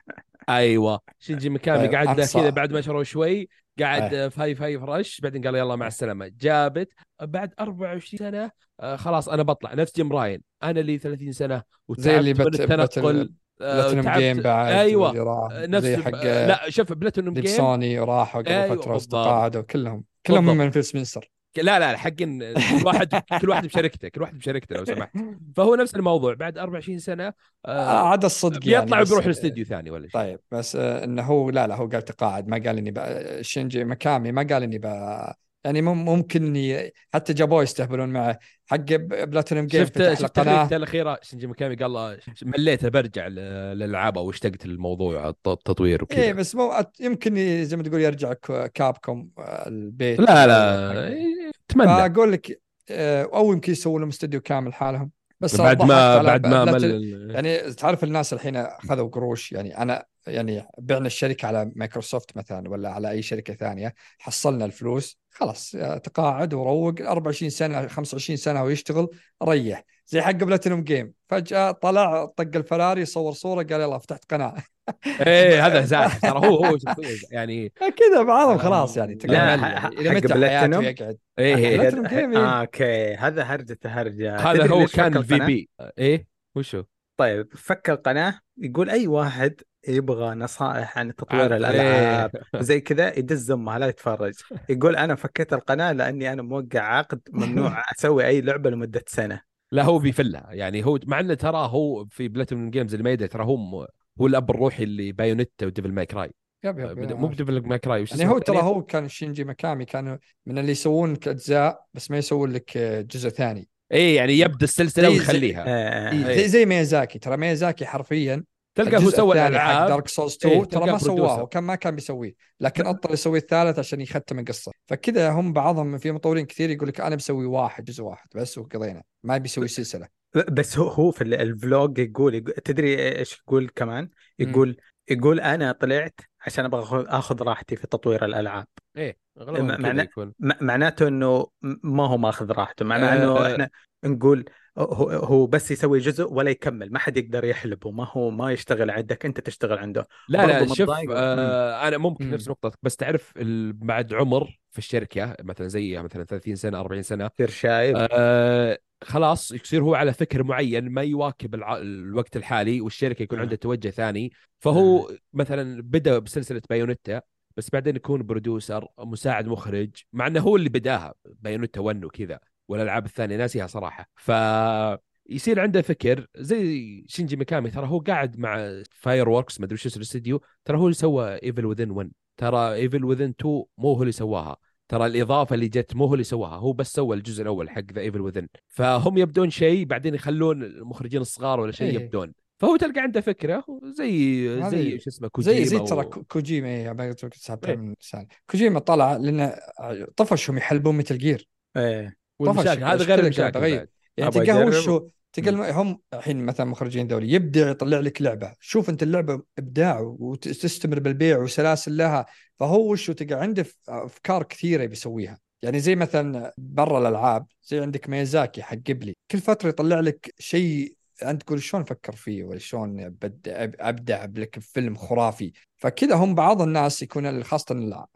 ايوه شينجي ميكامي أيوة. قعد كذا بعد ما شروا شوي قعد أيوة. في في فرش بعدين قال يلا مع السلامه جابت بعد أربعة وعشرين سنه آه خلاص انا بطلع نفس جيم راين انا لي ثلاثين سنه وتعبت من التنقل بلاتينوم جيم بعد أيوة. نفس حق لا شوف بلاتينوم جيم سوني راحوا قبل أيوة. فتره استقعدوا كلهم كلهم من فلس منسر لا لا حقين الواحد كل واحد بشركته كل واحد بشركته لو سمحت. فهو نفس الموضوع بعد أربعة وعشرين سنه آه عاد الصدق يعني يطلع وبيروح الاستديو ثاني ولا شيء. طيب بس آه انه هو لا لا هو قال تقاعد، ما قال اني بقى شينجي مكامي ما قال اني بقى يعني ممكن ي... حتى جابوه يستهبلون معه حق بلاتينوم جيم. شفت الحلقه الاخيره شينجي مكامي قال مليت برجع للالعاب او اشتقت للموضوع التطوير وكذا. ايه بس مو يمكن زي ما تقول يرجع كابكم البيت لا لا اتمنى اقول لك او يمكن يسووا لهم استوديو كامل حالهم بس بعد ما بعد ما مل... يعني تعرف الناس الحين اخذوا قروش يعني انا يعني بعنا الشركه على مايكروسوفت مثلا ولا على اي شركه ثانيه حصلنا الفلوس خلاص تقاعد وروق أربعة وعشرين سنه خمسة وعشرين سنه ويشتغل ريح زي حق بلاتينوم جيم فجاه طلع طق الفراري صور صوره قال يلا فتحت قناه. ايه هذا زعل ترى هو هو يعني كذا بعضهم خلاص يعني لما بلاتينوم يقعد ايه اوكي هذا هرجه هرجه هذا هو كان الفي بي ايه وشو. طيب فك القناه يقول اي واحد يبغى نصائح عن تطوير الألعاب زي كذا يدز أمه لا يتفرج. يقول أنا فكيت القناة لأني أنا موقع عقد ممنوع أسوي أي لعبة لمدة سنة. لا هو بيفلها يعني هو مع أنه ترى هو في بلاتينوم جيمز اللي ما يدري ترى هو هو الأب الروحي اللي بايونيتا وديفل ماي كراي مو بديفل ماي كراي يعني هو ترى هو كان شينجي مكامي كانوا من اللي يسوون أجزاء بس ما يسوون لك جزء ثاني. إيه يعني يبدأ السلسلة ويخليها زي, زي, زي ميازاكي ترى. ميازاكي حرفيا تلقى هو سوى العاب دارك سولز تو ترى ما سواه كان ما كان بيسويه، لكن اضطر يسوي الثالث عشان يختم القصه. فكذا هم بعضهم في مطورين كثير يقول لك انا بسوي واحد جزء واحد بس وقضينا، ما بيسوي سلسله. بس هو هو في الفلوج يقول تدري ايش يقول كمان؟ يقول م. يقول انا طلعت عشان ابغى اخذ راحتي في تطوير الالعاب. ايه معنى... معناته انه ما هو ماخذ راحته، معناه انه أه... احنا نقول هو بس يسوي جزء ولا يكمل، ما حد يقدر يحلبه، ما هو ما يشتغل عندك انت تشتغل عنده. لا لا شوف آه انا ممكن مم. نفس نقطتك، بس تعرف بعد عمر في الشركه مثلا زي مثلا ثلاثين سنة أربعين سنة يصير شايب آه خلاص يصير هو على فكر معين ما يواكب الع... الوقت الحالي، والشركه يكون عنده توجه ثاني. فهو مم. مثلا بدا بسلسله بايونيتا بس بعدين يكون بروديوسر مساعد مخرج، مع انه هو اللي بداها بايونيتا واحد وكذا والألعاب الثانية ناسيها صراحة. فيصير عنده فكر زي شينجي ميكامي، ترى هو قاعد مع فاير ووركس ما أدري شو الاستديو، ترى هو اللي سوى إيفل وذين ون، ترى إيفل وذين تو مو هو اللي سواها، ترى الإضافة اللي جت مو هو اللي سواها، هو بس سوى الجزء الأول حق ذا إيفل وذين. فهم يبدون شيء بعدين يخلون المخرجين الصغار ولا شيء يبدون، فهو تلقى عنده فكرة زي زي شو اسمه كوجيما، زي زي ترى و... كوجيما يا بايتوك سابتر من سنة كوجيما طلع لأن طفشهم يحلبون مثل جير إيه والمشاكل. هذا غير مشاكل يعني تقهوه شو تقل هم الحين مثلا مخرجين دولي يبدع يطلع لك لعبه، شوف انت اللعبه ابداع وتستمر بالبيع وسلاسل لها، فهو شو تقع عنده افكار كثيره بيسويها. يعني زي مثلا برا الالعاب زي عندك ميازاكي حق قبلي كل فتره يطلع لك شيء انت تقول شلون افكر فيه ولا شلون ابدع لك فيلم خرافي. فكذا هم بعض الناس يكون خاصه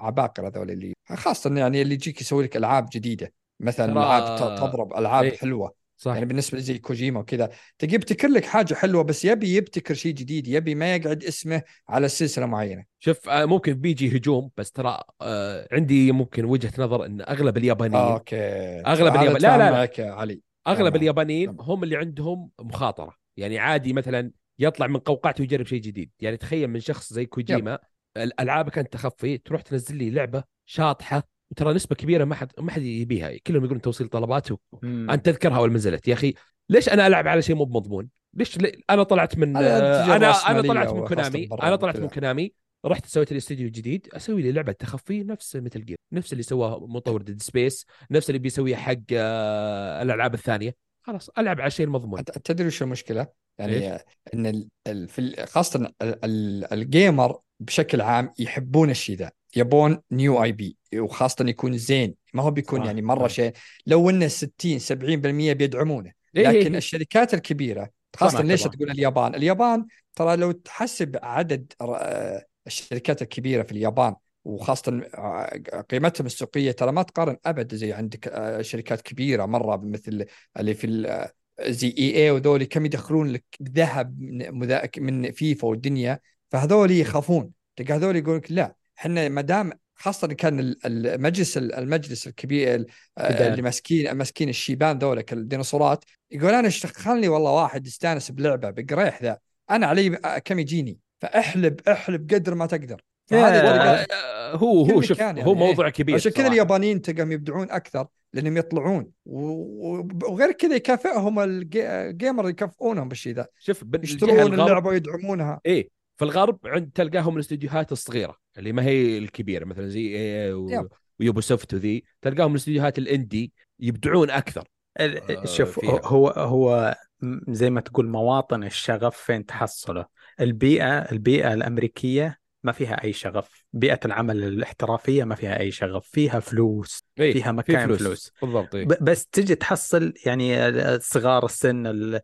العباقره هذول اللي خاصه يعني اللي يجيك يسوي لك العاب جديده مثلا العاب تضرب العاب ايه. حلوه صح. يعني بالنسبه زي كوجيما وكذا تجي يبتكر لك حاجه حلوه بس يبي يبتكر شيء جديد، يبي ما يقعد اسمه على سلسله معينه. شوف ممكن بيجي هجوم بس ترى آه عندي ممكن وجهه نظر ان اغلب اليابانيين اوكي اغلب اليابانيين لا لا, لا. علي. اغلب تمام. اليابانيين تمام. هم اللي عندهم مخاطره، يعني عادي مثلا يطلع من قوقعته ويجرب شيء جديد. يعني تخيل من شخص زي كوجيما الالعاب كانت تخفي تروح تنزل لي لعبه شاطحه وترى نسبة كبيرة ما حد ما حد يبيها، كلهم يقولون توصيل طلبات و... أنت تذكرها أول ما نزلت. يا أخي ليش أنا ألعب على شيء مو مضمون؟ ليش لي... أنا طلعت من أنا أنا طلعت من كونامي أنا طلعت من كونامي رحت سويت لي استوديو جديد أسوي لي لعبة تخفي نفس مثل جير، نفس اللي سواه مطور ديد سبيس، نفس اللي بيسويه حق الألعاب الثانية. خلاص ألعب على شيء مضمون. تدري شو المشكلة؟ يعني إيه؟ إن ال... في خاصة الجيمر بشكل عام يحبون الشيء ذا، يبون نيو اي بي وخاصه يكون زين، ما هو بيكون صح. يعني مره شيء لو انه ستين سبعين بالمية بيدعمونه، لكن إيه إيه. الشركات الكبيره خاصه ليش طبعا. تقول اليابان اليابان ترى لو تحسب عدد الشركات الكبيره في اليابان وخاصه قيمتهم السوقيه ترى ما تقارن ابدا زي عندك شركات كبيره مره مثل اللي في زي اي اي وذول كم يدخلون لك ذهب من فيفا والدنيا. فهذول يخافون تلقى هذول يقول لك لا احنا ما دام خاصه كان المجلس المجلس الكبير اللي ماسكين ماسكين الشيبان ذولك الديناصورات يقول انا اشتغلني والله واحد استانس بلعبه بقريح ذا انا علي كم يجيني فاحلب احلب قدر ما تقدر. هذا هو هو شوف يعني هو موضوع كبير عشان كذا اليابانيين تقام يبدعون اكثر لانهم يطلعون، وغير كذا يكافئهم الجيمر يكافئونهم بالشيء ذا. شوف يشترون اللعبه ويدعمونها ايه. في الغرب عند تلقاهم الاستديوهات الصغيره اللي ما هي الكبيره مثلا زي و... ويوبيسوفت وذي، تلقاهم الاستديوهات الاندي يبدعون اكثر. شوف هو هو زي ما تقول مواطن الشغف فين تحصله. البيئه البيئه الامريكيه ما فيها اي شغف، بيئه العمل الاحترافيه ما فيها اي شغف، فيها فلوس إيه؟ فيها مكان فلوس, فلوس. بالضبط إيه؟ بس تجي تحصل يعني صغار السن ال...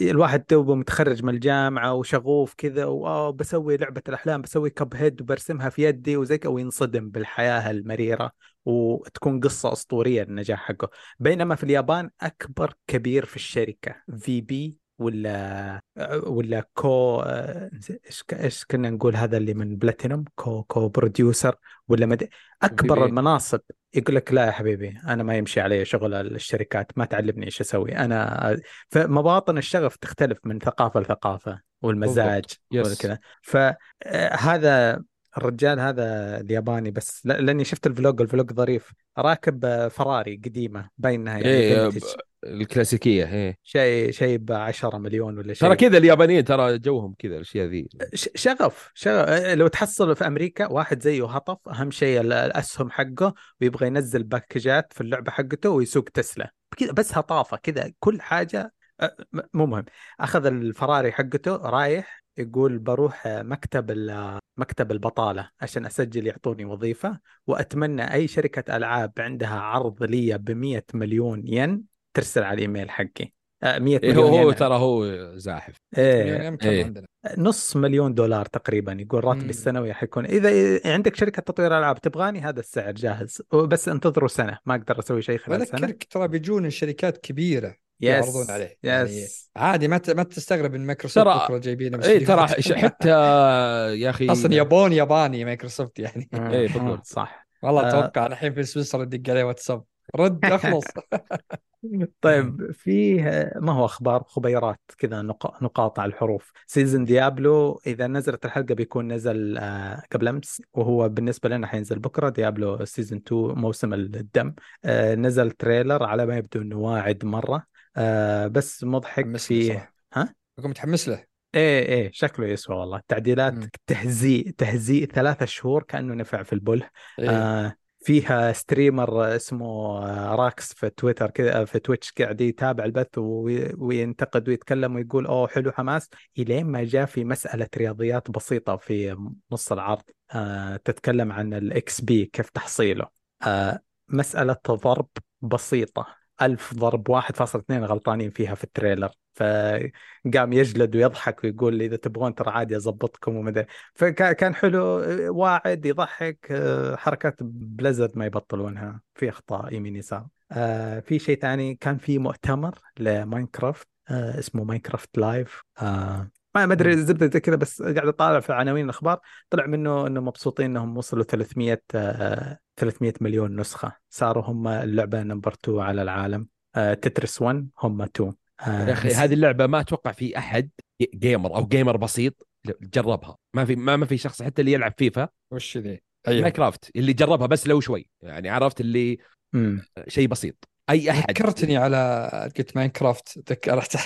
الواحد توبه متخرج من الجامعه وشغوف كذا واه بسوي لعبه الاحلام بسوي كب هيد وبرسمها في يدي وزيك او ينصدم بالحياه المريره وتكون قصه اسطوريه النجاح حقه. بينما في اليابان اكبر كبير في الشركه في بي ولا ولا كو ايش ايش كنا نقول هذا اللي من بلاتينوم كو كو بروديوسر ولا مد... اكبر بيبي. المناصب يقول لك لا يا حبيبي انا ما يمشي علي شغل الشركات، ما تعلمني ايش اسوي انا. فمواطن الشغف تختلف من ثقافه لثقافه والمزاج وكذا. فهذا الرجال هذا الياباني بس لاني شفت الفلوج الفلوج ظريف راكب فراري قديمه بينها يعني إيه الكلاسيكيه. ايه شيء شيء ب عشرة مليون ولا شيء. ترى كذا اليابانيين ترى جوهم كذا الاشياء ذي. شغف شغف لو تحصل في امريكا واحد زيه هطف اهم شيء الاسهم حقه ويبغى ينزل باكجات في اللعبه حقته ويسوق تسلا كذا، بس هطافه كذا كل حاجه مو مهم. اخذ الفراري حقته رايح يقول بروح مكتب مكتب البطالة عشان أسجل يعطوني وظيفة، وأتمنى أي شركة ألعاب عندها عرض لي بمية مليون ين ترسل على الإيميل حقي. مية إيه مليون هو ين ترى هو زاحف. إيه إيه نص مليون دولار تقريبا يقول راتبي السنوي حيكون. إذا عندك شركة تطوير ألعاب تبغاني هذا السعر جاهز، بس انتظروا سنة، ما أقدر أسوي شيء خلال سنة. ولكن ترى بيجون الشركات كبيرة يعرضون عليه يعني عادي، ما ما تستغرب ان مايكروسوفت بكره جايبينه. اي ترى حتى يا اخي اصلا ياباني ياباني مايكروسوفت يعني. اي بالضبط صح والله. اتوقع الحين في سويسرا يدق عليه واتساب رد اخلص. طيب فيه ما هو اخبار خبيرات كذا نقاط على الحروف. سيزن ديابلو اذا نزلت الحلقه بيكون نزل قبل امس، وهو بالنسبه لنا حينزل بكره. ديابلو سيزن اتنين موسم الدم نزل تريلر، على ما يبدو انه واعد مره آه بس مضحك فيه. ها كنت متحمس له. ايه ايه شكله يسوى والله. تعديلات تهزيء تهزيء ثلاثة شهور كأنه نفع في البله. إيه. آه فيها ستريمر اسمه راكس في تويتر كذا في تويتش قاعد يتابع البث وينتقد ويتكلم ويقول اوه حلو حماس، الين ما جاء في مسألة رياضيات بسيطة في نص العرض آه تتكلم عن الاكس بي كيف تحصيله. آه مسألة ضرب بسيطة ألف ضرب واحد فاصلة اثنين غلطانين فيها في التريلر، فقام يجلد ويضحك ويقول إذا تبغون ترى عادي أضبطكم ومدري. فكان حلو واعد يضحك، حركات بليزرد ما يبطلونها، في أخطاء يمين يسار. في شيء تاني كان في مؤتمر لماينكرافت اسمه ماينكرافت لايف، ما أدري زبدة كذا بس قاعد أطالع في عناوين الأخبار، طلع منه إنه مبسوطين إنهم وصلوا ثلاثمية مليون نسخة، صاروا هم اللعبة نمبر تو على العالم. تترس ون هم تو. يا أخي هذه اللعبة ما أتوقع في أحد جيمر أو جيمر بسيط جربها، ما في ما ما في شخص حتى اللي يلعب فيفا وش ذي أيوة. ماينكرافت اللي جربها بس لو شوي يعني عرفت اللي شيء بسيط اي احد. ذكرتني على قلت ماينكرافت ذكرت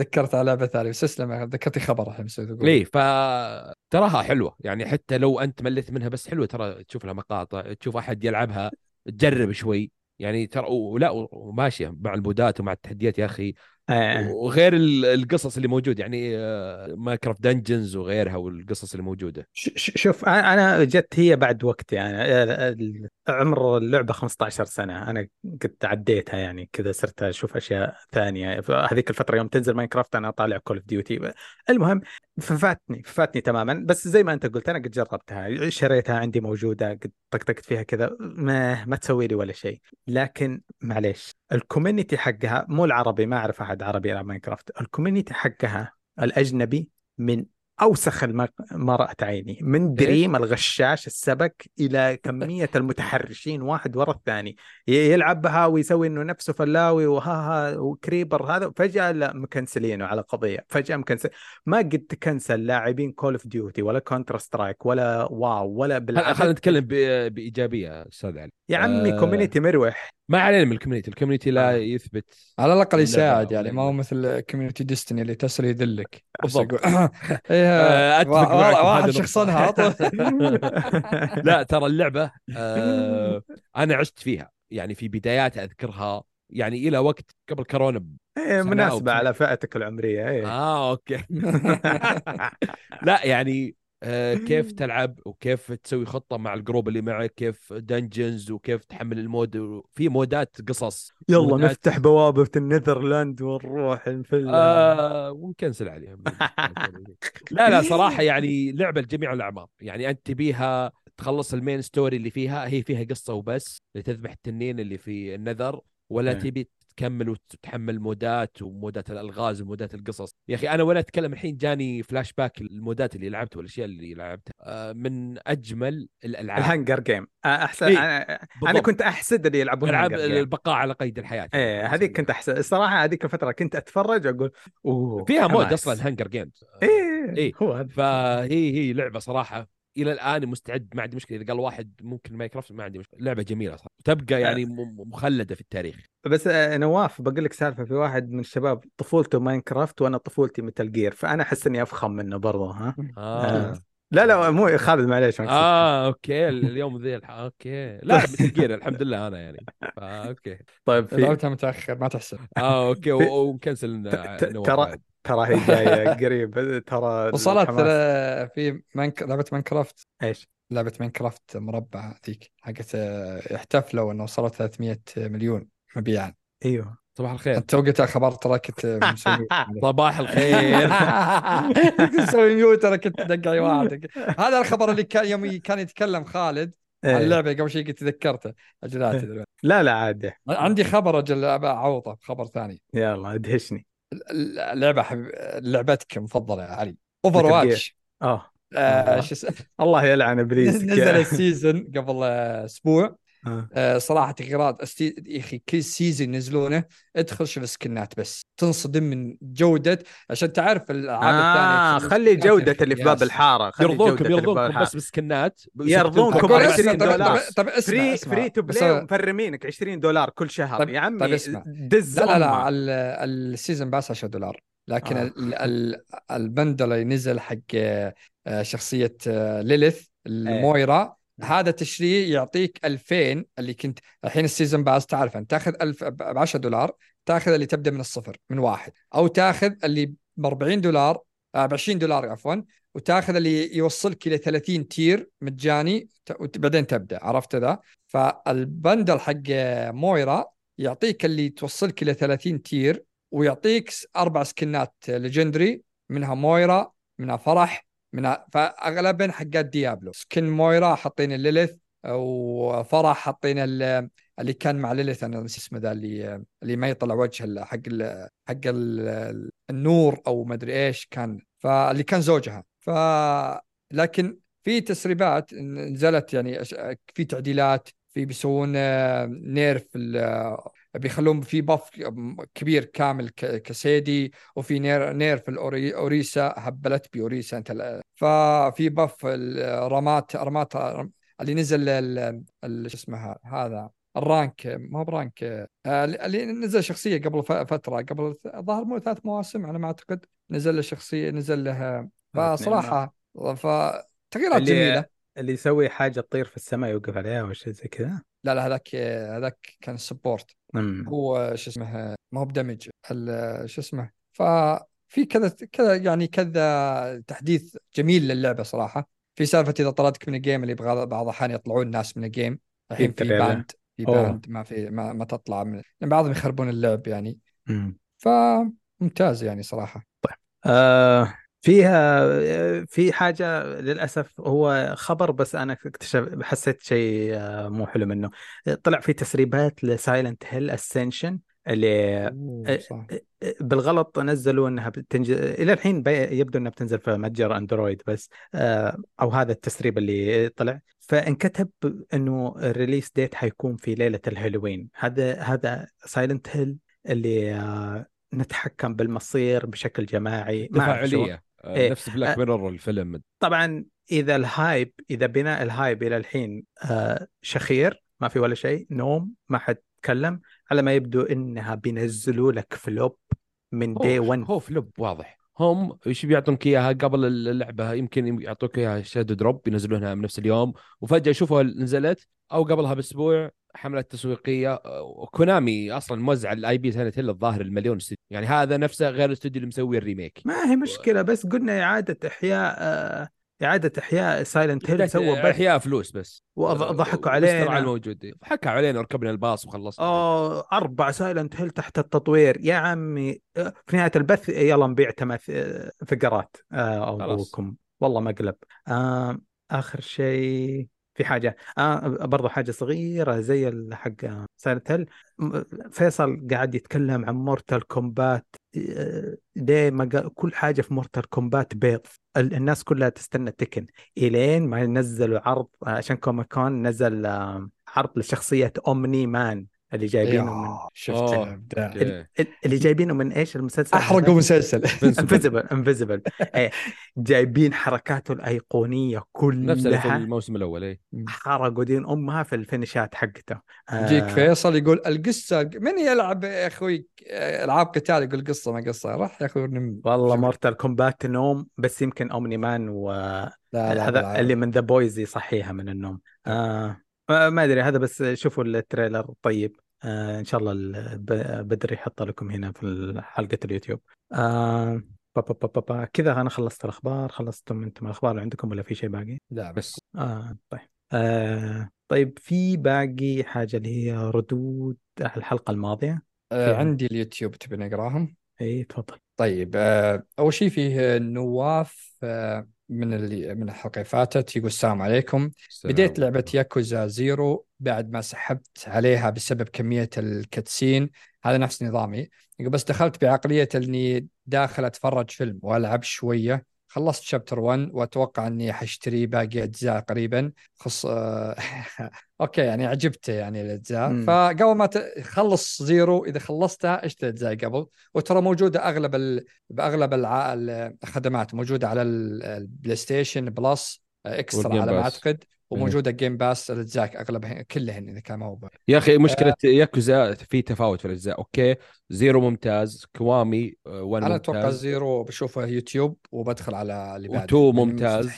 ذكرت على لعبه ثانيه بس اسلم ذكرتي خبر الحين مسوي تقول ليه. فتراها حلوه يعني حتى لو انت مليت منها بس حلوه ترى، تشوف لها مقاطع تشوف احد يلعبها تجرب شوي يعني ترى ولا وماشيه مع البودات ومع التحديات يا اخي آه. وغير القصص اللي موجود يعني ماينكرافت دنجنز وغيرها والقصص اللي موجوده. شوف انا جت هي بعد وقت يعني، عمر اللعبه خمسة عشر سنه انا كنت عديتها يعني كذا، صرت اشوف اشياء ثانيه هذيك الفتره. يوم تنزل ماينكرافت انا اطالع كول اوف ديوتي. المهم ففاتني فاتني تماما، بس زي ما انت قلت انا قد جربتها شريتها عندي موجوده قد طقطقت فيها كذا ما ما تسوي لي ولا شيء. لكن معليش الكوميونتي حقها مو العربي، ما اعرف احد عربي يلعب ماينكرافت. الكوميونتي حقها الاجنبي من اوسخ الم... ما رأت عيني، من دريم الغشاش السبك الى كميه المتحرشين واحد ورا الثاني يلعب بها ويسوي انه نفسه فلاوي وها وكريبر هذا. فجاه مكنسلينه على قضيه، فجاه مكنسل. ما قد تكنسل لاعبين كول اوف ديوتي ولا كونتر سترايك ولا واو ولا بالعكس. خلينا نتكلم ب... بايجابيه استاذ علي يا عمي. أه... كوميونتي مروح، ما علينا من الكوميونتي. الكوميونتي لا يثبت على الاقل يساعد يعني، ما هو مثل كوميونتي ديستني اللي تسر يدلك بالضبط. ايوه اتفق معك واحد شخصنها. لا ترى اللعبه أه انا عشت فيها يعني في بداياتها اذكرها يعني الى وقت قبل كورونا. ايه مناسبه على فئتك العمريه. ايه اه اوكي. لا يعني أه كيف تلعب وكيف تسوي خطة مع الجروب اللي معك، كيف دنجنز وكيف تحمل المود، في مودات قصص يلا مودات... نفتح بوابة النذرلاند ونروح نفل آه ونكنسل عليهم. لا لا صراحة يعني لعبة لجميع الأعمار يعني، أنت بيها تخلص المين ستوري اللي فيها، هي فيها قصة وبس لتذبح التنين اللي في النذر، ولا تبي تكمل وتتحمل مودات ومودات الألغاز ومودات القصص. يا أخي أنا وأنا أتكلم الحين جاني فلاش باك المودات اللي لعبتها والأشياء اللي لعبتها من أجمل الألعاب. الهنجر جيم أحسن. إيه؟ أنا... أنا كنت أحسد اللي يلعبون البقاء على قيد الحياة. إيه هذيك كنت أحسد الصراحة. هذيك الفترة كنت أتفرج وأقول أوه فيها مود حماس. أصلا الهنجر جيمز إيه, إيه. هو فهي هي لعبة صراحة إلى الآن مستعد، ما عندي مشكلة إذا قال واحد ممكن ماينكرافت ما عندي مشكلة. لعبة جميلة صراحة وتبقى يعني مخلدة في التاريخ. بس نواف بقول لك سالفة، في واحد من الشباب طفولته ماينكرافت وأنا طفولتي ميتال جير، فأنا أحس إني أفخم منه برضه. ها آه. آه. لا لا مو خالد معليش. آه أوكي اليوم ذي الح... أوكي لا ميتال جير الحمد لله أنا يعني آه أوكي. طيب في... دعوتها متأخر ما تحسب آه أوكي و... وكنسل ترى ترى هي جاية قريب ترى. وصلت في مانك... لعبة ماينكرافت إيش؟ لعبة ماينكرافت مربع ذيك حقت احتفلوا انه وصلت ثلاثمية مليون مبيعا. ايوه صباح الخير. انت وقتها خبر تركت مسوي صباح الخير تسوي ميوت تركت دقعي واحد. هذا الخبر اللي كان يومي كان يتكلم خالد عن اللعبة قبل شيء قلت تذكرته اجلاتي دلوقتي. لا لا عادي عندي خبر اجل اعوضه بخبر ثاني. يلا ادهشني. اللعبة حب... لعبتك مفضلة يا علي اوفر واتش. اه آه الله يلعن ابليس. نزل السيزون قبل اسبوع آه. آه صراحه غراض استي... اخي كل سيزون ينزلونه ادخل شوف سكنات بس تنصدم من جوده، عشان تعرف الالعاب الثانيه آه خلي جوده اللي في باب الحاره خلي يرضونكم يرضونكم بس بسكنات يرضونكم عشرين دولار فري فري تو بلاي مفرمينك عشرين دولار كل شهر يا عمي. دز لا لا السيزون بس عشرة دولار لكن آه. البندل نزل حق شخصية ليليث المويرة هذا تشريع يعطيك ألفين اللي كنت الحين السيزون باس تعرف أن تأخذ ألف بعشرة دولار تأخذ اللي تبدأ من الصفر من واحد أو تأخذ اللي بأربعين دولار بعشرين دولار عفوا وتأخذ اللي يوصلك إلى ثلاثين تير مجاني وبعدين تبدأ عرفت ذا. فالبندل حق مويرة يعطيك اللي توصلك إلى ثلاثين تير ويعطيك أربع سكنات ليجندري منها مويرة منها فرح من فاغلبين حقات ديابلو. سكن مويرا حاطين الليلث وفرح حاطين اللي كان مع ليلث انا نسيت اسمه ذا اللي اللي ما يطلع وجهه حق ال حق ال النور او ما ادري ايش كان فاللي كان زوجها. ف لكن في تسريبات نزلت يعني في تعديلات في بيسوون نيرف بيخلون في باف كبير كامل كسيدي وفي نير نير في الاوريسا هبلت بيوريسا انت ففي باف الرمات رمات اللي نزل ال شو اسمها هذا الرانك ما برانك اللي نزل شخصيه قبل فتره قبل ظهر مو ثلاث مواسم على ما اعتقد نزل له شخصيه نزل لها فصراحه فتغييرات جميله اللي يسوي حاجة تطير في السماء يوقف عليها وشي زي كذا. لا لا هذاك هذاك كان سبورت هو شو اسمه ما هو بدمج شو اسمه. ففي كذا كذا يعني كذا تحديث جميل للعبة صراحة. في سالفة إذا طردك من الجيم اللي يبغى بعض الأحيان يطلعون الناس من الجيم الحين في باند في باند ما في ما, ما تطلع من يعني بعضهم يخربون اللعب يعني فممتاز يعني صراحة. طيب آه فيها في حاجة للأسف هو خبر بس أنا اكتشف حسيت شيء مو حلو منه. طلع في تسريبات لسايلنت هيل أسنشن اللي بالغلط نزلوا أنها بتنزل إلى الحين يبدو أنها بتنزل في متجر أندرويد بس أو هذا التسريب اللي طلع. فانكتب أنه الريليس ديت حيكون في ليلة الهالوين. هذا هذا سايلنت هيل اللي نتحكم بالمصير بشكل جماعي تفاعلية إيه. نفس بلاك ميرور الفيلم طبعا. إذا الهايب إذا بناء الهايب إلى الحين شخير ما في ولا شيء نوم ما حد تكلم على ما يبدو إنها بينزلوا لك فلوب من دي ون. هو فلوب واضح هم إيش بيعطونك إياها قبل اللعبة يمكن يعطوك إياها شادو دروب بينزلونها من نفس اليوم وفجأة يشوفوها نزلت أو قبلها بأسبوع حملة تسويقية. كونامي أصلاً موزع الآي بي سنة هلا الظاهر المليون استوديو يعني هذا نفسه غير الاستوديو اللي مسوي الريميك ما هي مشكلة بس قلنا إعادة إحياء إعادة إحياء سايلنت هيل سووا إحياء فلوس بس وضحكوا علينا على الموجود ضحكوا علينا وركبنا الباص وخلصنا آه أربع سايلنت هيل تحت التطوير يا عمي. في نهاية البث يلا نبيع ثمث فقرات أوكم والله مقلب. آه آخر شيء في حاجة آه برضو حاجة صغيرة زي الحق سايلنت هيل. فيصل قاعد يتكلم عن مورتال كومبات دي مقا... كل حاجة في مورتال كومبات بيض الناس كلها تستنى تكن إلين ما نزلوا عرض عشان كوميكون نزل عرض لشخصية أومني مان اللي جايبينه من شفت اللي جايبينه من ايش المسلسل احرقوا مسلسل انفيزبل انفيزبل جايبين حركاته الايقونيه كلها نفس الموسم الاول اي حرقوا دين امها في الفينيشات حقته. يجيك فيصل يقول القصه من يلعب يا اخوي العاب قتال يقول قصه ما قصه راح يا اخوي والله مورتال كومبات نوم بس يمكن اومني مان و هذا اللي من ذا بويز يصحيها من النوم. آه ما أدري هذا بس شوفوا التريلر طيب. آه إن شاء الله بدري يحط لكم هنا في حلقة اليوتيوب. آه با با با با با. كذا أنا خلصت الأخبار. خلصتم أنتم الأخبار اللي عندكم ولا في شيء باقي؟ لا بس آه طيب آه طيب في باقي حاجة اللي هي ردود الحلقة الماضية. آه عندي اليوتيوب تبي نقراهم؟ إيه تفضل. طيب آه أول شيء فيه نواف آه من اللي من الحلقة فاتت يقول السلام عليكم. السلام. بديت لعبة ياكوزا زيرو بعد ما سحبت عليها بسبب كمية الكاتسين. هذا نفس نظامي يقول بس دخلت بعقلية أني داخل أتفرج فيلم وألعب شوية. خلصت شابتر واحد وأتوقع أني حشتري باقي أجزاء قريبا خص... أوكي يعني عجبته يعني الأجزاء فقبل ما تخلص زيرو إذا خلصتها اشتري أجزاء قبل وترى موجودة أغلب ال... بأغلب الع... الخدمات موجودة على البلاي ستيشن بلس إكسترا على ما أعتقد وموجودة جيم باس الأجزاء أغلبها كلهن إذا كان موجود. يا أخي مشكلة آه... ياكوزا في تفاوت في الأجزاء. أوكي زيرو ممتاز كوامي وان أنا أتوقع زيرو بشوفه يوتيوب وبدخل على اللي بعده وتو ممتاز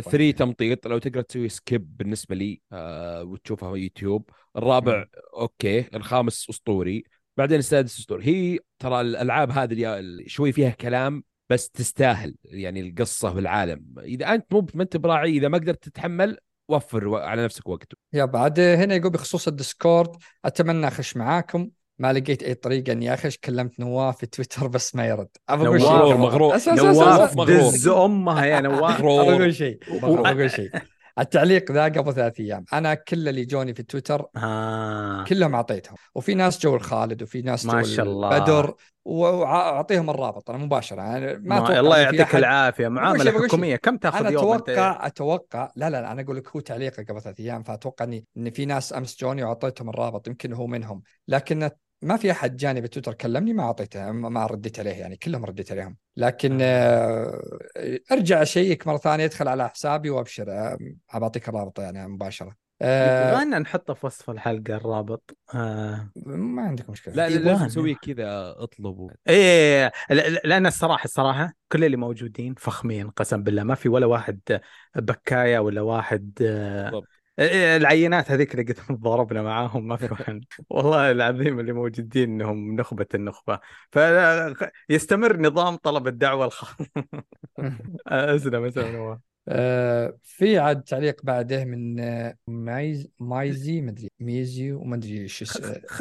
ثري تمطيط لو تقدر تسوي سكيب بالنسبة لي آه وتشوفها في يوتيوب. الرابع م. أوكي الخامس أسطوري بعدين السادس أسطوري. هي ترى الألعاب هذه شوي فيها كلام بس تستاهل يعني القصة والعالم. إذا أنت مو ما أنت براعي إذا ما قدرت تتحمل وفر على نفسك وقته. يا بعد هنا يقول بخصوص الديسكورد أتمنى أخش معاكم ما لقيت أي طريقة أني أخش. كلمت نواف في تويتر بس ما يرد. نواف مغروب نواف دز أمها يا نواف أقول شيء أقول شيء التعليق ذا قبل ثلاث أيام أنا كل اللي جوني في تويتر آه. كلهم أعطيتهم وفي ناس جو الخالد وفي ناس جو بدر وأعطيهم الرابط أنا مباشرة يعني ما الله يعطيك العافية معاملة حكومية كم تأخذ أنا يوم أتوقع أتوقع لا لا, لا أنا أقول لك هو تعليق قبل ثلاث أيام فأتوقع أن في ناس أمس جوني وأعطيتهم الرابط يمكن هو منهم لكن ما في أحد جاني بتويتر كلمني ما أعطيته ما رديت عليه يعني كلهم رديت عليهم لكن أرجع شيك مرة ثانية أدخل على حسابي وأبشر أعطيك الرابط يعني مباشرة. يبغانا أه نحطه في وصف الحلقة الرابط. أه ما عندك مشكلة لا لا نسوي كذا اطلبوا إيه لأن الصراحة الصراحة كل اللي موجودين فخمين قسم بالله ما في ولا واحد بكاية ولا واحد بالضبط. العينات هذيك اللي قد ضربنا معاهم ما في واحد والله العظيم اللي موجودين انهم نخبه النخبه فيستمر نظام طلب الدعوه الخاص اسلم اسلم. في عاد تعليق بعده من مايز مايزي مدري ميزي وما ادري ايش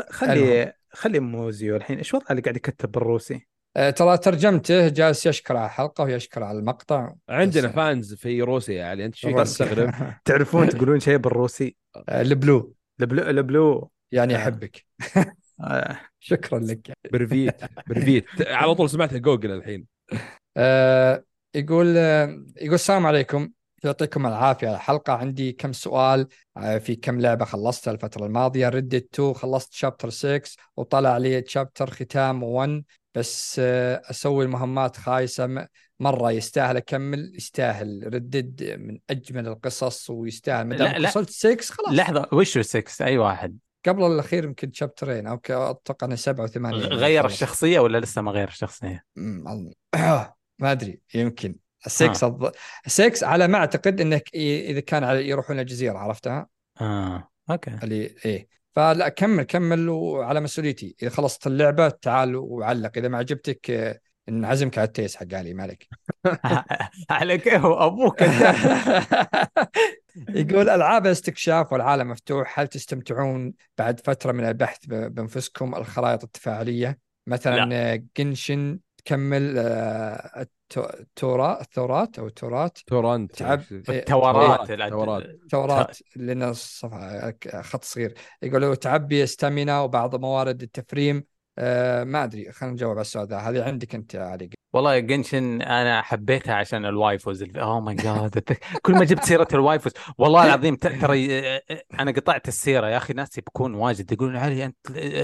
خلي خلي موزيو الحين ايش وضع اللي قاعد يكتب بالروسي ترى ترجمته جالس يشكر على الحلقة ويشكر على المقطع. عندنا فانز في روسيا يعني أنت شو تستغرب تعرفون تقولون شيء بالروسي البلو البلو البلو يعني أحبك شكرا لك برفيت برفيت على طول سمعتها جوجل الحين. يقول يقول السلام عليكم يعطيكم العافية على الحلقة. عندي كم سؤال في كم لعبة خلصتها الفترة الماضية. ردت تو خلصت شابتر سيكس وطلع لي شابتر ختام ون بس أسوي المهمات خايسة مرة. يستاهل أكمل يستاهل ردد من أجمل القصص ويستاهل مدام وصلت سيكس خلاص. لحظة وش سيكس أي واحد قبل الأخير يمكن شابترين أو أتوقع أنا سبعة وثمانية غير خلاص. الشخصية ولا لسه ما غير الشخصية ما أدري يمكن السيكس الض... السيكس على ما أعتقد إنك إذا كان على يروحون الجزيرة عرفتها آه أوكي اللي إيه فلا كمل كمل وعلى مسؤوليتي. إذا خلصت اللعبة تعال وعلق إذا ما عجبتك نعزمك على التيس حق علي مالك عليك هو أبوك. يقول ألعاب استكشاف والعالم مفتوح هل تستمتعون بعد فترة من البحث بأنفسكم الخرائط التفاعلية مثلا جنشن تكمل آه تورا ثورات أو تورات توران تعب التورات التورات لأن الصفحة خط صغير يقولوا تعبي استامينا وبعض موارد التفريم. آه ما أدري خلينا نجاوب على السؤال هذا. هذه عندك أنت علي والله جنشن انا حبيتها عشان الوايفوز. اوه ماي جاد كل ما جبت سيره الوايفوز والله العظيم ترى انا قطعت السيره يا اخي. ناس يبكون واجد يقولون علي انت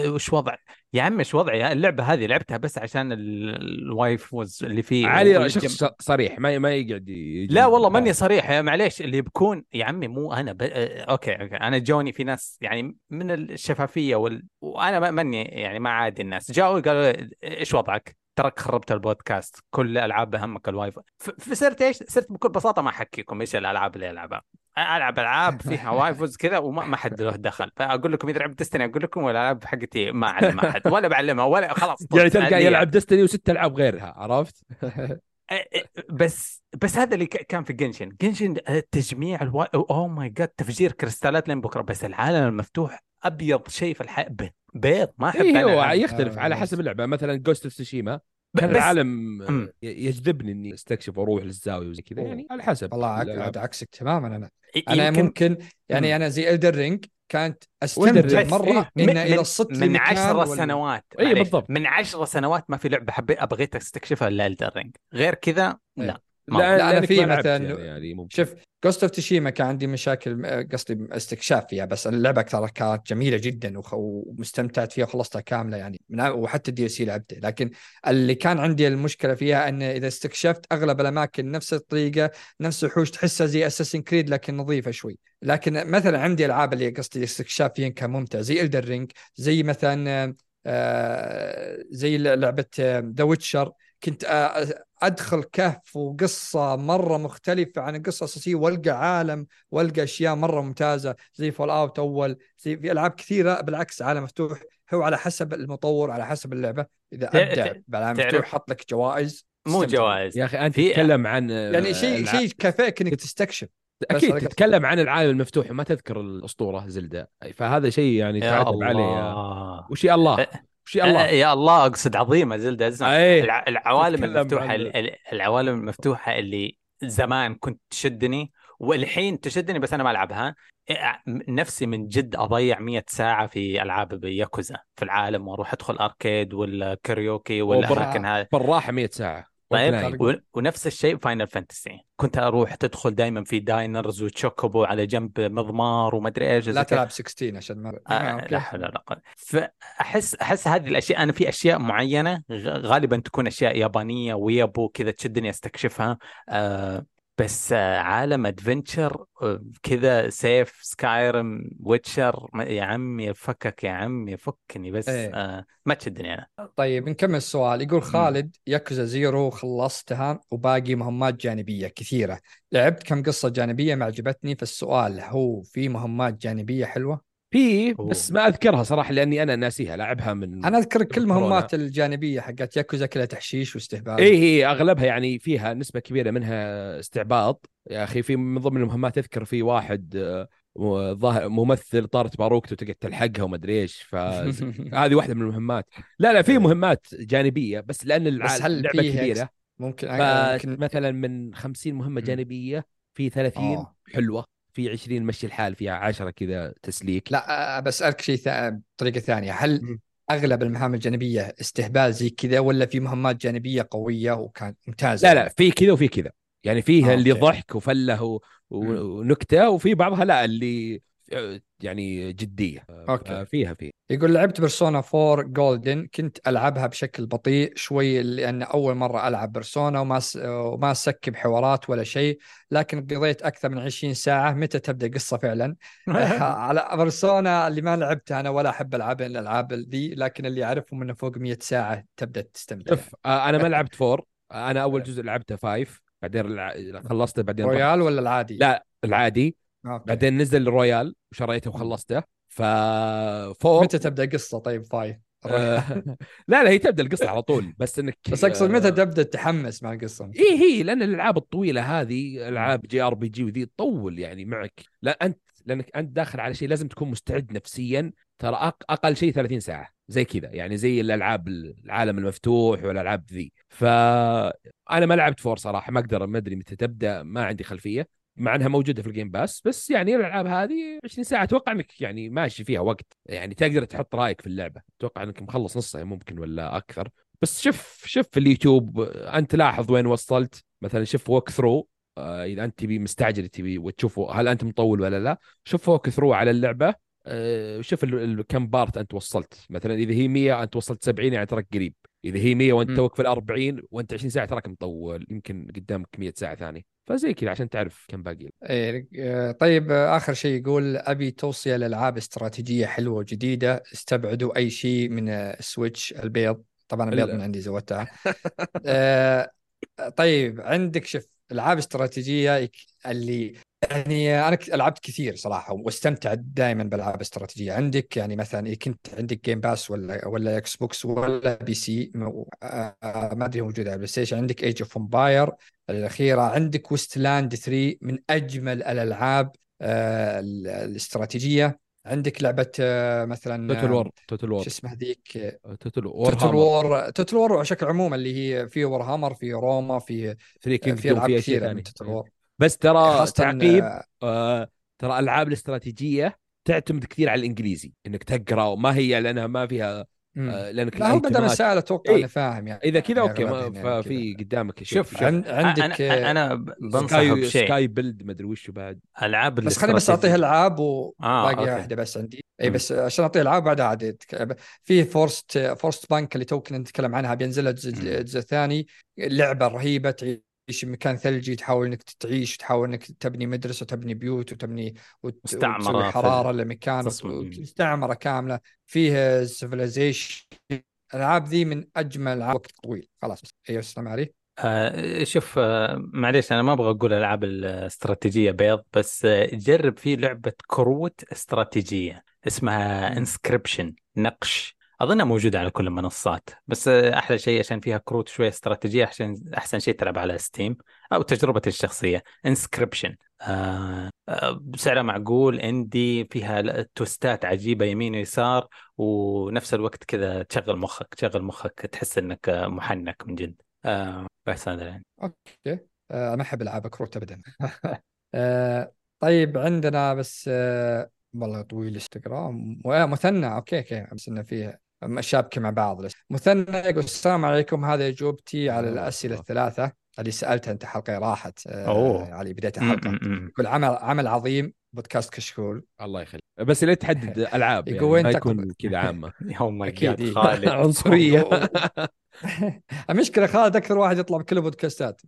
وش وضع يا عم وش وضعي. اللعبه هذه لعبتها بس عشان الوايفوز اللي فيه علي شخص صريح ما ما يقعد. لا والله ماني صريح يا معليش. اللي يبكون يا عمي مو انا ب... اوكي اوكي انا جوني في ناس يعني من الشفافيه وال... وانا ماني يعني ما عادي. الناس جاوا قالوا ايش وضعك ترك خربت البودكاست كل الألعاب بهمك الواي فاي. فصرت إيش صرت بكل بساطة ما أحكيكم إيش الألعاب اللي ألعبها. ألعب ألعاب فيها واي فوز كذا وما ما حد له دخل. فأقول لكم إذا لعب دستني أقول لكم ولا ألعب حقتي ما أعلم أحد ولا بعلمها ولا خلاص يعني تلقى يلعب دستني وست ألعاب غيرها عرفت. بس بس هذا اللي كان في جنشن. جنشن تجميع الواي أوه ماي جاد تفجير كريستالات لين بكرة. بس العالم المفتوح أبيض شيء في الحق به بيض ما أحب. أيوة أنا يختلف آه. على حسب اللعبة مثلا جوست اوف تسوشيما كان العالم يجذبني إني استكشف وأروح للزاوية وزي كذا يعني على حسب. والله عكسك تماما. أنا أنا يمكن... ممكن يعني أنا زي إلدر رينج كانت استمتع مرة إيه؟ من إلى الصدق من عشر سنوات وال... أي بالضبط من عشر سنوات ما في لعبة حبي أبغيت استكشفها إلا إلدر رينج غير كذا لا. أيه. لا, لا, لا أنا في مثلا يعني شوف Ghost of Tsushima كان عندي مشاكل قصدي استكشاف فيها بس اللعبة ترى كانت جميلة جدا وخ... ومستمتعت فيها وخلصتها كاملة يعني من... وحتى الدي إل سي لعبته. لكن اللي كان عندي المشكلة فيها أن إذا استكشفت أغلب الأماكن نفس الطريقة نفس الحوش تحسها زي Assassin's Creed لكن نظيفة شوي. لكن مثلا عندي ألعاب اللي قصدي استكشاف فيها كان ممتع زي Elden Ring زي مثلا آه... زي لعبة The Witcher كنت آه... أدخل كهف وقصة مرة مختلفة عن القصة الأساسية وألقى عالم وألقى أشياء مرة ممتازة زي فول أوت أول زي في ألعاب كثيرة. بالعكس عالم مفتوح هو على حسب المطور على حسب اللعبة. إذا أبدع بالعالم مفتوح حط لك جوائز مو جوائز يا أخي أنت تتكلم عن يعني شيء شيء كفاك إنك تستكشف أكيد تتكلم عن العالم المفتوح وما تذكر الأسطورة زلدة. فهذا شيء يعني تعتب عليه وشي الله شيء الله يا الله أقصد عظيمة زلدة الع... العوالم المفتوحة ال... العوالم المفتوحة اللي زمان كنت تشدني والحين تشدني بس أنا ما ألعبها. نفسي من جد أضيع مية ساعة في ألعاب بياكوزا في العالم وأروح أدخل أركيد والكاريوكي والأماكن هذه بالراحة مية ساعة. طيب و... ونفس الشيء فاينل فانتسي كنت أروح تدخل دائما في داينرز وتشوكوبو على جنب مضمار ومدري إيش. لا تلعب ستة عشر عشان ما آه لا حول ولا قوة. فأحس أحس هذه الأشياء أنا في أشياء معينة غالبا تكون أشياء يابانية ويابو كذا تشدني أستكشفها آه بس آه عالم أدفنتشر آه كذا سيف سكايرم ويتشر يا عمي فكك يا عمي فكني بس آه ما تشدني أنا. طيب نكمل السؤال. يقول خالد ياكوزا زيرو خلصتها وباقي مهمات جانبية كثيرة لعبت كم قصة جانبية ما عجبتني. فالسؤال هو في مهمات جانبية حلوة في بس ما أذكرها صراحة لأني أنا ناسيها لعبها من أنا أذكر كل مهمات الجانبية حقت ياكوزا كلها تحشيش واستهبال. إيه هي أغلبها يعني فيها نسبة كبيرة منها استعباط يا أخي. في من ضمن المهمات أذكر في واحد ممثل طارت باروكته تقعد تلحقها وما أدري إيش فهذه واحدة من المهمات. لا لا في مهمات جانبية بس لأن اللعبة كبيرة ممكن مثلا من خمسين مهمة جانبية في ثلاثين حلوة في عشرين مشي الحال فيها عشرة كذا تسليك. لا بسألك شيء ثا... بطريقة ثانية هل م. أغلب المهام الجانبية استهبال زي كذا ولا في مهمات جانبية قوية وكان ممتازة؟ لا لا في كذا وفي كذا يعني فيها آه اللي فيه. ضحك وفله و... ونكتة وفي بعضها لا اللي يعني جدية أوكي. فيها فيها. يقول لعبت برسونا فور جولدن كنت ألعبها بشكل بطيء شوي لأن أول مرة ألعب برسونا وما س... وما سكب حوارات ولا شيء لكن قضيت أكثر من عشرين ساعة متى تبدأ قصة فعلا على برسونا اللي ما لعبتها أنا ولا أحب ألعب الألعاب ذي لكن اللي أعرفهم إنه فوق مية ساعة تبدأ تستمتع. أنا ما لعبت فور أنا أول جزء لعبته فايف بعدين الع... خلصته بعدين رويال ولا العادي؟ لا العادي أوكي. بعدين نزل الرويال وشريته وخلصته ففور متى تبدأ قصة طيب فاي لا لا هي تبدأ القصة على طول بس انك بس اقصد متى تبدأ تتحمس مع القصة. اي هي لان الالعاب الطويلة هذه العاب جي ار بي جي وذي تطول يعني معك لا انت لانك انت داخل على شيء لازم تكون مستعد نفسيا ترى اقل شيء ثلاثين ساعة زي كذا يعني زي الالعاب العالم المفتوح والالعاب ذي. فانا ما لعبت فور صراحة ما اقدر ما ادري متى تبدأ ما عندي خلفية مع أنها موجودة في الجيم باس بس يعني الألعاب هذه عشرين ساعة أتوقع أنك يعني ماشي فيها وقت يعني تقدر تحط رأيك في اللعبة أتوقع أنك مخلص نصها ممكن ولا أكثر بس شوف شوف في اليوتيوب انت لاحظ وين وصلت، مثلا شوف ووك ثرو آه اذا انت تبي مستعجل تبي وتشوفه هل انت مطول ولا لا، شوف ووك ثرو على اللعبه آه شوف كم بارت انت وصلت، مثلا اذا هي مية انت وصلت سبعين يعني ترك قريب، اذا هي مية وانت توك في الأربعين وانت عشرين ساعه ترك مطول، يمكن قدامك مية ساعه ثانيه، فزي كذا عشان تعرف كم باقي. ايه طيب اخر شيء يقول ابي توصيه لالعاب استراتيجيه حلوه وجديده، استبعدوا اي شيء من السويتش البيض، طبعا البيض من عندي زودتها. آه طيب عندك شوف العاب استراتيجيه اللي يعني انا لعبت كثير صراحه واستمتعت دائما بالعاب استراتيجيه، عندك يعني مثلا كنت عندك جيم باس ولا ولا اكس بوكس ولا بي سي ما ادري موجوده على البلاي ستيشن، عندك ايج اوف امباير الاخيره، عندك وستلاند ثري من اجمل الالعاب آه الاستراتيجيه، عندك لعبه آه مثلا توتل وور توتل وور شو اسمها ذيك توتل وور توتل وور توتل وور بشكل عموم اللي هي في ور هامر في روما في في العاب كثيره من توتل وور. بس ترى تعقيب آه، ترى الألعاب الاستراتيجية تعتمد كثير على الإنجليزي، إنك تقرأ ما هي لأنها ما فيها آه، لأنك لا هو بدل السائل أتوقع أنا فاهم يعني إذا كذا أوكي ما في قدامك. شوف, شوف. عن... عندك أنا, أنا بنصحه بشيء سكاي بيلد ما أدري وشو بعد ألعاب بس خليني بس أعطيه ألعاب وباقي آه، واحدة بس عندي أي بس عشان أعطيه ألعاب بعد عادي في فورست فورست بانك اللي توكن نتكلم عنها بينزلها الجزء الثاني، لعبة رهيبة تعي في مكان ثلجي تحاول انك تعيش تحاول انك تبني مدرسه تبني بيوت وتبني وتسوي حراره لمكان مستعمره كامله فيه سيفلايزيشن. الالعاب ذي من اجمل العاب وقت طويل خلاص ايوه السلام عليكم. آه شوف آه معليش انا ما ابغى اقول العاب الاستراتيجيه بيض بس آه جرب في لعبه كروت استراتيجيه اسمها انسكريبشن نقش، أظنها موجودة على كل المنصات بس أحلى شيء عشان فيها كروت شوية استراتيجية عشان أحسن شيء تلعب على ستيم أو تجربة الشخصية. انسكريبشن أه بسعرها معقول عندي، فيها توستات عجيبة يمين ويسار ونفس الوقت كذا تشغل مخك تشغل مخك تحس أنك محنك من جد أه بحسن الآن. أوكي أه ما أحب ألعاب كروت أبدا. أه طيب عندنا بس أه والله طويل إنستغرام مثنى أوكي أوكي بس إن فيها مشابكة مع بعض. مثنى يقول السلام عليكم، هذا جوابتي على الأسئلة الثلاثة اللي سألتها أنت حلقة راحت آه على بداية الحلقة. يقول عمل عمل عظيم بودكاست كشكول الله يخليك بس لا تحدد ألعاب يقول يعني ما يكون كذا عامة يوم أكيد خالد عنصرية. المشكلة خالد أكثر واحد يطلع بكل بودكاستات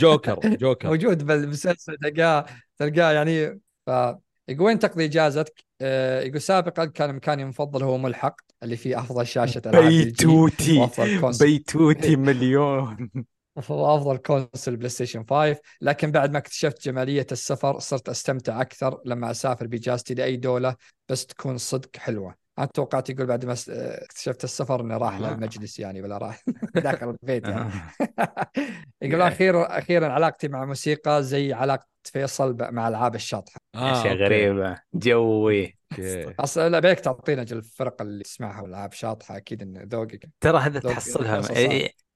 جوكر جوكر موجود بالمسلسل تلقاه تلقاه يعني ف... يقول وين تقضي إجازتك؟ أه يقول سابقا كان مكاني المفضل هو ملحق اللي فيه أفضل شاشة بيتوتي بيتوتي مليون وأفضل كونسول بلاي ستيشن خمسة، لكن بعد ما اكتشفت جمالية السفر صرت أستمتع أكثر لما أسافر بإجازتي لأي دولة بس تكون صدق حلوة. أنا توقعت يقول بعد ما اكتشفت السفر إنه راح للمجلس يعني ولا راح داخل البيت يعني. يقول أخيرا أخيرا علاقتي مع موسيقى زي علاقة فيصل مع العاب الشاطحة أشياء آه، غريبة جوي أصلاً لا بيك تعطينا جل الفرق اللي تسمعها والعاب شاطحة أكيد إن ذوقك ترى هذا تحصلها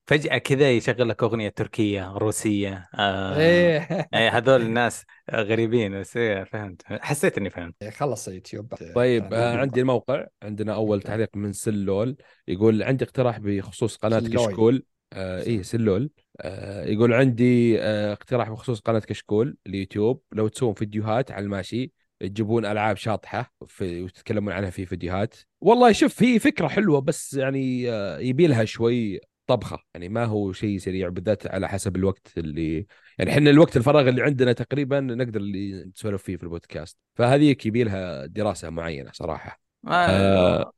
فجأة كذا يشغل لك أغنية تركية روسية آه. إيه. إيه هذول الناس غريبين بس فهمت حسيت إني فهمت خلص يوتيوب. طيب آه عندي الموقع عندنا أول تعليق من سلول يقول عندي اقتراح بخصوص قناة كشكول آه إيه سلول آه يقول عندي آه اقتراح بخصوص قناة كشكول اليوتيوب، لو تسوون فيديوهات على الماشي تجيبون ألعاب شاطحة وتتكلمون عنها في فيديوهات. والله شوف هي فكرة حلوة بس يعني آه يبيلها شوي طبخة يعني ما هو شيء سريع بالذات على حسب الوقت اللي يعني حنا الوقت الفراغ اللي عندنا تقريبا نقدر اللي نسولف فيه في البودكاست، فهذه يبيلها دراسة معينة صراحة. آه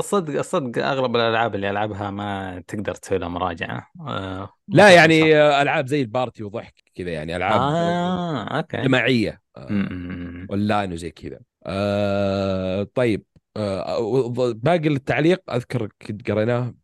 صدق صدق اغلب الالعاب اللي العبها ما تقدر تسوي لها مراجعه أه لا يعني صح. العاب زي البارتي وضحك كذا يعني العاب آه، جماعيه آه، اونلاين وزي كذا آه، طيب آه، باقي التعليق اذكر كنت قريناه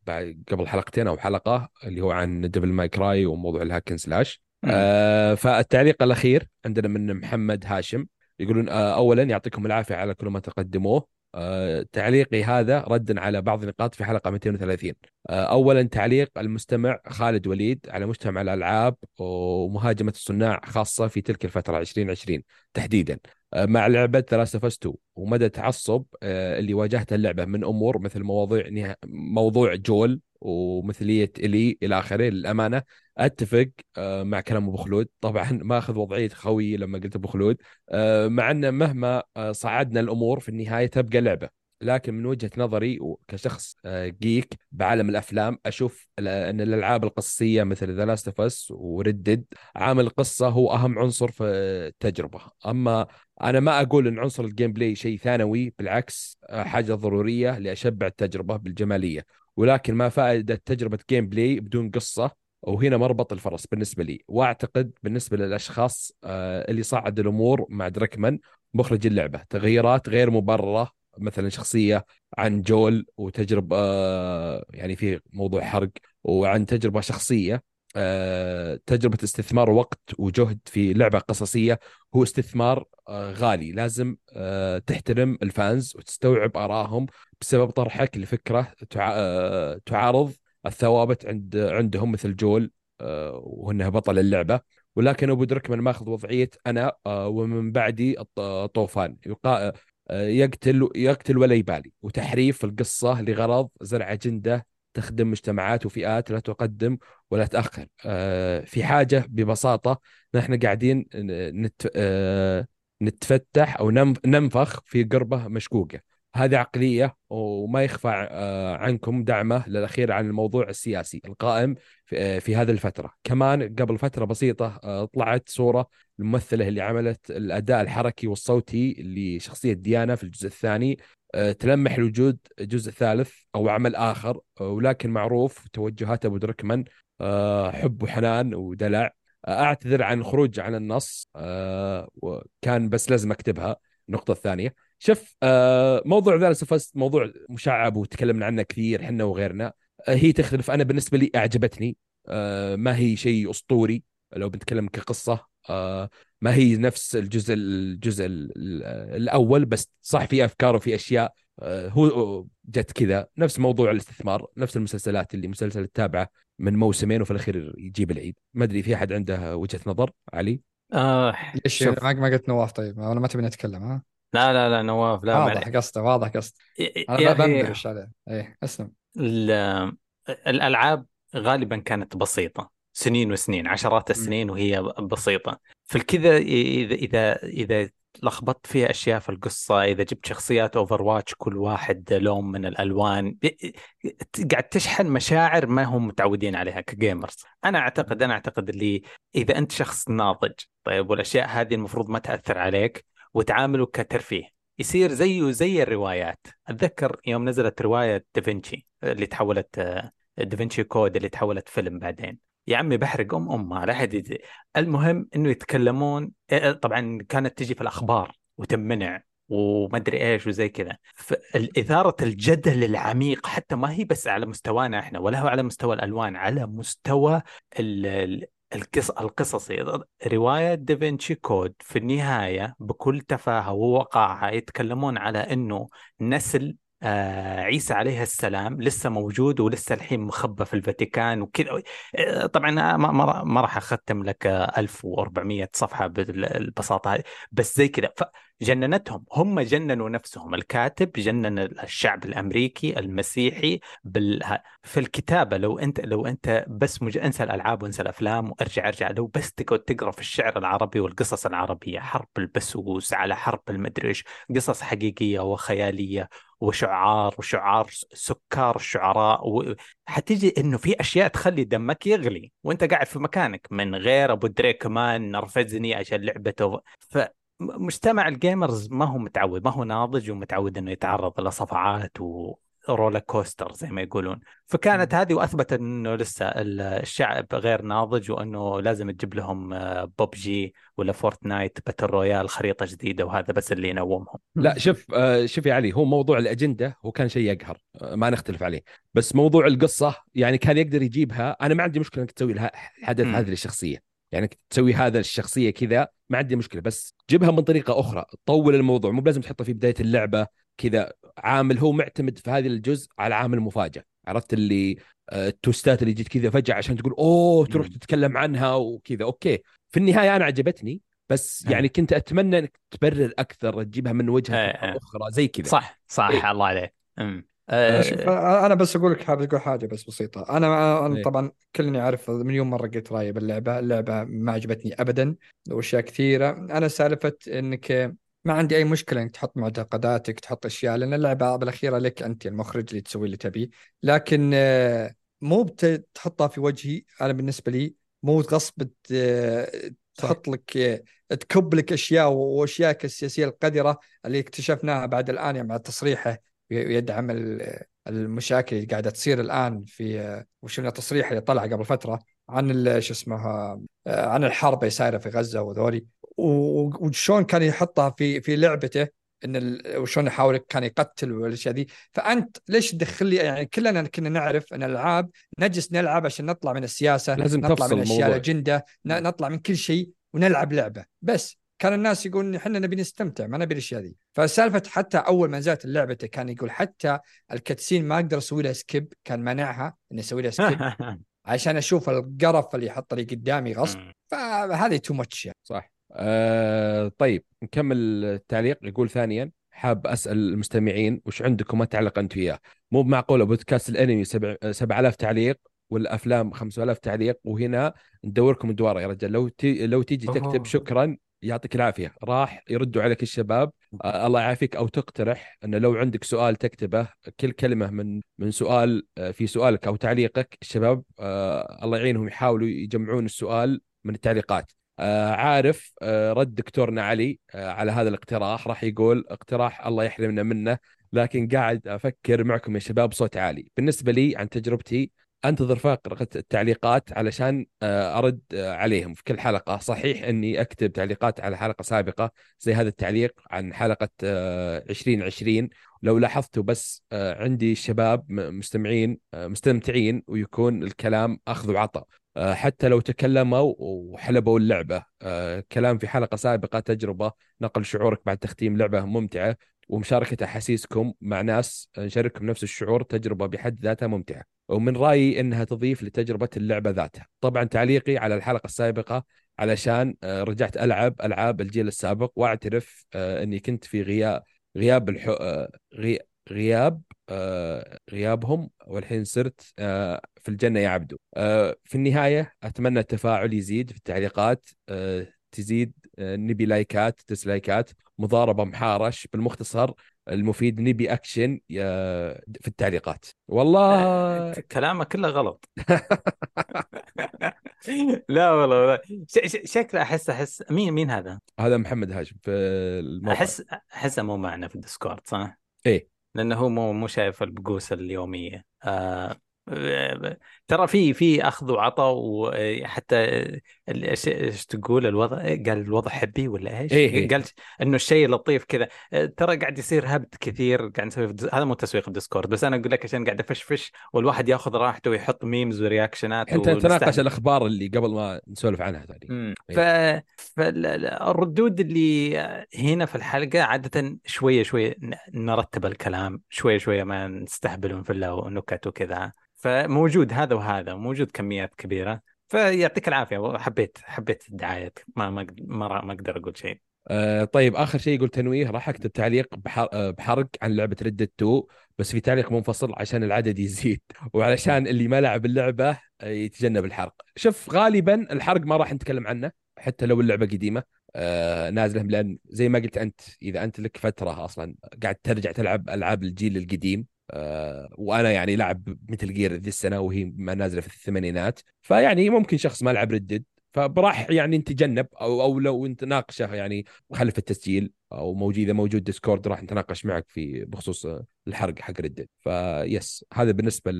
قبل حلقتين او حلقه اللي هو عن دبل ماي كراي وموضوع الهاكن سلاش آه، فالتعليق الاخير عندنا من محمد هاشم يقولون آه، اولا يعطيكم العافيه على كل ما تقدموه. أه تعليقي هذا ردا على بعض النقاط في حلقة مئتين وثلاثين. أه أولا تعليق المستمع خالد وليد على مجتمع الألعاب ومهاجمة الصناع خاصة في تلك الفترة عشرين عشرين تحديدا أه مع لعبة ثلاثة فاستو ومدى تعصب أه اللي واجهتها اللعبة من أمور مثل مواضيع نها... موضوع جول ومثليه الي الى اخره. للامانه اتفق مع كلام ابو خلود، طبعا ما اخذ وضعيه خوي لما قلت ابو خلود، مع ان مهما صعدنا الامور في النهايه تبقى لعبه. لكن من وجهه نظري وكشخص جيك بعالم الافلام، اشوف ان الالعاب القصصيه مثل ذا لاست اوف اس وردد، عامل القصه هو اهم عنصر في التجربه. اما انا ما اقول ان عنصر الجيم بلاي شيء ثانوي، بالعكس حاجه ضروريه لاشبع التجربه بالجماليه. ولكن ما فائده تجربه جيم بلاي بدون قصه؟ وهنا مربط الفرس بالنسبه لي، واعتقد بالنسبه للاشخاص اللي صعد الامور مع دركمان مخرج اللعبه تغييرات غير مبرره، مثلا شخصيه عن جول وتجربه يعني في موضوع حرق، وعن تجربه شخصيه تجربه استثمار وقت وجهد في لعبه قصصيه هو استثمار غالي. لازم تحترم الفانز وتستوعب آرائهم بسبب طرحك لفكره تعارض الثوابت عند عندهم مثل جول وهنها بطل اللعبه. ولكن ابو دركمان ماخذ وضعيه انا ومن بعدي طوفان، يقتل يقتل ولا يبالي، وتحريف القصه لغرض زرع اجنده تخدم مجتمعات وفئات لا تقدم ولا تأخر. في حاجة ببساطة نحن قاعدين نتفتح أو ننفخ في قربة مشكوكة، هذه عقلية وما يخفى عنكم دعمه للأخير عن الموضوع السياسي القائم في هذه الفترة. كمان قبل فترة بسيطة طلعت صورة الممثلة اللي عملت الأداء الحركي والصوتي لشخصية ديانا في الجزء الثاني تلمح لوجود جزء ثالث أو عمل آخر. ولكن معروف توجهات أبو دركمان حب وحنان ودلع. أعتذر عن خروج عن النص، وكان بس لازم أكتبها. النقطة الثانية، شف موضوع ذا السفست موضوع مشعب وتكلمنا عنه كثير حنا وغيرنا، هي تختلف. أنا بالنسبة لي أعجبتني، ما هي شيء أسطوري لو بنتكلم كقصة، ما هي نفس الجزء الجزء الأول، بس صح في أفكار وفي أشياء هو جت كذا. نفس موضوع الاستثمار، نفس المسلسلات اللي مسلسل التابعة من موسمين وفي الأخير يجيب العيد. ما أدري في أحد عنده وجهة نظر علي؟ آه ليش ما قلت نواف؟ طيب ولا ما تبي نتكلم؟ ها لا لا لا نواف لا، واضح قصده واضح قصده أنا ببنبرش عليه. إيه أسلم. الألعاب غالبا كانت بسيطة سنين وسنين، عشرات السنين وهي بسيطة، فالكذا إذا إذا إذا لخبطت فيها أشياء في القصة، إذا جبت شخصيات أوفرواتش كل واحد لون من الألوان، قاعد تشحن مشاعر ما هم متعودين عليها كجيمرز. أنا أعتقد أنا أعتقد اللي إذا أنت شخص ناضج طيب، والأشياء هذه المفروض ما تأثر عليك وتعامله كترفيه، يصير زيه زي الروايات. أتذكر يوم نزلت رواية دافنشي اللي تحولت دافنشي كود اللي تحولت فيلم بعدين، يا عمي بحرق أم أمه على حد. المهم إنه يتكلمون، طبعا كانت تجي في الأخبار وتمنع وما أدري إيش وزي كذا، إثارة الجدل العميق حتى ما هي بس على مستوانا إحنا ولا هو على مستوى الألوان، على مستوى القصص القصصي. رواية دافنشي كود في النهاية بكل تفاهة ووقاحة يتكلمون على إنه نسل آه عيسى عليه السلام لسه موجود ولسه الحين مخبى في الفاتيكان وكذا. طبعا ما ما راح اختم لك ألف وأربعمية صفحه بالبساطه هذه، بس زي كذا فجننتهم. هم جننوا نفسهم، الكاتب جنن الشعب الامريكي المسيحي بال... في الكتابه. لو انت لو انت بس مج... انسى الالعاب وانسى الافلام وارجع ارجع لو بس تقعد تقرا في الشعر العربي والقصص العربيه، حرب البسوس على حرب المدري ايش، قصص حقيقيه وخياليه وشعار وشعار سكر الشعراء، وحتيجي انه في اشياء تخلي دمك يغلي وانت قاعد في مكانك من غير ابو دركمان نرفزني عشان لعبته. فمجتمع الجيمرز ما هو متعود، ما هو ناضج ومتعود انه يتعرض لصفعات ورولا كوستر زي ما يقولون. فكانت هذه، واثبت انه لسه الشعب غير ناضج وانه لازم تجيب لهم ببجي ولا فورتنايت باتل رويال خريطه جديده، وهذا بس اللي ينومهم. لا شوف شوف يا علي، هو موضوع الاجنده هو كان شيء يقهر ما نختلف عليه، بس موضوع القصه يعني كان يقدر يجيبها. انا ما عندي مشكله انك تسوي لها حدث هذه للشخصيه، يعني تسوي هذا الشخصيه كذا ما عندي مشكله، بس جيبها من طريقه اخرى تطول الموضوع، مو لازم تحطه في بدايه اللعبه كذا. عامل هو معتمد في هذا الجزء على عامل مفاجاه، عرفت اللي التوستات اللي جيت كذا فجأة عشان تقول أوه تروح تتكلم عنها وكذا. أوكي في النهاية أنا عجبتني، بس يعني كنت أتمنى أنك تبرر أكثر، تجيبها من وجهة أخرى زي كذا. صح صح إيه. الله عليك. ماشي. انا بس اقول لك، حابب اقول حاجه بس بسيطه. انا انا إيه. طبعا كلني عارف، مليون مره قلت رايي باللعبه، اللعبه ما عجبتني ابدا واشياء كثيره. انا سالفه انك ما عندي اي مشكله انك تحط معتقداتك، تحط اشياء، لان اللعبه بالاخيره لك انت المخرج اللي تسوي اللي تبيه، لكن آه، مو بت- تحطها في وجهي. انا بالنسبه لي مو غصب ت- آه، صح تحط لك آه، تكب لك اشياء واشياء السياسيه القذره اللي اكتشفناها بعد الان، يعني مع تصريحه يدعم ال- المشاكل اللي قاعده تصير الان في آه، وشفنا تصريح اللي طلع قبل فتره عن ال- شو اسمه آه، عن الحرب اللي صايره في غزه وذولي، و- وشون كان يحطها في في لعبته، ان ال- وشون يحاول كان يقتل والاشياء ذي. فانت ليش تدخل لي؟ يعني كلنا كنا نعرف ان الالعاب نجلس نلعب عشان نطلع من السياسه، لازم نطلع تفصل من اشياء الموضوع. الاجنده، ن- نطلع من كل شيء ونلعب لعبه بس. كان الناس يقولون احنا نبي نستمتع، ما نبي الاشياء ذي. فسالفه حتى اول ما نزلت اللعبه كان يقول حتى الكتسين ما اقدر اسوي لها سكيب، كان مانعها اني اسوي لها سكيب عشان اشوف القرف اللي يحط لي قدامي غصب. فهذه تو ماتش يعني. صح. آه طيب نكمل التعليق. يقول ثانيا حاب أسأل المستمعين وش عندكم ما تعلق أنت وياه، مو معقولة بودكاست الأنمي سبع سبع آلاف تعليق والأفلام خمسة آلاف تعليق، وهنا ندوركم دوارة يا رجال. لو تي لو تيجي تكتب أوه. شكرا يعطيك العافية راح يردوا عليك الشباب. آه الله يعافيك. أو تقترح أنه لو عندك سؤال تكتبه، كل كلمة من من سؤال آه، في سؤالك أو تعليقك الشباب آه الله يعينهم يحاولوا يجمعون السؤال من التعليقات. آه، عارف آه، رد دكتورنا علي آه، على هذا الاقتراح، راح يقول اقتراح الله يحرمنا منه، لكن قاعد أفكر معكم يا شباب بصوت عالي. بالنسبة لي عن تجربتي أنتظر فقرة التعليقات علشان آه، أرد آه، عليهم في كل حلقة. صحيح أني أكتب تعليقات على حلقة سابقة زي هذا التعليق عن حلقة آه، عشرين عشرين، لو لاحظتوا بس آه، عندي الشباب م- مستمعين آه، مستمتعين ويكون الكلام أخذ وعطاء. آه، حتى لو تكلموا وحلبوا اللعبة آه، كلام في حلقة سابقة، تجربة نقل شعورك بعد تختيم لعبة ممتعة، ومشاركة أحاسيسكم مع ناس نشاركهم نفس الشعور تجربة بحد ذاتها ممتعة، ومن رأيي أنها تضيف لتجربة اللعبة ذاتها. طبعا تعليقي على الحلقة السابقة علشان آه، رجعت ألعب ألعاب الجيل السابق، وأعترف آه، أني كنت في غياب غياب الحو... آه، غي... غياب آه، غيابهم، والحين صرت آه، في الجنة يا عبدو. آه، في النهاية أتمنى التفاعل يزيد في التعليقات، آه، تزيد آه، نبي لايكات ديسلايكات مضاربة محارش، بالمختصر المفيد نبي أكشن آه، في التعليقات. والله ك- كلامك كله غلط. لا والله والله ش- ش- شكله احس احس مين مين هذا؟ هذا محمد هاشم في الموقع. احس احسه مو معنا في الديسكورد صح؟ إيه لانه هو مو مو شايف البقوس اليوميه. آه ب- ترى في في اخذ وعطاء، وحتى ال- ايش إيش تقول الوضع؟ قال الوضع حبي ولا ايش؟ إيه إيه قال انه الشيء لطيف كذا. آه، ترى قاعد يصير هبد كثير قاعد نسوي في الدس- هذا مو تسويق الديسكورد، بس انا اقول لك عشان قاعد افشفش والواحد ياخذ راحته ويحط ميمز ورياكشنات حتى نتناقش ونستهبل. الأخبار اللي قبل ما نسولف عنها ثاني. امم ف إيه فالردود اللي هنا في الحلقه عاده شويه شويه ن- نرتب الكلام شويه شويه، ما نستهبل في الله ونكت وكذا. فموجود هذا وهذا، موجود كميات كبيره. فيعطيك العافيه. حبيت حبيت دعايتك. ما ما أقد- ما را- ما اقدر اقول شيء. آه طيب آخر شيء يقول تنويه راح أكتب تعليق بحر... آه، بحرق عن لعبة ردة تو، بس في تعليق منفصل عشان العدد يزيد وعلشان اللي ما لعب اللعبة آه، يتجنب الحرق. شوف غالبا الحرق ما راح نتكلم عنه حتى لو اللعبة قديمة آه نازلة، لأن زي ما قلت أنت إذا أنت لك فترة أصلا قاعد ترجع تلعب ألعاب الجيل القديم، آه وأنا يعني لعب مثل جير ذي السنة وهي ما نازلة في الثمانينات، فيعني ممكن شخص ما لعب ردد فراح يعني نتجنب أو أو لو أنت ناقشه يعني خلف التسجيل او موجود اذا موجود ديسكورد راح نتناقش معك في بخصوص الحرق حق ردد. فيس هذا بالنسبه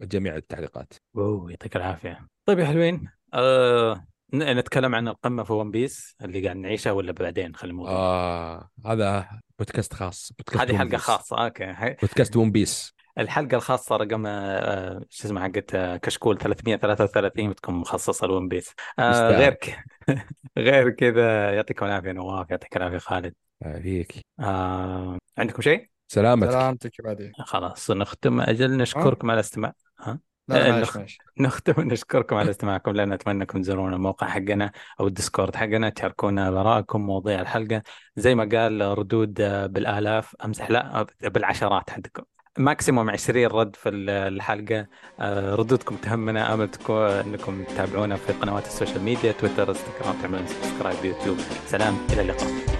لجميع التعليقات. اوه يعطيك العافيه. طيب يا حلوين، أه ن- نتكلم عن القمه في ون بيس اللي قاعد نعيشها ولا بعدين؟ نخلي الموضوع آه هذا بودكاست خاص، بودكاست هذه ون حلقه بيس، خاصه. اوكي ح- بودكاست ون بيس. الحلقة الخاصة رقم آه، شو اسمها حقت آه، كشكول ثلاثمية وثلاثة وثلاثين بتكون مخصصة لون بيس. آه، غير يستاهل ك... غير كذا يعطيكم العافية نواف، يعطيك العافية خالد. آه، فيك آه، عندكم شيء؟ سلامتك. سلامتك بعدين. خلاص نختم. أجل ها نشكركم على الاستماع. ها؟ لا لا آه، معلش نخ... معلش نختم نشكركم على استماعكم لنا. أتمنى أنكم تزورون الموقع حقنا أو الديسكورد حقنا، تشاركونا آراءكم، مواضيع الحلقة زي ما قال ردود آه، بالآلاف أمزح، لا آه، بالعشرات. حدكم ماكسيموم عشرين رد في الحلقة. آه، ردودكم تهمنا. آمل تكون أنكم تتابعونا في قنوات السوشيال ميديا، تويتر، انستغرام، تعملون سبسكرايب، يوتيوب. سلام، إلى اللقاء.